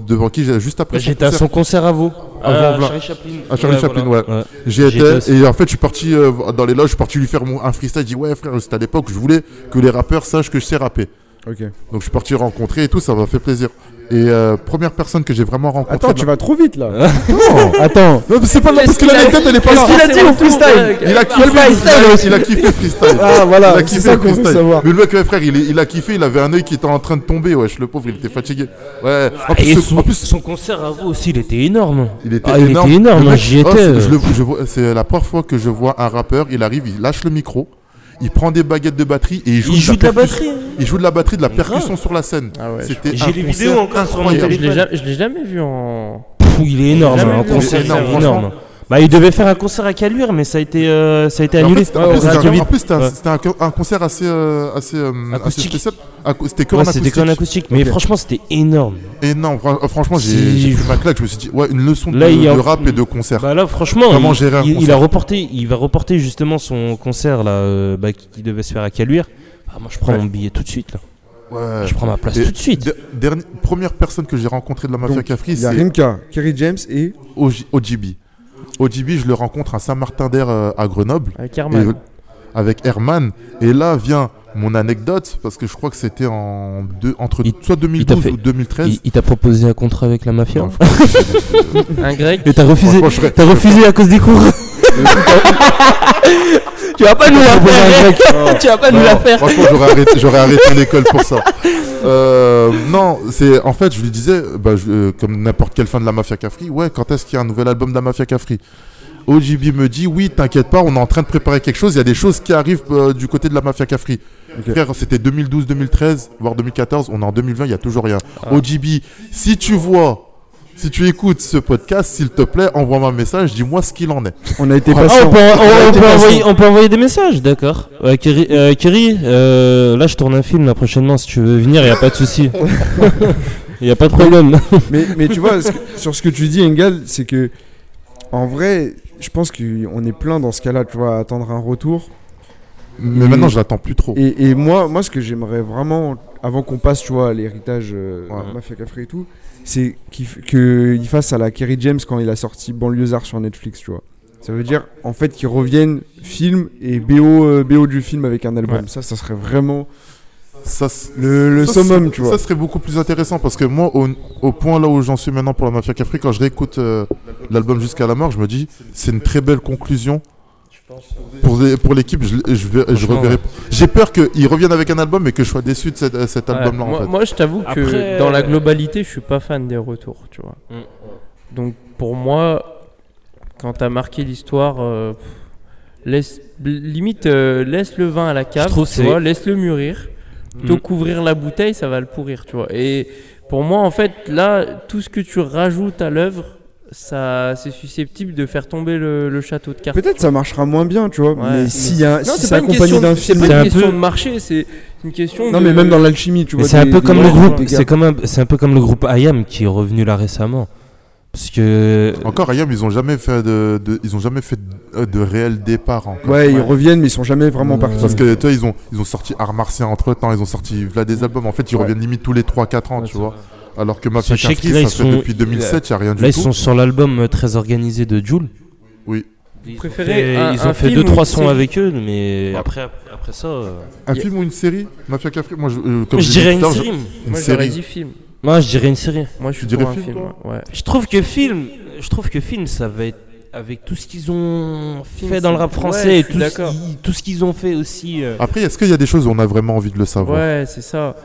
devant qui j'ai juste après. J'étais à son concert à Vaux. À Charlie Chaplin. À Charlie Chaplin, voilà. Ouais. J'y étais et en fait je suis parti dans les loges, je suis parti lui faire un freestyle. Je dis ouais frère, c'était à l'époque où je voulais que les rappeurs sachent que je sais rapper. Okay. Donc je suis parti rencontrer et tout, ça m'a fait plaisir. Et première personne que j'ai vraiment rencontrée. Attends, tu vas trop vite là. Non, attends. Non, c'est pas parce que l'anecdote elle est pas là. Il a dit au freestyle. Il a kiffé freestyle. Ah voilà. Il a kiffé freestyle. Mais le mec, ouais, frère, il a kiffé. Il avait un œil qui était en train de tomber. Wesh, le pauvre, il était fatigué. Ouais. En plus, son concert à vous aussi, il était énorme. Il était énorme. J'y étais. C'est la première fois que je vois un rappeur. Il arrive, il lâche le micro. Il prend des baguettes de batterie et il joue de la batterie, de la percussion sur la scène. Ah ouais, c'était j'ai les vidéos encore sur mon téléphone. Je l'ai jamais vu en. Il est énorme, un concert énorme. Bah, il devait faire un concert à Caluire, mais ça a été annulé. En plus, c'était un concert assez spécial. C'était que en acoustique. Mais franchement, c'était énorme. Énorme. Franchement, j'ai fait ma claque. Je me suis dit, ouais, une leçon de rap et de concert. Bah là, franchement, il va reporter justement son concert là, qui devait se faire à Caluire. Moi, je prends mon billet tout de suite là. Ouais. Je prends ma place tout de suite. Première personne que j'ai rencontrée de la Mafia Capri, c'est Rimka, Kerry James et OGB. OGB, je le rencontre à Saint-Martin-d'Air à Grenoble. Avec Herman. Et là vient mon anecdote, parce que je crois que c'était entre 2012 ou 2013. Il t'a proposé un contrat avec la mafia. Non, un grec. Et t'as refusé à cause des cours. Tu vas pas nous la faire. Franchement, j'aurais arrêté l'école pour ça. Non, c'est en fait, je lui disais, comme n'importe quelle fan de la Mafia Capri, ouais, quand est-ce qu'il y a un nouvel album de la Mafia Capri ? OGB me dit oui, t'inquiète pas, on est en train de préparer quelque chose, il y a des choses qui arrivent du côté de la mafia Cafri. Okay. Frère, c'était 2012, 2013, voire 2014, on est en 2020, il n'y a toujours rien. Ah. OGB, si tu vois, si tu écoutes ce podcast, s'il te plaît, envoie-moi un message, dis-moi ce qu'il en est. On a été patient. Ah, on peut envoyer des messages, d'accord. Kerry, là je tourne un film là, prochainement, si tu veux venir, il n'y a pas de souci. Il n'y a pas de problème. Mais tu vois, sur ce que tu dis, Engal, c'est que en vrai, je pense qu'on est plein dans ce cas-là, tu vois, à attendre un retour. Mais maintenant, je l'attends plus trop. Et moi, ce que j'aimerais vraiment, avant qu'on passe, tu vois, à l'héritage de Mafia Cafri et tout, c'est qu'il fasse à la Kerry James quand il a sorti Banlieusard sur Netflix, tu vois. Ça veut dire, en fait, qu'ils reviennent film et BO du film avec un album. Ouais. Ça serait vraiment... le summum, tu vois. Ça serait beaucoup plus intéressant parce que moi, au point là où j'en suis maintenant pour la Mafia Cafri, quand je réécoute l'album Jusqu'à la mort, je me dis, c'est une très belle conclusion pour l'équipe. Je reverrai. Ouais. J'ai peur qu'ils reviennent avec un album et que je sois déçu de cet album-là. Ouais, en fait. Moi, je t'avoue que après, dans la globalité, je suis pas fan des retours, tu vois. Donc, pour moi, quand t'as marqué l'histoire. Laisse le vin à la cave, tu vois, laisse-le mûrir. Te couvrir la bouteille, ça va le pourrir, tu vois. Et pour moi, en fait, là, tout ce que tu rajoutes à l'œuvre, ça, c'est susceptible de faire tomber le château de cartes. Peut-être ça marchera moins bien, tu vois. Ouais, mais si c'est accompagné d'un film, c'est pas une question de marché, c'est une question. Non, mais même dans l'alchimie, tu vois. C'est un peu comme le groupe. C'est un peu comme le groupe IAM qui est revenu là récemment. Parce que encore IAM, ils ont jamais fait de réel départ encore. Ouais, ils reviennent mais ils sont jamais vraiment partis. Parce que toi ils ont sorti Art Martien entre-temps, ils ont sorti là des albums, en fait ils reviennent limite tous les 3-4 ans, ouais, tu vois. Vrai. Alors que Mafia Cafri, ça fait depuis 2007, il y a rien du tout. Là ils sont sur l'album très organisé de Jul. Oui. Ils ont fait 2-3 sons avec eux, mais après ça un film ou une série Mafia Cafri, moi je dirais une série. Moi j'aurais dit film. Moi je dirais une série. Moi je dirais film. Ouais. Je trouve que film ça va être avec tout ce qu'ils ont fait dans le rap français, ouais, et tout ce qu'ils ont fait aussi. Après est-ce qu'il y a des choses où on a vraiment envie de le savoir? Ouais, c'est ça.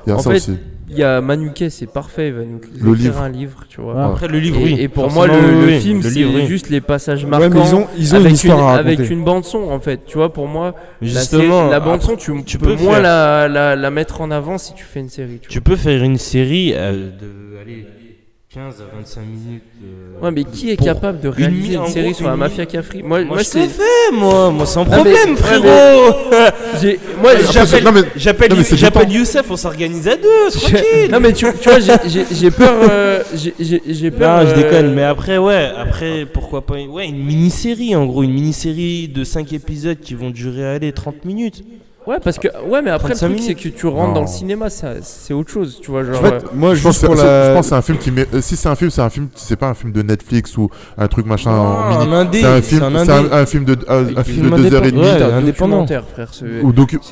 Il y a Manuquet, c'est parfait, il va nous écrire un livre, tu vois. Ouais. Après le livre oui. Et pour moi le film c'est juste les passages marquants. Ouais, ils ont avec une histoire avec une bande son en fait, tu vois, pour moi justement la bande son tu peux moins la mettre en avant si tu fais une série, tu peux faire une série de allez 15 à 25 minutes. Ouais, mais qui est capable de réaliser une série sur la Mafia Cafri? Moi je l'ai fait, moi sans problème, frérot. Moi j'appelle Youssef, on s'organise à deux, tranquille. Non mais tu vois, j'ai peur. Non, je déconne, mais après pourquoi pas, ouais, une mini-série de 5 épisodes qui vont durer allez 30 minutes. Ouais, parce que mais après le truc c'est que tu rentres dans le cinéma, ça c'est autre chose, tu vois, genre en fait, moi je pense c'est un film qui si c'est un film, c'est pas un film de Netflix ou un truc machin indé, c'est un film de 2h30, un documentaire, frère,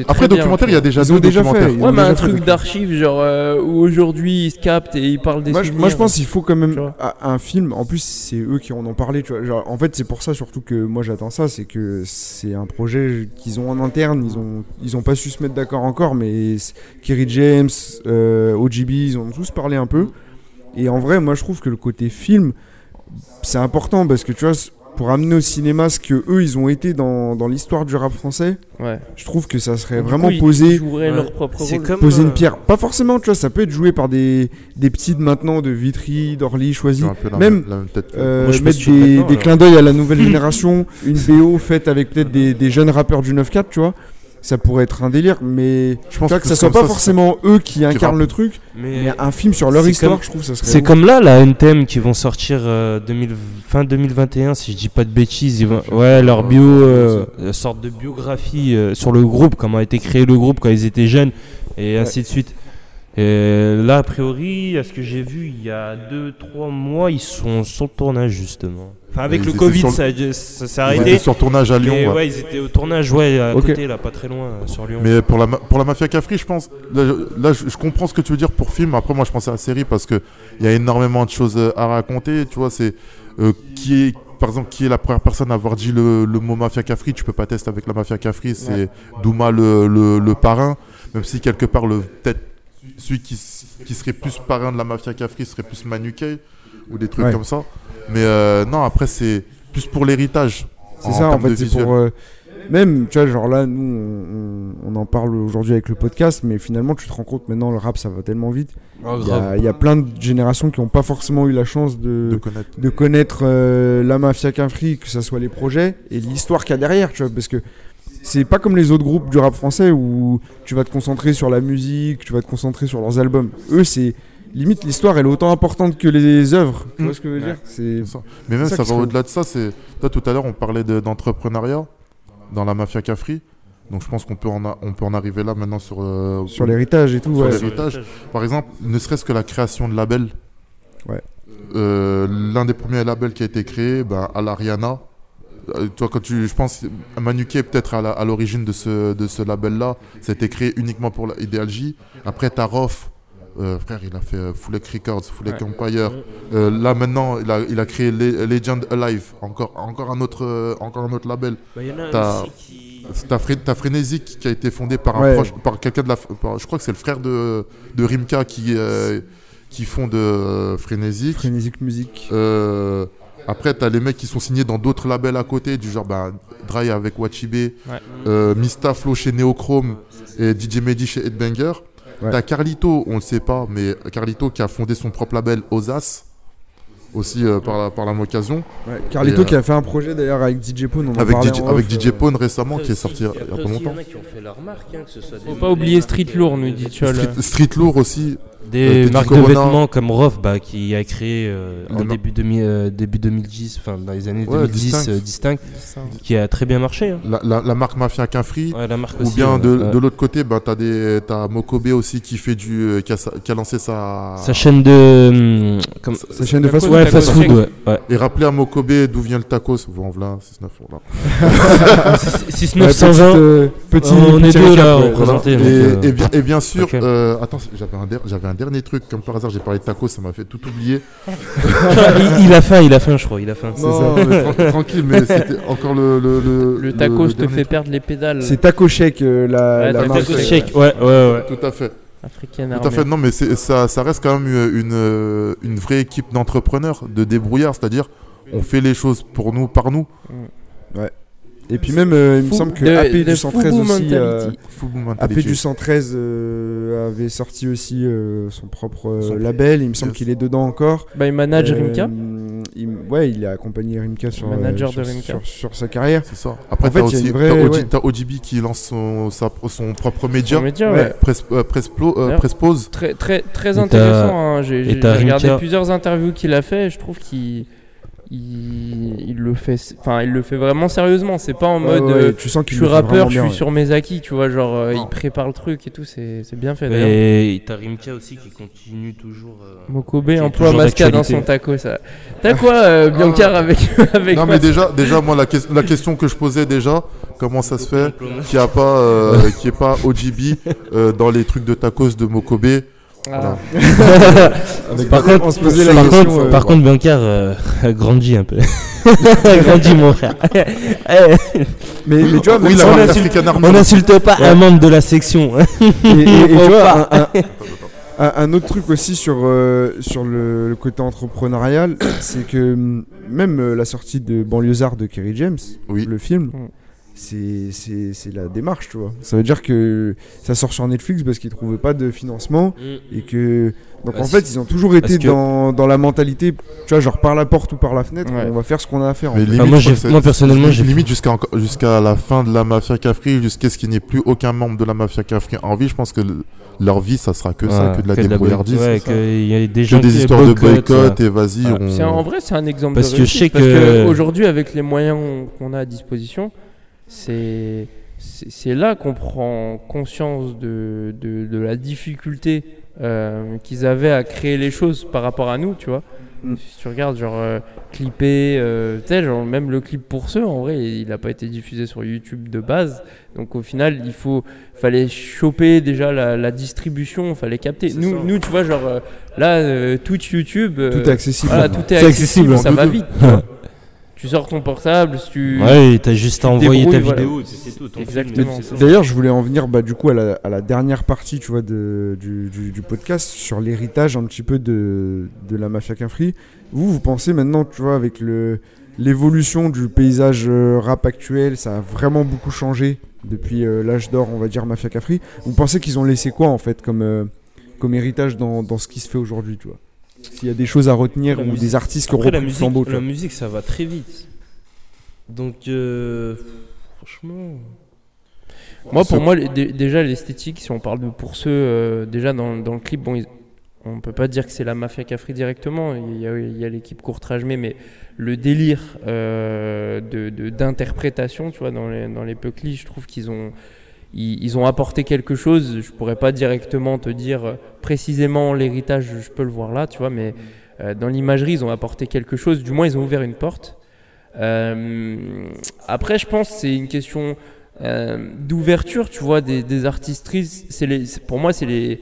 après documentaire, il y a déjà deux documentaires. Ouais, mais un truc d'archives genre où aujourd'hui ils se captent et ils parlent des souvenirs. Moi je pense qu'il faut quand même un film, en plus c'est eux qui en ont parlé, tu vois, genre en fait c'est pour ça surtout que moi j'attends ça, c'est que c'est un projet qu'ils ont en interne, ils ont pas su se mettre d'accord encore, mais Kerry James, OGB, ils ont tous parlé un peu. Et en vrai, moi je trouve que le côté film, c'est important parce que tu vois, pour amener au cinéma ce que eux ils ont été dans l'histoire du rap français, ouais. Je trouve que ça serait vraiment posé. Leur propre rôle. C'est comme poser une pierre. Pas forcément, tu vois, ça peut être joué par des petits de maintenant, de Vitry, d'Orly, Choisy. Même mettre des clins d'œil à la nouvelle génération, une BO faite avec peut-être des jeunes rappeurs du 9-4, tu vois. Ça pourrait être un délire, mais je pense que ça soit pas forcément eux qui incarnent le truc, mais un film sur leur histoire, je trouve ça serait. C'est comme là la NTM qui vont sortir fin 2021, si je dis pas de bêtises, ouais, leur bio, sorte de biographie sur le groupe, comment a été créé le groupe quand ils étaient jeunes, et ainsi de suite. Et là, a priori, à ce que j'ai vu, il y a 2-3 mois, ils sont sur le tournage justement. Enfin, avec le Covid, ça s'est arrêté. Ils étaient sur tournage à Lyon. Ouais, ils étaient au tournage, ouais, à côté, là, pas très loin, sur Lyon. Mais pour la Mafia Cafri, je pense, là, je comprends ce que tu veux dire pour film. Après, moi, je pensais à la série parce qu'il y a énormément de choses à raconter. Tu vois, c'est par exemple, qui est la première personne à avoir dit le mot Mafia Cafri. Tu peux pas tester avec la Mafia Cafri. C'est Douma, le parrain. Même si, quelque part, peut-être celui qui serait plus parrain de la Mafia Cafri serait plus Manuquet ou des trucs comme ça. Mais non, après c'est plus pour l'héritage, C'est ça, en fait, c'est pour... même, tu vois, genre là, nous, on en parle aujourd'hui avec le podcast, mais finalement, tu te rends compte, maintenant, le rap, ça va tellement vite. Oh, il y a plein de générations qui n'ont pas forcément eu la chance de connaître la mafia qu'un fric, que ça soit les projets et l'histoire qu'il y a derrière, tu vois, parce que c'est pas comme les autres groupes du rap français où tu vas te concentrer sur la musique, tu vas te concentrer sur leurs albums. Eux, c'est... Limite, l'histoire, elle est autant importante que les œuvres. Tu vois ce que je veux dire ? C'est... Mais même, ça va au-delà de ça. Toi, tout à l'heure, on parlait d'entrepreneuriat dans la mafia Cafri. Donc, je pense qu'on peut en arriver là maintenant sur l'héritage et tout. Sur l'héritage. Par exemple, ne serait-ce que la création de labels. Ouais. L'un des premiers labels qui a été créé, à l'Ariana. Toi, je pense, Manuquet est peut-être à l'origine de ce label-là. Ça a été créé uniquement pour Ideal J. Après, Tarof. Frère, il a fait Foulek Records, Foulek Empire. Là maintenant, il a créé Legend Alive, encore un autre label. T'as Frénésique qui a été fondé par un proche, par quelqu'un je crois que c'est le frère de Rimka qui fonde Frénésique. Frénésique Musique. Après, t'as les mecs qui sont signés dans d'autres labels à côté, du genre Dry avec Wachibé, Mista Flow chez Neochrome et DJ Mehdi chez Headbanger. Ouais. T'as Carlito, on le sait pas, mais Carlito qui a fondé son propre label Osas, aussi par la même occasion. Ouais, Carlito qui a fait un projet d'ailleurs avec DJ Pone. Avec DJ Pone récemment, qui est sorti il y a pas longtemps. Il y en a qui ont fait leur marque, que ce soit des... Faut pas oublier Street Lourd, nous dit Tchol. Street Lourd aussi. Des marques Corona. De vêtements comme Rof, qui a créé début 2010, enfin dans les années 2010, Distinct, qui a très bien marché. Hein. La marque Mafia Cafri. Ouais, ou aussi, bien de l'autre côté, t'as Mokobé aussi qui fait qui a lancé sa chaîne de fast food. Ouais, fast food. Ouais. Et rappelez à Mokobé d'où vient le tacos. Vous en voilà 69 là. 6920. Petit. On est deux là. Et bien sûr, attends, j'avais un dernier truc, comme par hasard j'ai parlé de tacos, ça m'a fait tout oublier. il a faim je crois, non, c'est ça. Mais tranquille, mais c'était encore le tacos te fait perdre les pédales. C'est Taco Shake, la marque. Taco Shake, ouais. Tout à fait. Africaine Army. Tout à fait, non mais ça reste quand même une vraie équipe d'entrepreneurs, de débrouillards, c'est-à-dire on fait les choses pour nous, par nous. Ouais. Et puis même, il me semble que AP du 113 aussi, AP du 113 avait sorti aussi son propre label. Il me semble qu'il est dedans encore. Il manage Rimka. Il a accompagné Rimka sur sa carrière. C'est ça. Après, en fait, t'as ODB qui lance son propre média. Prespose. Très intéressant. J'ai regardé plusieurs interviews qu'il a fait. Et je trouve qu'il... Il le fait vraiment sérieusement, c'est pas en mode tu sens qu'il je suis rappeur, je suis sur mes acquis, tu vois, genre il prépare le truc et tout, c'est bien fait d'ailleurs. Et t'as Rimka aussi qui continue toujours. Mokobé emploie Masca dans son taco, ça. T'as quoi Biancar avec Non mais déjà moi la question que je posais déjà, comment ça se fait qu'il n'y ait pas OGB dans les trucs de tacos de Mokobé. Ah. Par contre, Biancar grandit un peu. Grandit mon frère. mais tu vois, on n'insulte pas un membre de la section. et tu vois, un autre truc aussi sur le côté entrepreneurial, c'est que même la sortie de Banlieusard de Kerry James, le film. C'est la démarche, tu vois. Ça veut dire que ça sort sur Netflix parce qu'ils trouvaient pas de financement et que donc en fait ils ont toujours été dans la mentalité, tu vois, genre par la porte ou par la fenêtre, on va faire ce qu'on a à faire. Mais moi personnellement, j'ai limite jusqu'à la fin de la mafia Cafri, jusqu'à ce qu'il n'y ait plus aucun membre de la mafia Cafri en vie. Je pense que leur vie, ça sera que ça, que de la débrouillardise, que des histoires de boycott et vas-y. En vrai, c'est un exemple de réussite parce que aujourd'hui, avec les moyens qu'on a à disposition. C'est là qu'on prend conscience de la difficulté qu'ils avaient à créer les choses par rapport à nous, tu vois. Si tu regardes, genre, clipper, genre, même le clip Pour Ceux, en vrai, il n'a pas été diffusé sur YouTube de base. Donc, au final, fallait choper déjà la distribution, il fallait capter. Nous, tu vois, genre, là, Twitch, YouTube, tout est accessible. Voilà, tout est accessible, ça va vite. Tu sors ton portable, t'as juste à envoyer ta vidéo, c'est tout. Exactement. D'ailleurs, je voulais en venir du coup à la dernière partie, tu vois, du podcast sur l'héritage un petit peu de la mafia Cafri. Vous pensez maintenant, tu vois, avec l'évolution du paysage rap actuel, ça a vraiment beaucoup changé depuis l'âge d'or, on va dire, Mafia Cafri. Vous pensez qu'ils ont laissé quoi en fait comme héritage dans ce qui se fait aujourd'hui, tu vois? S'il y a des choses à retenir ou des artistes qui auront plus flambeau. La musique, ça va très vite. Donc, franchement... Moi, pour moi, déjà, l'esthétique, si on parle de pour ceux, déjà dans le clip, bon, on ne peut pas dire que c'est la Mafia Cafri directement, il y a l'équipe Courtrajmé, mais le délire d'interprétation, tu vois, dans les Peuclis, je trouve qu'ils ont... Ils ont apporté quelque chose. Je pourrais pas directement te dire précisément l'héritage, je peux le voir là, tu vois, mais dans l'imagerie, ils ont apporté quelque chose. Du moins, ils ont ouvert une porte. Après, je pense que c'est une question d'ouverture, tu vois, des artistes. Pour moi, c'est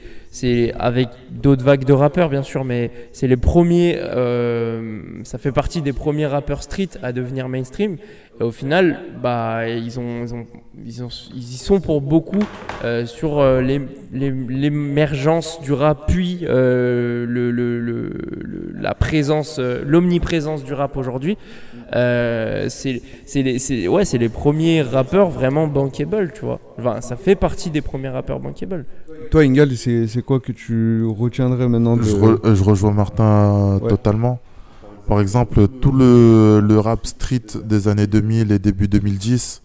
avec d'autres vagues de rappeurs, bien sûr, mais c'est les premiers. Ça fait partie des premiers rappeurs street à devenir mainstream. Et au final, bah, ils y sont pour beaucoup sur l'émergence du rap, puis l'omniprésence du rap aujourd'hui. C'est les premiers rappeurs vraiment bankable, tu vois. Enfin, ça fait partie des premiers rappeurs bankable. Toi, Ingal, c'est quoi que tu retiendrais maintenant de... Je rejoins Martin, ouais, totalement. Par exemple, tout le rap street des années 2000 et début 2010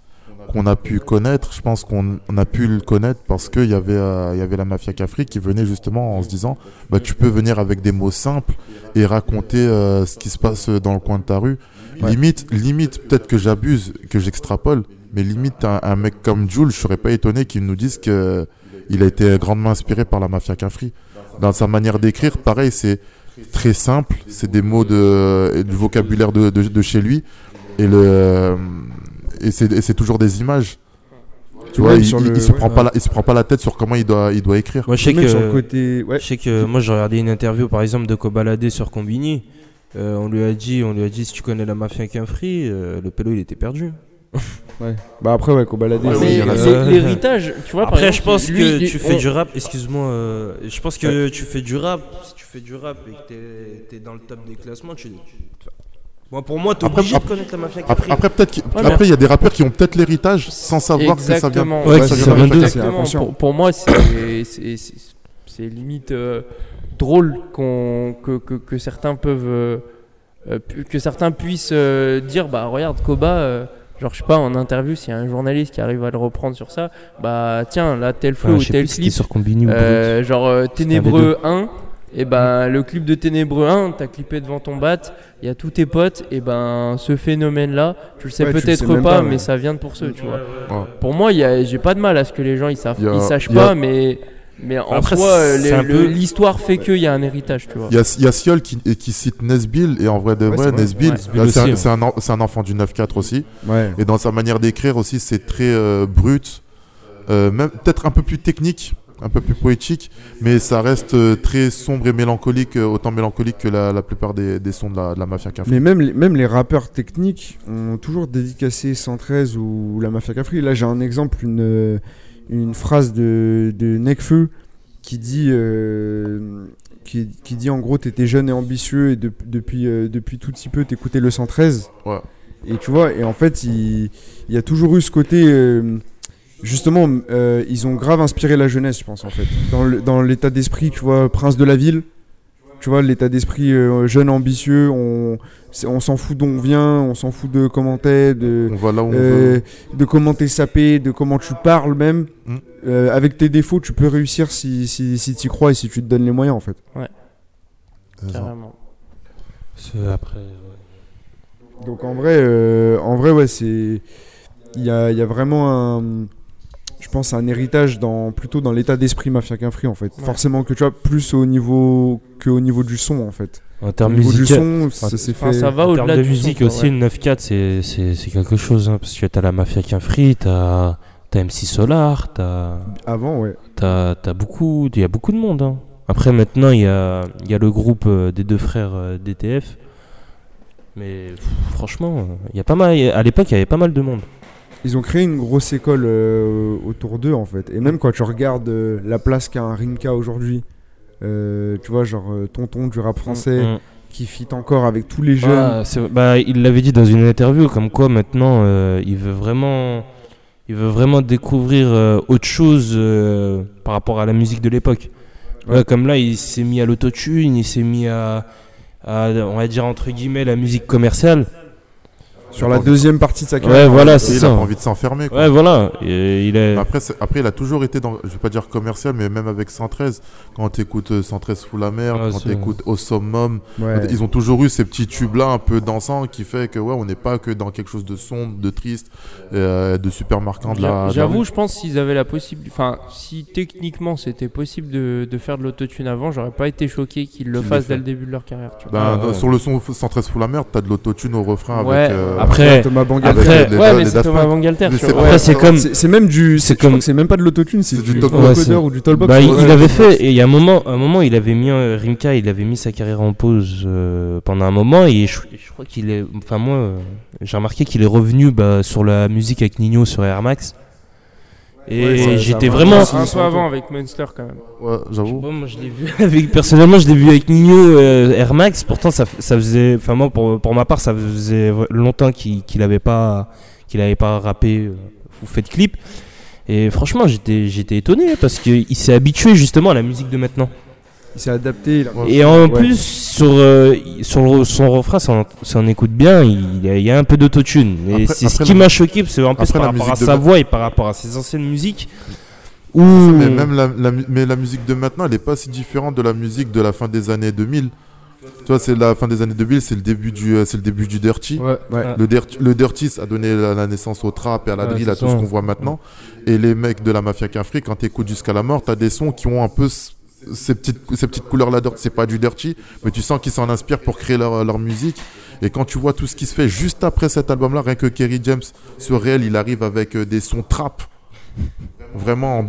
qu'on a pu connaître, je pense qu'on a pu le connaître parce qu'il y avait la Mafia Cafri qui venait justement en se disant bah, tu peux venir avec des mots simples et raconter ce qui se passe dans le coin de ta rue. Ouais. Limite peut-être que j'abuse, que j'extrapole, mais limite un mec comme Jules, je ne serais pas étonné qu'il nous dise qu'il a été grandement inspiré par la Mafia Cafri. Dans sa manière d'écrire, pareil, c'est très simple, c'est des mots et du vocabulaire de chez lui, et c'est toujours des images. Tu vois, il se prend pas la tête sur comment il doit écrire. Moi, je sais que moi j'ai regardé une interview par exemple de Kobalade sur Combini. On lui a dit si tu connais la Mafia Cafri, le pélo il était perdu. Ouais. Bah après ouais, Kobalade, c'est l'héritage, tu vois. Après par exemple, je pense que tu fais du rap, excuse-moi, je pense que ouais, tu fais du rap, si tu fais du rap et que t'es dans le top des classements, bon, pour moi t'es obligé de connaître la Mafia Cafri. Après peut-être il y a des rappeurs qui ont peut-être l'héritage sans savoir exactement que ça vient. Ouais, c'est pour moi c'est limite drôle que certains peuvent que certains puissent dire bah regarde Koba, genre je sais pas, en interview, s'il y a un journaliste qui arrive à le reprendre sur ça, bah tiens là tel flow ou tel clip sur Combini ou genre Ténébreux 1, et ben le clip de Ténébreux 1, t'as clippé devant ton batte, il y a tous tes potes, et ben ce phénomène là, tu le sais peut-être pas, mais ça vient de pour ceux, tu vois. Ouais. Pour moi, j'ai pas de mal à ce que les gens ils sachent pas, mais en soi, l'histoire fait qu'il y a un héritage, tu vois. Il y a Siol qui cite Nesbill, et en vrai de vrai, Nesbill, c'est un enfant du 9-4 aussi. Ouais. Et dans sa manière d'écrire aussi, c'est très brut, même peut-être un peu plus technique, un peu plus poétique, mais ça reste très sombre et mélancolique, autant mélancolique que la plupart des sons de la Mafia Cafri. Mais même les rappeurs techniques ont toujours dédicacé 113 ou la Mafia Cafri. Là, j'ai un exemple, une phrase de Nekfeu qui dit en gros t'étais jeune et ambitieux et depuis tout petit peu t'écoutais le 113, ouais, et tu vois, et en fait il y a toujours eu ce côté justement ils ont grave inspiré la jeunesse, je pense, en fait, dans l'état d'esprit, tu vois, Prince de la ville, tu vois, l'état d'esprit jeune ambitieux, on s'en fout d'où on vient, on s'en fout de comment t'es, de comment t'es sapé, de comment tu parles même. Avec tes défauts, tu peux réussir si t'y crois et si tu te donnes les moyens, en fait. Ouais. Carrément. Après, ouais. Donc en vrai, ouais, c'est il y a vraiment un, je pense, un héritage plutôt dans l'état d'esprit Mafia Cafri, en fait. Ouais. Forcément que tu vois, plus au niveau du son, en fait. En termes musicaux, ça va au-delà de musique aussi. Ouais. Le 9-4, c'est quelque chose, hein, parce que t'as la Mafia Cafri, t'as MC Solar, avant, ouais. Il y a beaucoup de monde. Hein. Après, maintenant, il y a le groupe des deux frères DTF, mais franchement, il y a pas mal. À l'époque, il y avait pas mal de monde. Ils ont créé une grosse école autour d'eux, en fait. Et même quand tu regardes la place qu'a un Rimka aujourd'hui, tu vois, genre Tonton du rap français, qui fit encore avec tous les jeunes. Ah, bah, il l'avait dit dans une interview, comme quoi maintenant il veut vraiment découvrir autre chose par rapport à la musique de l'époque. Ouais, comme là, il s'est mis à l'autotune, il s'est mis à, on va dire entre guillemets, la musique commerciale. Sur la deuxième partie de sa carrière. Ouais, voilà, c'est ça. Il a envie de s'enfermer, quoi. Ouais, voilà. Après, il a toujours été dans, je vais pas dire commercial, mais même avec 113, quand t'écoutes 113 Fous la merde, quand t'écoutes Au Summum, ouais. Ils ont toujours eu ces petits tubes-là un peu dansants qui fait que, ouais, on n'est pas que dans quelque chose de sombre, de triste, de super marquant. J'avoue, je pense s'ils avaient la possibilité, enfin, si techniquement c'était possible de faire de l'autotune avant, j'aurais pas été choqué qu'ils le fassent dès le début de leur carrière, tu vois. Sur le son 113 Fous la merde, t'as de l'autotune au refrain avec. Après, Thomas Bangalter. Ouais, mais c'est Thomas Bangalter. C'est même du. C'est même pas de l'autotune, c'est du top encoder ou du talkbox. Bah, il avait fait. Et il y a un moment, il avait mis Rimka, il avait mis sa carrière en pause pendant un moment. Et je crois qu'il est. Enfin, moi, j'ai remarqué qu'il est revenu sur la musique avec Nino sur Air Max. Et ouais, j'étais vraiment. Un peu avant avec Monster quand même. Ouais, j'avoue. Bon, moi, je l'ai vu avec. Personnellement, je l'ai vu avec Nino Air Max. Pourtant, ça faisait. Enfin, moi, pour ma part, ça faisait longtemps qu'il avait pas rappé ou fait de clip. Et franchement, j'étais étonné parce qu'il s'est habitué justement à la musique de maintenant. Il s'est adapté. Et en plus, sur son refrain, si on écoute bien, il y a un peu d'autotune. Et c'est ce qui m'a choqué, parce que en plus, par rapport à sa voix et par rapport à ses anciennes musiques. Où... Mais même la musique de maintenant, elle n'est pas si différente de la musique de la fin des années 2000. Tu vois, c'est la fin des années 2000, c'est le début du Dirty. Ouais, ouais. Le Dirty, ça a donné la naissance au trap et à la drill, à tout ce qu'on voit maintenant. Et les mecs de la Mafia Kinfry, quand t'écoutes Jusqu'à la mort, t'as des sons qui ont un peu... Ces petites couleurs là, c'est pas du dirty, mais tu sens qu'ils s'en inspirent pour créer leur musique. Et quand tu vois tout ce qui se fait juste après cet album là, rien que Kerry James sur Réel, il arrive avec des sons trap vraiment en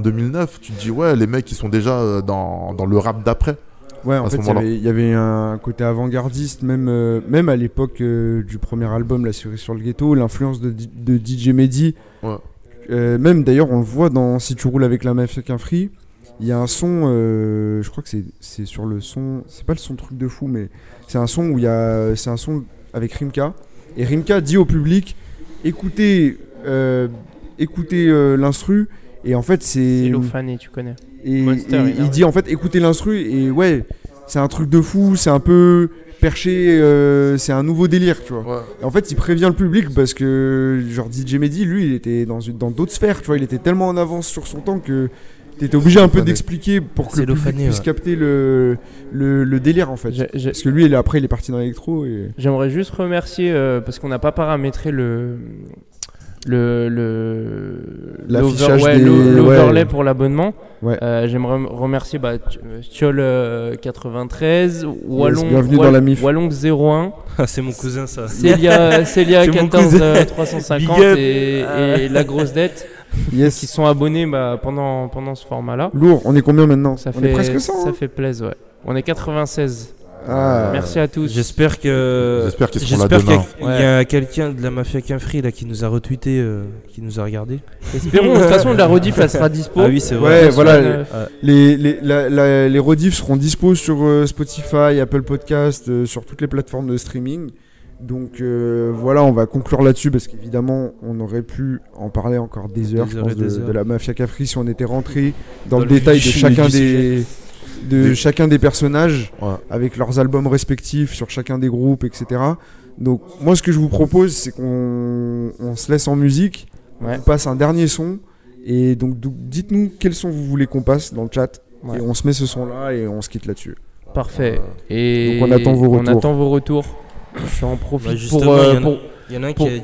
2009. Tu te dis ouais, les mecs ils sont déjà dans le rap d'après. Ouais, en fait il y avait un côté avant-gardiste même à l'époque du premier album, La Cerise sur le Ghetto, l'influence de DJ Mehdi. Ouais. Même d'ailleurs on le voit dans Si tu roules avec la Mafia Kinfry. Il y a un son, je crois que c'est sur le son, c'est pas le son truc de fou, mais c'est un son où c'est un son avec Rimka. Et Rimka dit au public, écoutez l'instru, et en fait c'est Lofané, tu connais. Et Monster, il dit en fait écoutez l'instru, et ouais, c'est un truc de fou, c'est un peu perché, c'est un nouveau délire, tu vois. Ouais. Et en fait, il prévient le public parce que genre DJ Mehdi, lui, il était dans d'autres sphères, tu vois, il était tellement en avance sur son temps que t'étais obligé un peu d'expliquer pour que le public puisse capter le délire en fait. Parce que lui après il est parti dans l'électro. Et... J'aimerais juste remercier parce qu'on n'a pas paramétré l'affichage l'overlay pour l'abonnement. Ouais. J'aimerais remercier Tiol 93, Wallong 01. Ah, c'est mon cousin ça. Célia 14 350 et La Grosse Dette. Yes. Qui sont abonnés pendant ce format-là. Lourd, on est combien maintenant ? On est presque 100. Ça fait plaisir, ouais. On est 96. Ah. Merci à tous. J'espère qu'ils seront là demain. Il y a quelqu'un de la Mafia Kinfry là qui nous a retweeté, qui nous a regardé. Espérons. De toute façon, la rediff là sera dispo. Ah oui, c'est vrai. Ouais, voilà. Les rediffs seront dispo sur Spotify, Apple Podcast, sur toutes les plateformes de streaming. Donc voilà, on va conclure là-dessus parce qu'évidemment, on aurait pu en parler encore des heures, je pense, de la Mafia Kinfry si on était rentré dans le détail de chacun des personnages, ouais, avec leurs albums respectifs sur chacun des groupes, etc. Donc moi, ce que je vous propose, c'est qu'on se laisse en musique, ouais, on passe un dernier son, et donc dites-nous quel son vous voulez qu'on passe dans le chat, ouais, et on se met ce son-là et on se quitte là-dessus. Parfait. Et donc on attend vos retours. J'en profite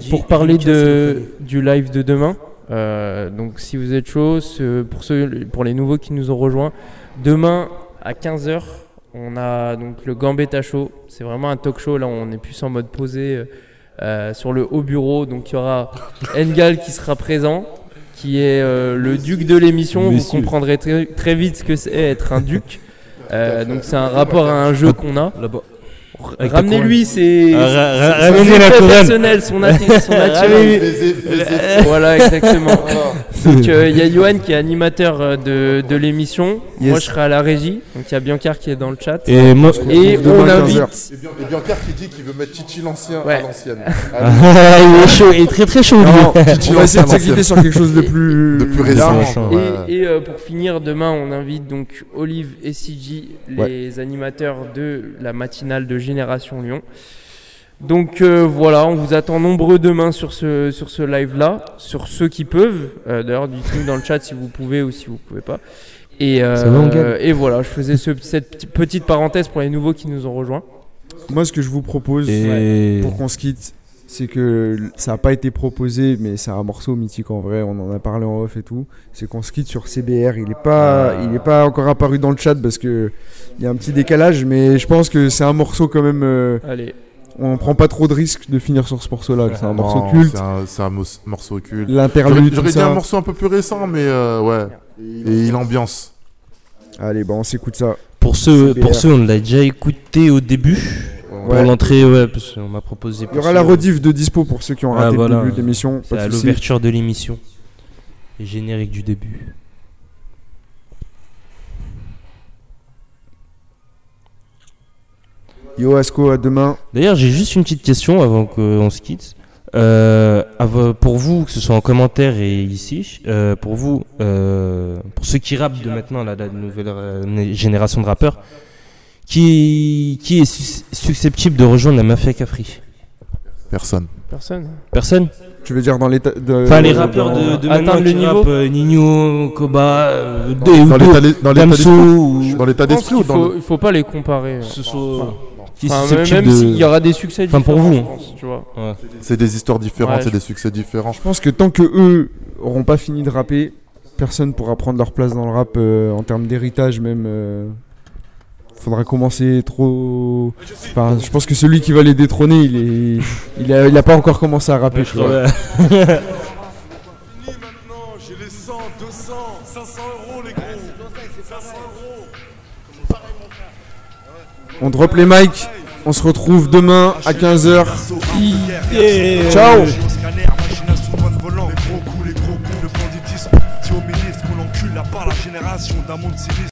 pour parler du live de demain. Donc si vous êtes chaud, pour les nouveaux qui nous ont rejoints, demain à 15h, on a donc le Gambetta Show. C'est vraiment un talk show, là on est plus en mode posé sur le haut bureau. Donc il y aura Engal qui sera présent, qui est le duc de l'émission. Vous comprendrez très vite ce que c'est être un duc. Donc c'est un rapport à un jeu qu'on a là-bas. Ramenez-lui ses effets personnels, son attirance. Voilà, exactement. Donc il y a Yoann qui est animateur de l'émission. Yes. Moi je serai à la régie. Donc il y a Biancar qui est dans le chat. Et, moi, et on invite. Et Biancar qui dit qu'il veut mettre Titi l'ancien à l'ancienne. Il est chaud, il est très très chaud. Non, on va essayer de s'exciter sur quelque chose de plus récent. Et pour finir, demain on invite donc Olive et CJ, les animateurs de la matinale de Génération Lyon. Donc voilà, on vous attend nombreux demain sur ce live-là, sur ceux qui peuvent. D'ailleurs, dites-nous dans le chat si vous pouvez ou si vous pouvez pas. Et voilà, je faisais cette petite parenthèse pour les nouveaux qui nous ont rejoints. Moi, ce que je vous propose, pour qu'on se quitte, c'est que ça n'a pas été proposé, mais c'est un morceau mythique en vrai, on en a parlé en off et tout, c'est qu'on se quitte sur CBR. Il n'est pas encore apparu dans le chat parce qu'il y a un petit décalage, mais je pense que c'est un morceau quand même... Allez. On prend pas trop de risques de finir sur ce morceau-là. C'est un morceau culte. C'est un morceau culte. L'interlude. J'aurais dit un morceau un peu plus récent, mais ouais. Et il ambiance. Allez, bah on s'écoute ça. Pour ceux, on l'a déjà écouté au début. Ouais. Pour l'entrée, parce qu'on m'a proposé. Il y aura la rediff de dispo pour ceux qui ont raté le début de l'émission. C'est à l'ouverture de l'émission. Et générique du début. Yo Asko, à demain. D'ailleurs, j'ai juste une petite question avant qu'on se quitte. Pour vous, que ce soit en commentaire et ici, pour vous, pour ceux qui rappent de maintenant, la nouvelle génération de rappeurs, qui est susceptible de rejoindre la mafia Cafri ? Personne. Tu veux dire dans l'état de... Enfin, les rappeurs de maintenant le niveau rap, Nino, Koba, dans l'état d'esprit. Il faut pas les comparer. Même s'il y aura des succès différents, pour vous, je pense, tu vois. Ouais. C'est des histoires différentes, c'est des succès différents. Je pense que tant que eux auront pas fini de rapper, personne pourra prendre leur place dans le rap en termes d'héritage même. Faudra commencer trop. Enfin, je pense que celui qui va les détrôner, il a pas encore commencé à rapper. Ouais, je crois. Fini maintenant, j'ai les 100, 200, 500 €, les gros. 500 €. On drop les mics, on se retrouve demain à 15h. Ciao. Les gros coups, le banditisme, dit au ministre qu'on encule à part la génération d'un monde civil.